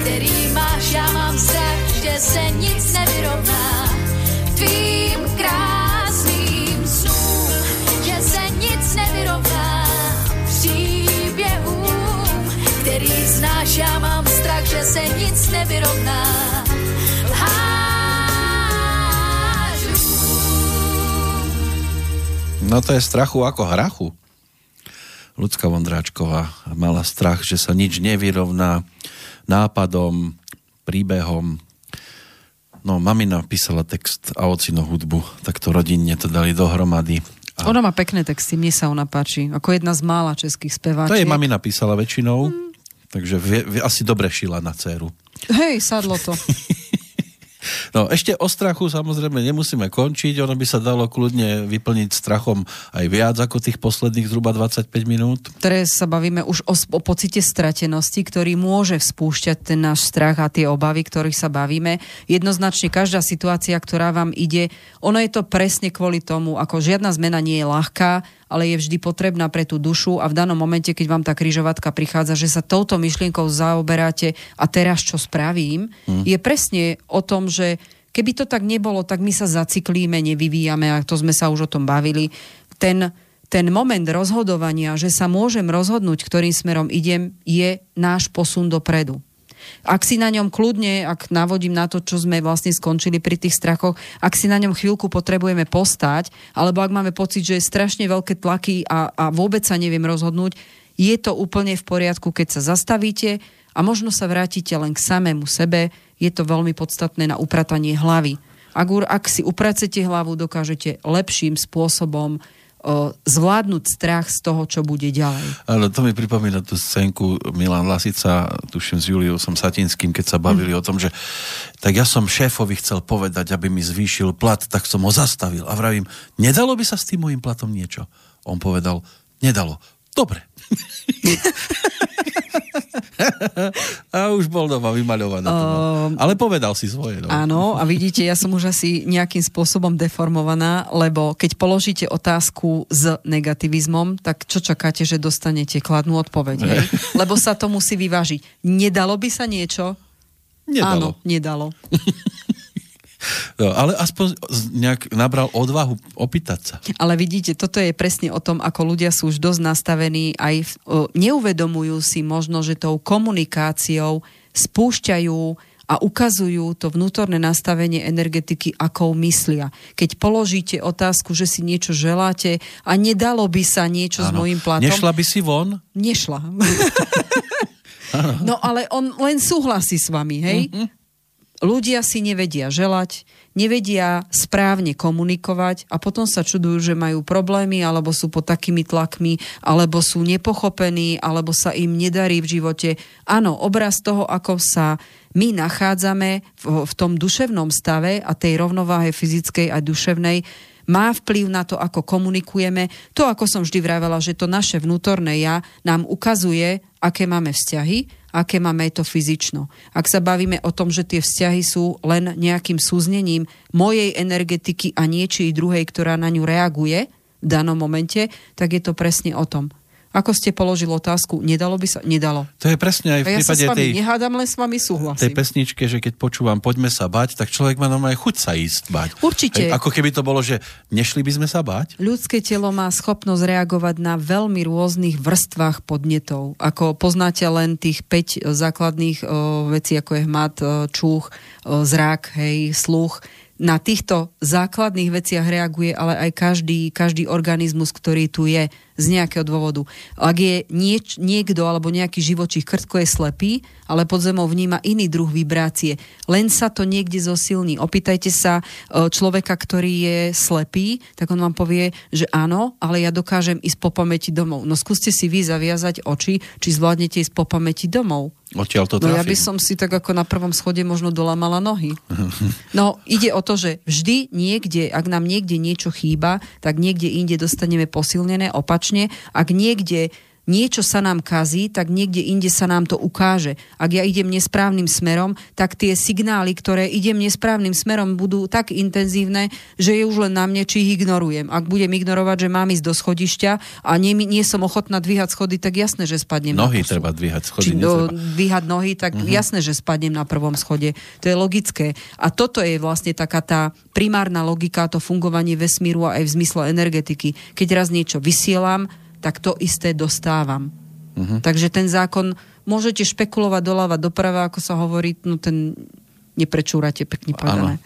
který máš. Já mám strach, že se nic nevyrovná tvým krásným snům, že se nic nevyrovná příběhům, který znáš. Já mám strach, že se nic nevyrovná lhářům. No to je strachu ako hrachu. Lucka Vondráčková mala strach, že sa nič nevyrovná nápadom, príbehom. No, mamina písala text a ocino hudbu, tak to rodinne to dali dohromady. A... Ona má pekné texty, mne sa ona páči. Ako jedna z mála českých speváčiek. To jej mamina písala väčšinou, takže asi dobre šila na dceru. Hej, sadlo to. No, ešte o strachu samozrejme nemusíme končiť, ono by sa dalo kľudne vyplniť strachom aj viac ako tých posledných zhruba 25 minút. Teraz sa bavíme už o pocite stratenosti, ktorý môže spúšťať ten náš strach a tie obavy, ktorých sa bavíme. Jednoznačne každá situácia, ktorá vám ide, ono je to presne kvôli tomu, ako žiadna zmena nie je ľahká, ale je vždy potrebná pre tú dušu a v danom momente, keď vám tá križovatka prichádza, že sa touto myšlienkou zaoberáte a teraz čo spravím, je presne o tom, že keby to tak nebolo, tak my sa zaciklíme, nevyvíjame a to sme sa už o tom bavili. Ten moment rozhodovania, že sa môžem rozhodnúť, ktorým smerom idem, je náš posun dopredu. Ak si na ňom kľudne, ak navodím na to, čo sme vlastne skončili pri tých strachoch, ak si na ňom chvíľku potrebujeme postať, alebo ak máme pocit, že je strašne veľké tlaky a vôbec sa neviem rozhodnúť, je to úplne v poriadku, keď sa zastavíte a možno sa vrátite len k samému sebe, je to veľmi podstatné na upratanie hlavy. Ak si upracete hlavu, dokážete lepším spôsobom zvládnuť strach z toho, čo bude ďalej. Ale to mi pripomína tú scénku Milan Lasica, tuším s Juliusom Satinským, keď sa bavili o tom, že tak ja som šéfovi chcel povedať, aby mi zvýšil plat, tak som ho zastavil a vravím, nedalo by sa s tým môjim platom niečo? On povedal, nedalo. Dobre. A už bol doma vymaľovaná. Ale povedal si svoje. No. Áno, a vidíte, ja som už asi nejakým spôsobom deformovaná, lebo keď položíte otázku s negativizmom, tak čo čakáte, že dostanete kladnú odpoveď? Hej? Lebo sa to musí vyvážiť. Nedalo by sa niečo? Nedalo. Áno, nedalo. No, ale aspoň nejak nabral odvahu opýtať sa. Ale vidíte, toto je presne o tom, ako ľudia sú už dosť nastavení, aj neuvedomujú si možno, že tou komunikáciou spúšťajú a ukazujú to vnútorné nastavenie energetiky, akou myslia. Keď položíte otázku, že si niečo želáte a nedalo by sa niečo ano. S mojím platom... Nešla by si von? Nešla. No ale on len súhlasí s vami, hej? Ľudia si nevedia želať, nevedia správne komunikovať a potom sa čudujú, že majú problémy, alebo sú pod takými tlakmi, alebo sú nepochopení, alebo sa im nedarí v živote. Áno, obraz toho, ako sa my nachádzame v tom duševnom stave a tej rovnováhe fyzickej a duševnej, má vplyv na to, ako komunikujeme. To, ako som vždy vravela, že to naše vnútorné ja nám ukazuje, aké máme vzťahy, aké máme to fyzično. Ak sa bavíme o tom, že tie vzťahy sú len nejakým súznením mojej energetiky a niečej druhej, ktorá na ňu reaguje v danom momente, tak je to presne o tom. Ako ste položil otázku, nedalo by sa? Nedalo. To je presne aj v prípade tej... nehádam, len s vami súhlasím. Tej pesničke, že keď počúvam poďme sa bať, tak človek má normálne chuť sa ísť bať. Určite. Ako keby to bolo, že nešli by sme sa bať? Ľudské telo má schopnosť reagovať na veľmi rôznych vrstvách podnetov. Ako poznáte len tých 5 základných vecí, ako je hmat, čuch, zrak, hej, sluch. Na týchto základných veciach reaguje ale aj každý organizmus, ktorý tu je z nejakého dôvodu. Ak je niekto alebo nejaký živočích krtko je slepý, ale pod zemou vníma iný druh vibrácie. Len sa to niekde zosilní. Opýtajte sa človeka, ktorý je slepý, tak on vám povie, že áno, ale ja dokážem ísť po pamäti domov. No skúste si vy zaviazať oči, či zvládnete ísť po pamäti domov. Odtiaľ to trafím. No ja by som si tak ako na prvom schode možno dolamala nohy. No ide o to, že vždy niekde, ak nám niekde niečo chýba, tak niekde inde dostaneme posilnené, opačne. Ak niekde niečo sa nám kazí, tak niekde inde sa nám to ukáže. Ak ja idem nesprávnym smerom, tak tie signály, ktoré idem nesprávnym smerom, budú tak intenzívne, že je už len na mne, či ich ignorujem. Ak budem ignorovať, že mám ísť do schodišťa a nie som ochotná dvíhať schody, tak jasné, že spadnem nohy na prvom schode. Nohy treba dvíhať, schody netreba. Dvíhať nohy, tak jasné, že spadnem na prvom schode. To je logické. A toto je vlastne taká tá primárna logika, to fungovanie vesmíru aj v zmysle energetiky. Keď raz niečo vysielam, tak to isté dostávam. Takže ten zákon, môžete špekulovať doľava doprava, ako sa hovorí, no ten neprečúrate, pekne povedané.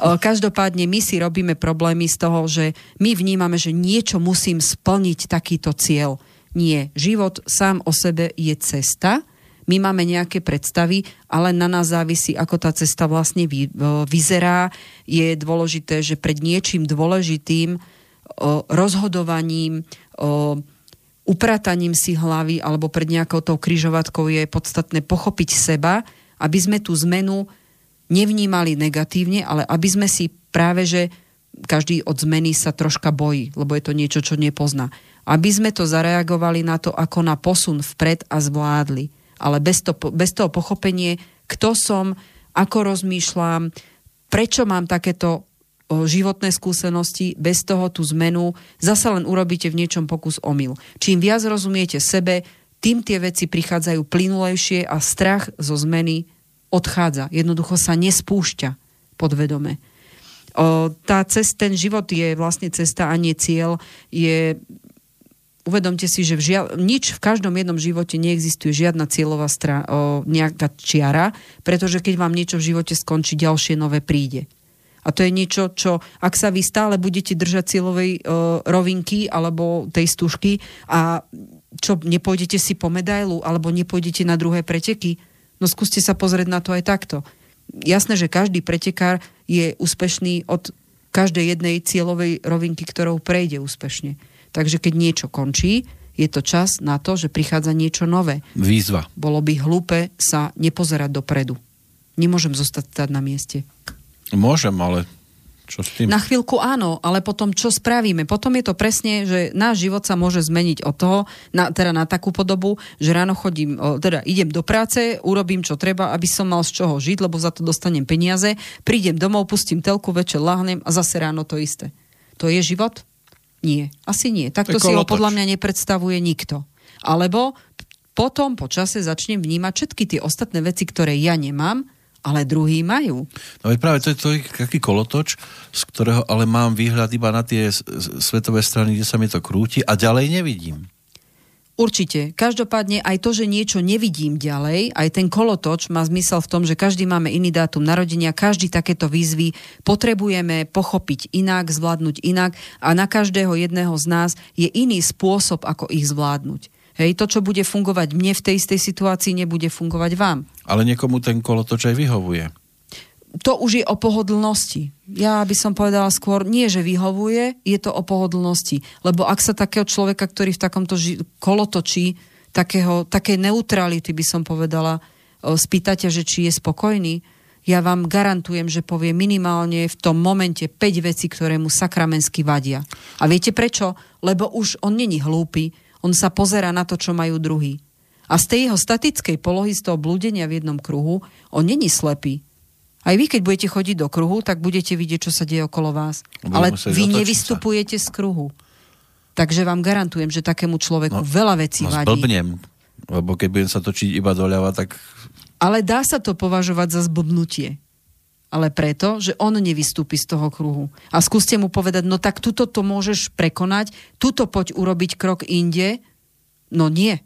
Každopádne my si robíme problémy z toho, že my vnímame, že niečo musím splniť, takýto cieľ. Nie, život sám o sebe je cesta, my máme nejaké predstavy, ale na nás závisí, ako tá cesta vlastne vyzerá. Je dôležité, že pred niečím dôležitým rozhodovaním, uprataním si hlavy alebo pred nejakou tou križovatkou je podstatné pochopiť seba, aby sme tú zmenu nevnímali negatívne, ale aby sme si práve, že každý od zmeny sa troška bojí, lebo je to niečo, čo nepozná. Aby sme to zareagovali na to, ako na posun vpred a zvládli. Ale bez toho pochopenie, kto som, ako rozmýšľam, prečo mám takéto životné skúsenosti, bez toho tú zmenu zasa len urobíte v niečom pokus omyl. Čím viac rozumiete sebe, tým tie veci prichádzajú plynulejšie a strach zo zmeny odchádza. Jednoducho sa nespúšťa podvedome. Ten život je vlastne cesta a nie cieľ. Uvedomte si, že nič v každom jednom živote neexistuje žiadna cieľová nejaká čiara, pretože keď vám niečo v živote skončí, ďalšie nové príde. A to je niečo, čo ak sa vy stále budete držať cieľovej rovinky alebo tej stužky a čo nepôjdete si po medailu alebo nepôjdete na druhé preteky, no skúste sa pozrieť na to aj takto. Jasné, že každý pretekár je úspešný od každej jednej cieľovej rovinky, ktorou prejde úspešne. Takže keď niečo končí, je to čas na to, že prichádza niečo nové. Výzva. Bolo by hlúpe sa nepozerať dopredu. Nemôžem zostať stáť na mieste. Môžem, ale čo s tým? Na chvíľku áno, ale potom čo spravíme? Potom je to presne, že náš život sa môže zmeniť od toho, na takú podobu, že ráno idem do práce, urobím čo treba, aby som mal z čoho žiť, lebo za to dostanem peniaze, prídem domov, pustím telku, večer lahnem a zase ráno to isté. To je život? Nie, asi nie. Takto si ho podľa mňa nepredstavuje nikto. Alebo potom po čase začnem vnímať všetky tie ostatné veci, ktoré ja nemám, ale druhý majú. No veď práve to je taký kolotoč, z ktorého ale mám výhľad iba na tie svetové strany, kde sa mi to krúti a ďalej nevidím. Určite. Každopádne aj to, že niečo nevidím ďalej, aj ten kolotoč má zmysel v tom, že každý máme iný dátum narodenia, každý takéto výzvy potrebujeme pochopiť inak, zvládnuť inak a na každého jedného z nás je iný spôsob, ako ich zvládnuť. Hej, to, čo bude fungovať mne v tej istej situácii, nebude fungovať vám. Ale niekomu ten kolotoč aj vyhovuje. To už je o pohodlnosti. Ja by som povedala skôr, nie, že vyhovuje, je to o pohodlnosti. Lebo ak sa takého človeka, ktorý v takomto kolotočí, takej neutrality, by som povedala, spýtate, že či je spokojný, ja vám garantujem, že povie minimálne v tom momente 5 vecí, ktoré mu sakramensky vadia. A viete prečo? Lebo už on není hlúpy, on sa pozerá na to, čo majú druhý. A z tej jeho statickej polohy, z toho blúdenia v jednom kruhu, on není slepý. Aj vy, keď budete chodiť do kruhu, tak budete vidieť, čo sa deje okolo vás. Ale vy nevystupujete z kruhu. Takže vám garantujem, že takému človeku veľa vecí vadí. Zblbnem, lebo keď budem sa točiť iba doľava, tak... Ale dá sa to považovať za zblbnutie. Ale preto, že on nevystúpi z toho kruhu. A skúste mu povedať, no tak tuto to môžeš prekonať, tuto poď urobiť krok inde, no nie.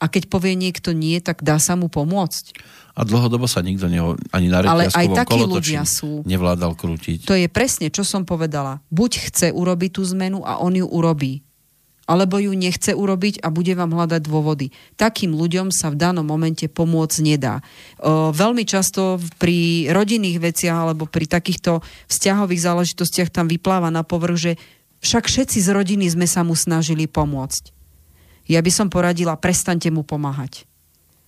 A keď povie niekto nie, tak dá sa mu pomôcť. A dlhodobo sa nikto ani na reťazkovom kolotočí nevládal krútiť. To je presne, čo som povedala. Buď chce urobiť tú zmenu a on ju urobí. Alebo ju nechce urobiť a bude vám hľadať dôvody. Takým ľuďom sa v danom momente pomôcť nedá. Veľmi často pri rodinných veciach alebo pri takýchto vzťahových záležitostiach tam vypláva na povrch, že však všetci z rodiny sme sa mu snažili pomôcť. Ja by som poradila, prestaňte mu pomáhať.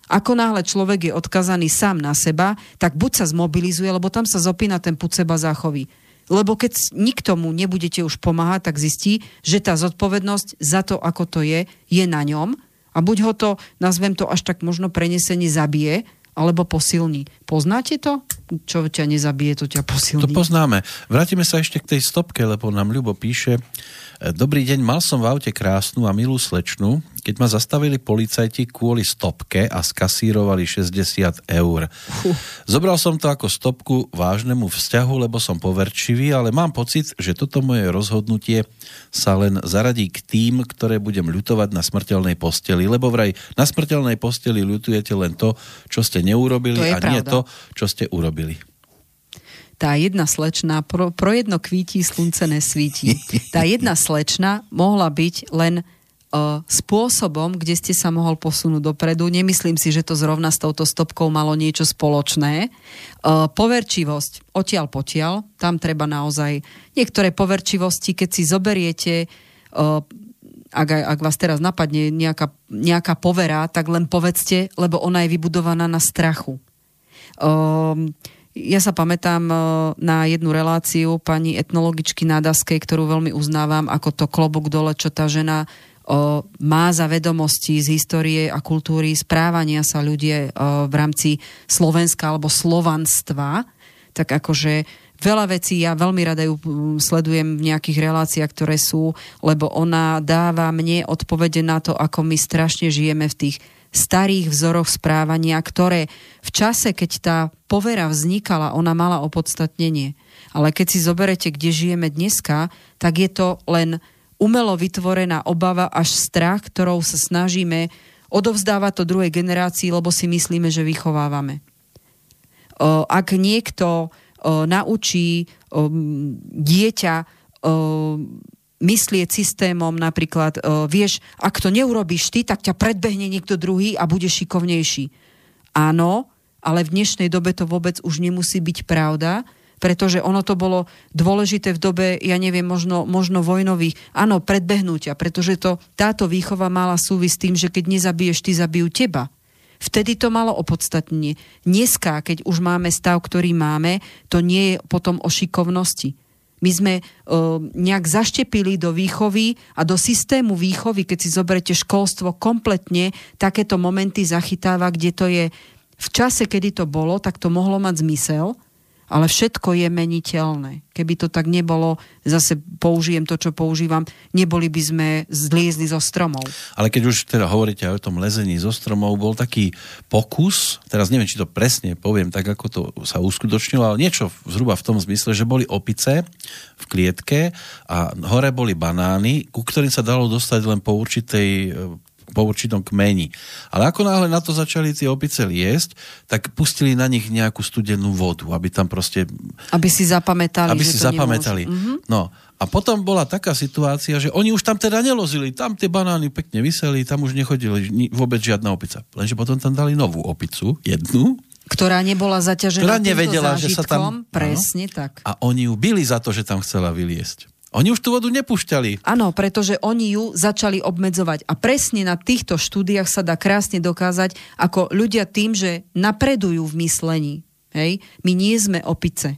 Ako náhle človek je odkazaný sám na seba, tak buď sa zmobilizuje, lebo tam sa zopína ten pud seba záchovy. Lebo keď niktomu nebudete už pomáhať, tak zistí, že tá zodpovednosť za to, ako to je na ňom a buď ho to, nazvem to až tak možno prenesenie, zabije, alebo posilní. Poznáte to? Čo ťa nezabije, to ťa posilní. To poznáme. Vrátime sa ešte k tej stopke, lebo nám Ľubo píše: Dobrý deň, mal som v aute krásnu a milú slečnu, keď ma zastavili policajti kvôli stopke a skasírovali 60 €. Zobral som to ako stopku vážnemu vzťahu, lebo som poverčivý, ale mám pocit, že toto moje rozhodnutie sa len zaradí k tým, ktoré budem ľutovať na smrteľnej posteli, lebo vraj na smrteľnej posteli ľutujete len to, čo ste neurobili a nie to, čo ste urobili. Tá jedna slečna, pro jedno kvítí, slunce nesvítí. Tá jedna slečna mohla byť len spôsobom, kde ste sa mohol posunúť dopredu. Nemyslím si, že to zrovna s touto stopkou malo niečo spoločné. Poverčivosť odtiaľ potiaľ, tam treba naozaj niektoré poverčivosti, keď si zoberiete, ak vás teraz napadne nejaká povera, tak len povedzte, lebo ona je vybudovaná na strachu. Ja sa pamätám na jednu reláciu pani etnologičky Nádaškej, ktorú veľmi uznávam, ako to klobúk dole, čo tá žena má za vedomosti z histórie a kultúry správania sa ľudí v rámci Slovenska alebo slovanstva. Tak akože veľa vecí, ja veľmi rada ju sledujem v nejakých reláciách, ktoré sú, lebo ona dáva mne odpovede na to, ako my strašne žijeme v tých starých vzoroch správania, ktoré v čase, keď tá povera vznikala, ona mala opodstatnenie. Ale keď si zoberete, kde žijeme dneska, tak je to len umelo vytvorená obava až strach, ktorou sa snažíme odovzdávať to druhej generácii, lebo si myslíme, že vychovávame. Ak niekto naučí dieťa myslieť systémom, napríklad vieš, ak to neurobíš ty, tak ťa predbehne niekto druhý a budeš šikovnejší. Áno, ale v dnešnej dobe to vôbec už nemusí byť pravda, pretože ono to bolo dôležité v dobe, ja neviem, možno vojnových, áno, predbehnutia, pretože táto výchova mala súvisť s tým, že keď nezabiješ, ty zabijú teba. Vtedy to malo opodstatnenie. Dneska, keď už máme stav, ktorý máme, to nie je potom o šikovnosti. My sme nejak zaštepili do výchovy a do systému výchovy, keď si zoberete školstvo kompletne, takéto momenty zachytáva, kde to je v čase, kedy to bolo, tak to mohlo mať zmysel, ale všetko je meniteľné. Keby to tak nebolo, zase použijem to, čo používam, neboli by sme zliezli zo stromov. Ale keď už teda hovoríte o tom lezení zo stromov, bol taký pokus, teraz neviem, či to presne poviem tak, ako to sa uskutočnilo, ale niečo zhruba v tom zmysle, že boli opice v klietke a hore boli banány, ku ktorým sa dalo dostať len po určitom kmeni. Ale ako náhle na to začali tie opice liesť, tak pustili na nich nejakú studenú vodu, aby tam proste... Aby si zapamätali. Mm-hmm. No. A potom bola taká situácia, že oni už tam teda nelozili, tam tie banány pekne viseli, tam už nechodili vôbec žiadna opica. Lenže potom tam dali novú opicu, jednu, ktorá nebola zaťažená, ktorá nevedela, že sa tam... Presne tak. A oni ju bili za to, že tam chcela vyliesť. Oni už tú vodu nepúšťali. Áno, pretože oni ju začali obmedzovať. A presne na týchto štúdiách sa dá krásne dokázať, ako ľudia tým, že napredujú v myslení. Hej? My nie sme opice.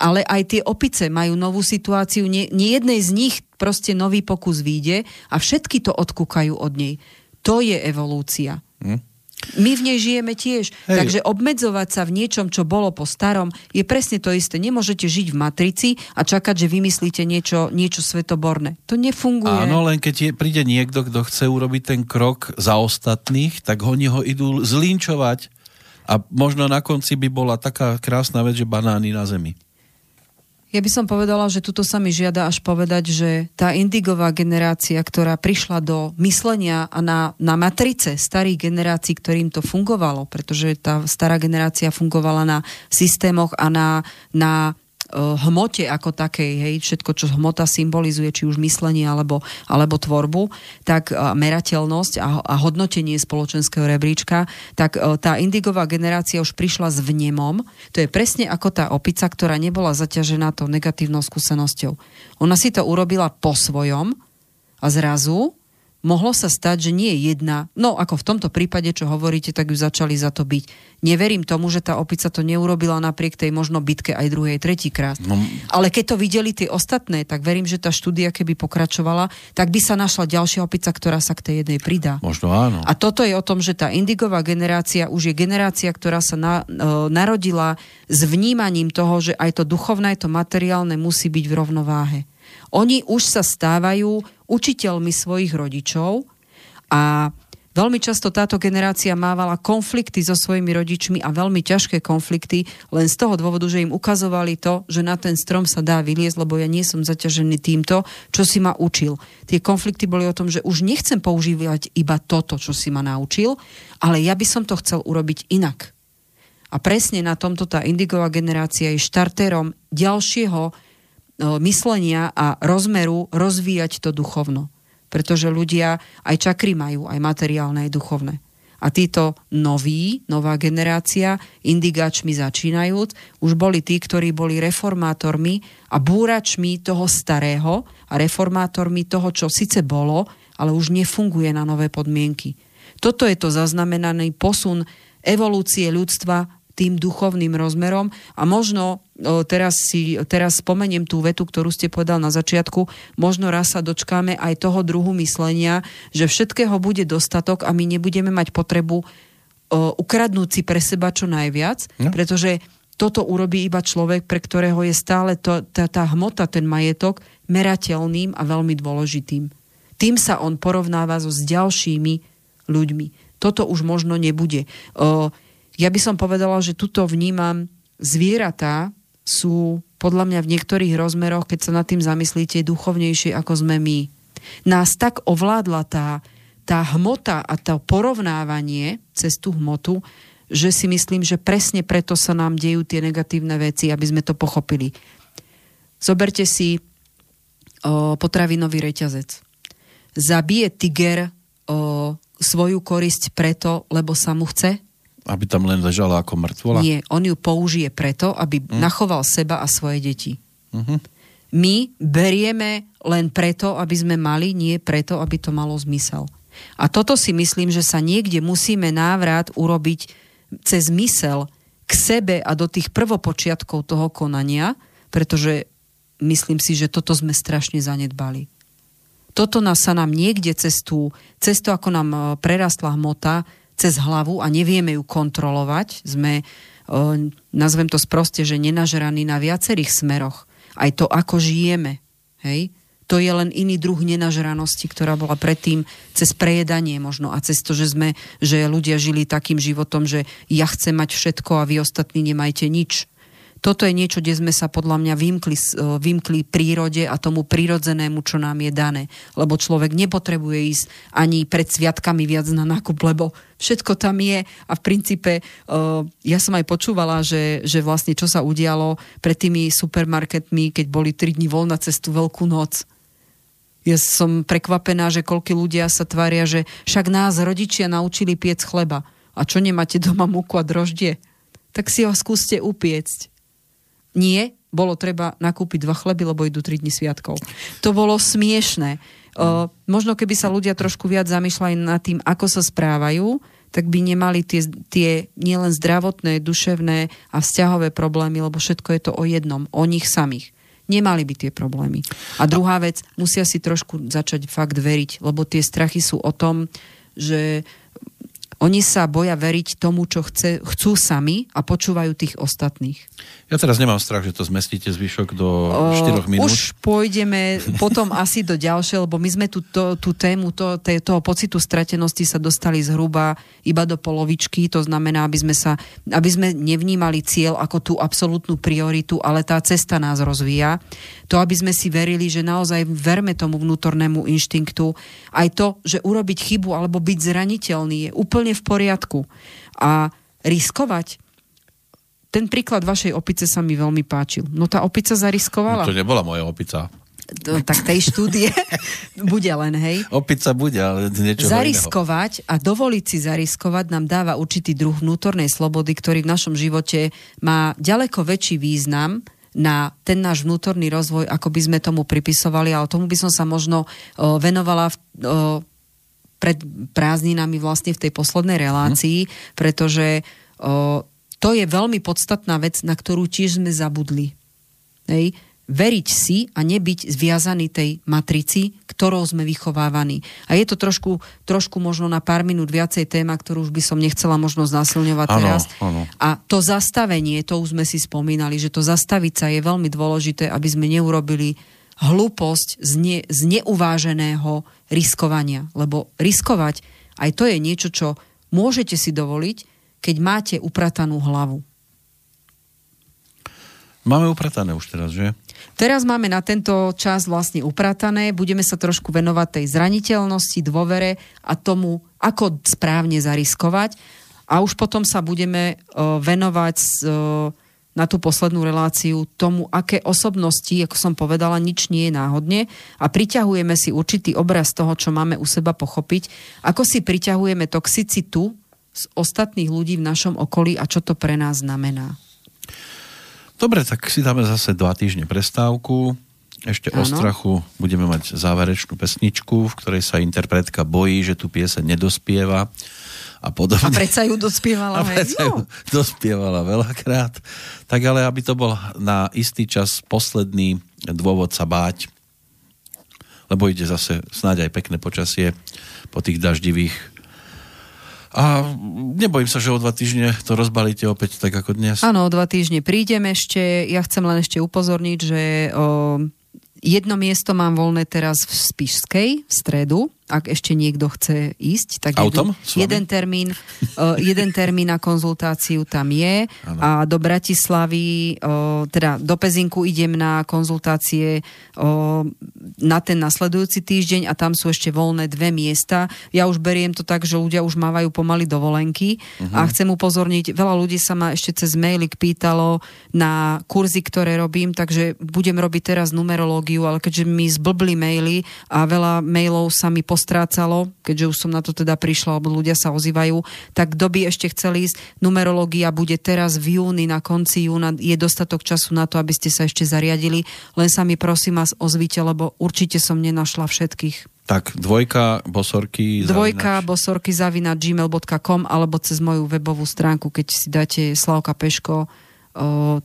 Ale aj tie opice majú novú situáciu. Nie jednej z nich proste nový pokus vyjde a všetky to odkúkajú od nej. To je evolúcia. My v nej žijeme tiež. Hej. Takže obmedzovať sa v niečom, čo bolo po starom, je presne to isté. Nemôžete žiť v matrici a čakať, že vymyslíte niečo svetoborné. To nefunguje. Áno, len keď príde niekto, kto chce urobiť ten krok za ostatných, tak oni ho idú zlinčovať. A možno na konci by bola taká krásna vec, že banány na zemi. Ja by som povedala, že tuto sa mi žiada až povedať, že tá indigová generácia, ktorá prišla do myslenia a na matrice starých generácií, ktorým to fungovalo, pretože tá stará generácia fungovala na systémoch a na hmote ako takej, hej, všetko, čo hmota symbolizuje, či už myslenie alebo tvorbu, tak merateľnosť a hodnotenie spoločenského rebríčka, tak tá indigová generácia už prišla s vnemom. To je presne ako tá opica, ktorá nebola zaťažená tou negatívnou skúsenosťou. Ona si to urobila po svojom a zrazu mohlo sa stať, že nie je jedna. No, ako v tomto prípade, čo hovoríte, tak ju začali za to byť. Neverím tomu, že tá opica to neurobila napriek tej možno bitke aj druhej, tretíkrát. No. Ale keď to videli tie ostatné, tak verím, že tá štúdia, keby pokračovala, tak by sa našla ďalšia opica, ktorá sa k tej jednej pridá. Možno áno. A toto je o tom, že tá indigová generácia už je generácia, ktorá sa narodila s vnímaním toho, že aj to duchovné, aj to materiálne musí byť v rovnováhe. Oni už sa stávajú učiteľmi svojich rodičov a veľmi často táto generácia mávala konflikty so svojimi rodičmi a veľmi ťažké konflikty len z toho dôvodu, že im ukazovali to, že na ten strom sa dá vyliezť, lebo ja nie som zaťažený týmto, čo si ma učil. Tie konflikty boli o tom, že už nechcem používať iba toto, čo si ma naučil, ale ja by som to chcel urobiť inak. A presne na tomto tá indigová generácia je štartérom ďalšieho myslenia a rozmeru rozvíjať to duchovno. pretože ľudia aj čakry majú, aj materiálne, aj duchovné. A títo nová generácia, indigáčmi začínajúc, už boli tí, ktorí boli reformátormi a búračmi toho starého a reformátormi toho, čo síce bolo, ale už nefunguje na nové podmienky. Toto je to zaznamenaný posun evolúcie ľudstva tým duchovným rozmerom a možno, teraz spomeniem tú vetu, ktorú ste povedal na začiatku, možno raz sa dočkáme aj toho druhu myslenia, že všetkého bude dostatok a my nebudeme mať potrebu ukradnúť si pre seba čo najviac, pretože toto urobí iba človek, pre ktorého je stále tá hmota, ten majetok, merateľným a veľmi dôležitým. Tým sa on porovnáva s ďalšími ľuďmi. Toto už možno nebude. Ja by som povedala, že tuto vnímam, zvieratá sú podľa mňa v niektorých rozmeroch, keď sa nad tým zamyslíte, duchovnejšie ako sme my. Nás tak ovládla tá hmota a to porovnávanie cez tú hmotu, že si myslím, že presne preto sa nám dejú tie negatívne veci, aby sme to pochopili. Zoberte si potravinový reťazec. Zabije tiger svoju korisť preto, lebo sa mu chce? Aby tam len ležala ako mŕtvola? Nie, on ju použije preto, aby nachoval seba a svoje deti. Uh-huh. My berieme len preto, aby sme mali, nie preto, aby to malo zmysel. A toto si myslím, že sa niekde musíme návrat urobiť cez mysel k sebe a do tých prvopočiatkov toho konania, pretože myslím si, že toto sme strašne zanedbali. Toto sa nám niekde cez to, ako nám prerastla hmota, cez hlavu a nevieme ju kontrolovať. Sme, nazvem to sproste, že nenažraní na viacerých smeroch. Aj to, ako žijeme. Hej? To je len iný druh nenažranosti, ktorá bola predtým cez prejedanie možno a cez to, že ľudia žili takým životom, že ja chcem mať všetko a vy ostatní nemajte nič. Toto je niečo, kde sme sa podľa mňa vymkli prírode a tomu prírodzenému, čo nám je dané. Lebo človek nepotrebuje ísť ani pred sviatkami viac na nákup, lebo všetko tam je. A v princípe, ja som aj počúvala, že vlastne čo sa udialo pred tými supermarketmi, keď boli 3 dní voľna cez tú Veľkú noc. Ja som prekvapená, že koľko ľudia sa tvária, že však nás rodičia naučili piec chleba. A čo nemáte doma múku a droždie? Tak si ho skúste upiecť. Nie, bolo treba nakúpiť 2 chleby, lebo idú 3 dni sviatkov. To bolo smiešné. Možno keby sa ľudia trošku viac zamýšľali nad tým, ako sa správajú, tak by nemali tie nielen zdravotné, duševné a vzťahové problémy, lebo všetko je to o jednom, o nich samých. Nemali by tie problémy. A druhá vec, musia si trošku začať fakt veriť, lebo tie strachy sú o tom, že oni sa boja veriť tomu, čo chcú sami a počúvajú tých ostatných. Ja teraz nemám strach, že to zmestíte zvyšok do 4 minút. Už pôjdeme potom asi do ďalšie, lebo my sme tú tému toho pocitu stratenosti sa dostali zhruba iba do polovičky. To znamená, aby sme nevnímali cieľ ako tú absolútnu prioritu, ale tá cesta nás rozvíja. To, aby sme si verili, že naozaj verme tomu vnútornému inštinktu. Aj to, že urobiť chybu alebo byť zraniteľný je úplne v poriadku. A riskovať. Ten príklad vašej opice sa mi veľmi páčil. No tá opica zariskovala. No to nebola moja opica. Tak tej štúdie bude len, hej. Opica bude, ale niečo zariskovať iného. A dovoliť si zariskovať nám dáva určitý druh vnútornej slobody, ktorý v našom živote má ďaleko väčší význam na ten náš vnútorný rozvoj, ako by sme tomu pripisovali, ale tomu by som sa možno venovala pred prázdninami vlastne v tej poslednej relácii, pretože to je veľmi podstatná vec, na ktorú tiež sme zabudli. Hej. Veriť si a nebyť zviazaný tej matrici, ktorou sme vychovávaní. A je to trošku možno na pár minút viacej téma, ktorú už by som nechcela možno znásilňovať teraz. Áno. A to zastavenie, to už sme si spomínali, že to zastaviť sa je veľmi dôležité, aby sme neurobili hlúposť z neuváženého riskovania. Lebo riskovať, aj to je niečo, čo môžete si dovoliť, keď máte upratanú hlavu. Máme upratané už teraz, že? Teraz máme na tento čas vlastne upratané. Budeme sa trošku venovať tej zraniteľnosti, dôvere a tomu, ako správne zariskovať. A už potom sa budeme venovať na tú poslednú reláciu tomu, aké osobnosti, ako som povedala, nič nie je náhodne a priťahujeme si určitý obraz toho, čo máme u seba pochopiť, ako si priťahujeme toxicitu z ostatných ľudí v našom okolí a čo to pre nás znamená. Dobre, tak si dáme zase 2 týždne prestávku. Ešte ano. O strachu budeme mať záverečnú pesničku, v ktorej sa interpretka bojí, že tu pieseň nedospieva a podobne. A predsa ju dospievala. Dospievala veľakrát. Tak ale, aby to bol na istý čas posledný dôvod sa báť, lebo ide zase snáď aj pekné počasie po tých daždivých. A nebojím sa, že o 2 týždne to rozbalíte opäť tak ako dnes. Áno, o 2 týždne prídem ešte. Ja chcem len ešte upozorniť, že jedno miesto mám voľné teraz v Spišskej, v stredu. Ak ešte niekto chce ísť, tak jeden termín na konzultáciu tam je. Ano. A do Bratislavy, teda do Pezinku idem na konzultácie na ten nasledujúci týždeň a tam sú ešte voľné 2 miesta. Ja už beriem to tak, že ľudia už mávajú pomaly dovolenky a chcem upozorniť, veľa ľudí sa ma ešte cez mailik pýtalo na kurzy, ktoré robím, takže budem robiť teraz numerológiu, ale keďže mi zblbli maily a veľa mailov sa mi postrácalo, keďže už som na to teda prišla, lebo ľudia sa ozývajú, tak kto by ešte chcel ísť, numerológia bude teraz v júni, na konci júna je dostatok času na to, aby ste sa ešte zariadili, len sa mi prosím vás ozvite, lebo určite som nenašla všetkých. Tak, dvojka bosorky@gmail.com alebo cez moju webovú stránku, keď si dáte Slávka Peško,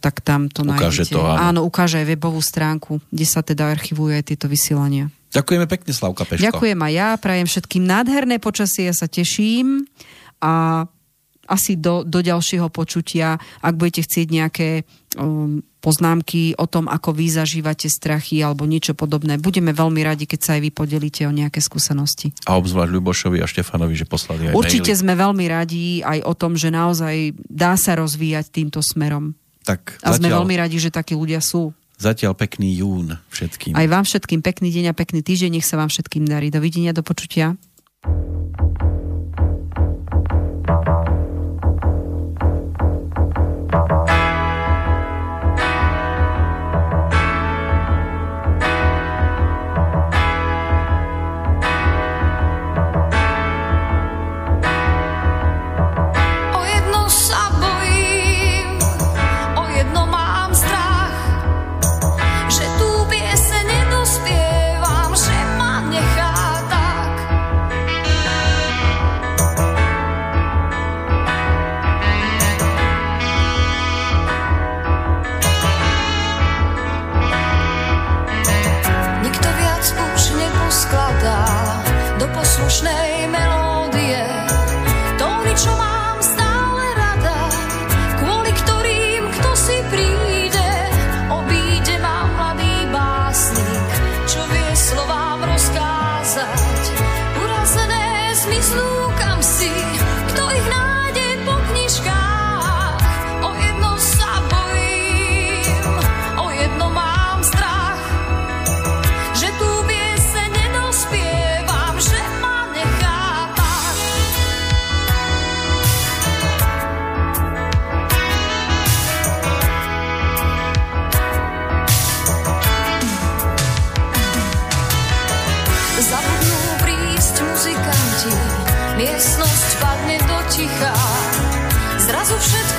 tak tam to ukáže nájdete. To, áno, ukáže aj webovú stránku, kde sa teda archivujú aj tieto vysielania. Ďakujeme pekne, Slávka Peško. Ďakujem aj ja, prajem všetkým nádherné počasie, ja sa teším a asi do ďalšieho počutia, ak budete chcieť nejaké poznámky o tom, ako vy zažívate strachy alebo niečo podobné. Budeme veľmi radi, keď sa aj vy podelíte o nejaké skúsenosti. A obzvlášť Ľubošovi a Štefanovi, že poslali aj maily. Určite sme veľmi radi aj o tom, že naozaj dá sa rozvíjať týmto smerom. Tak, a sme veľmi radi, že takí ľudia sú. Zatiaľ pekný jún všetkým. Aj vám všetkým pekný deň a pekný týždeň. Nech sa vám všetkým darí. Dovidenia, do počutia. Miestnosť padne do ticha, zrazu všetko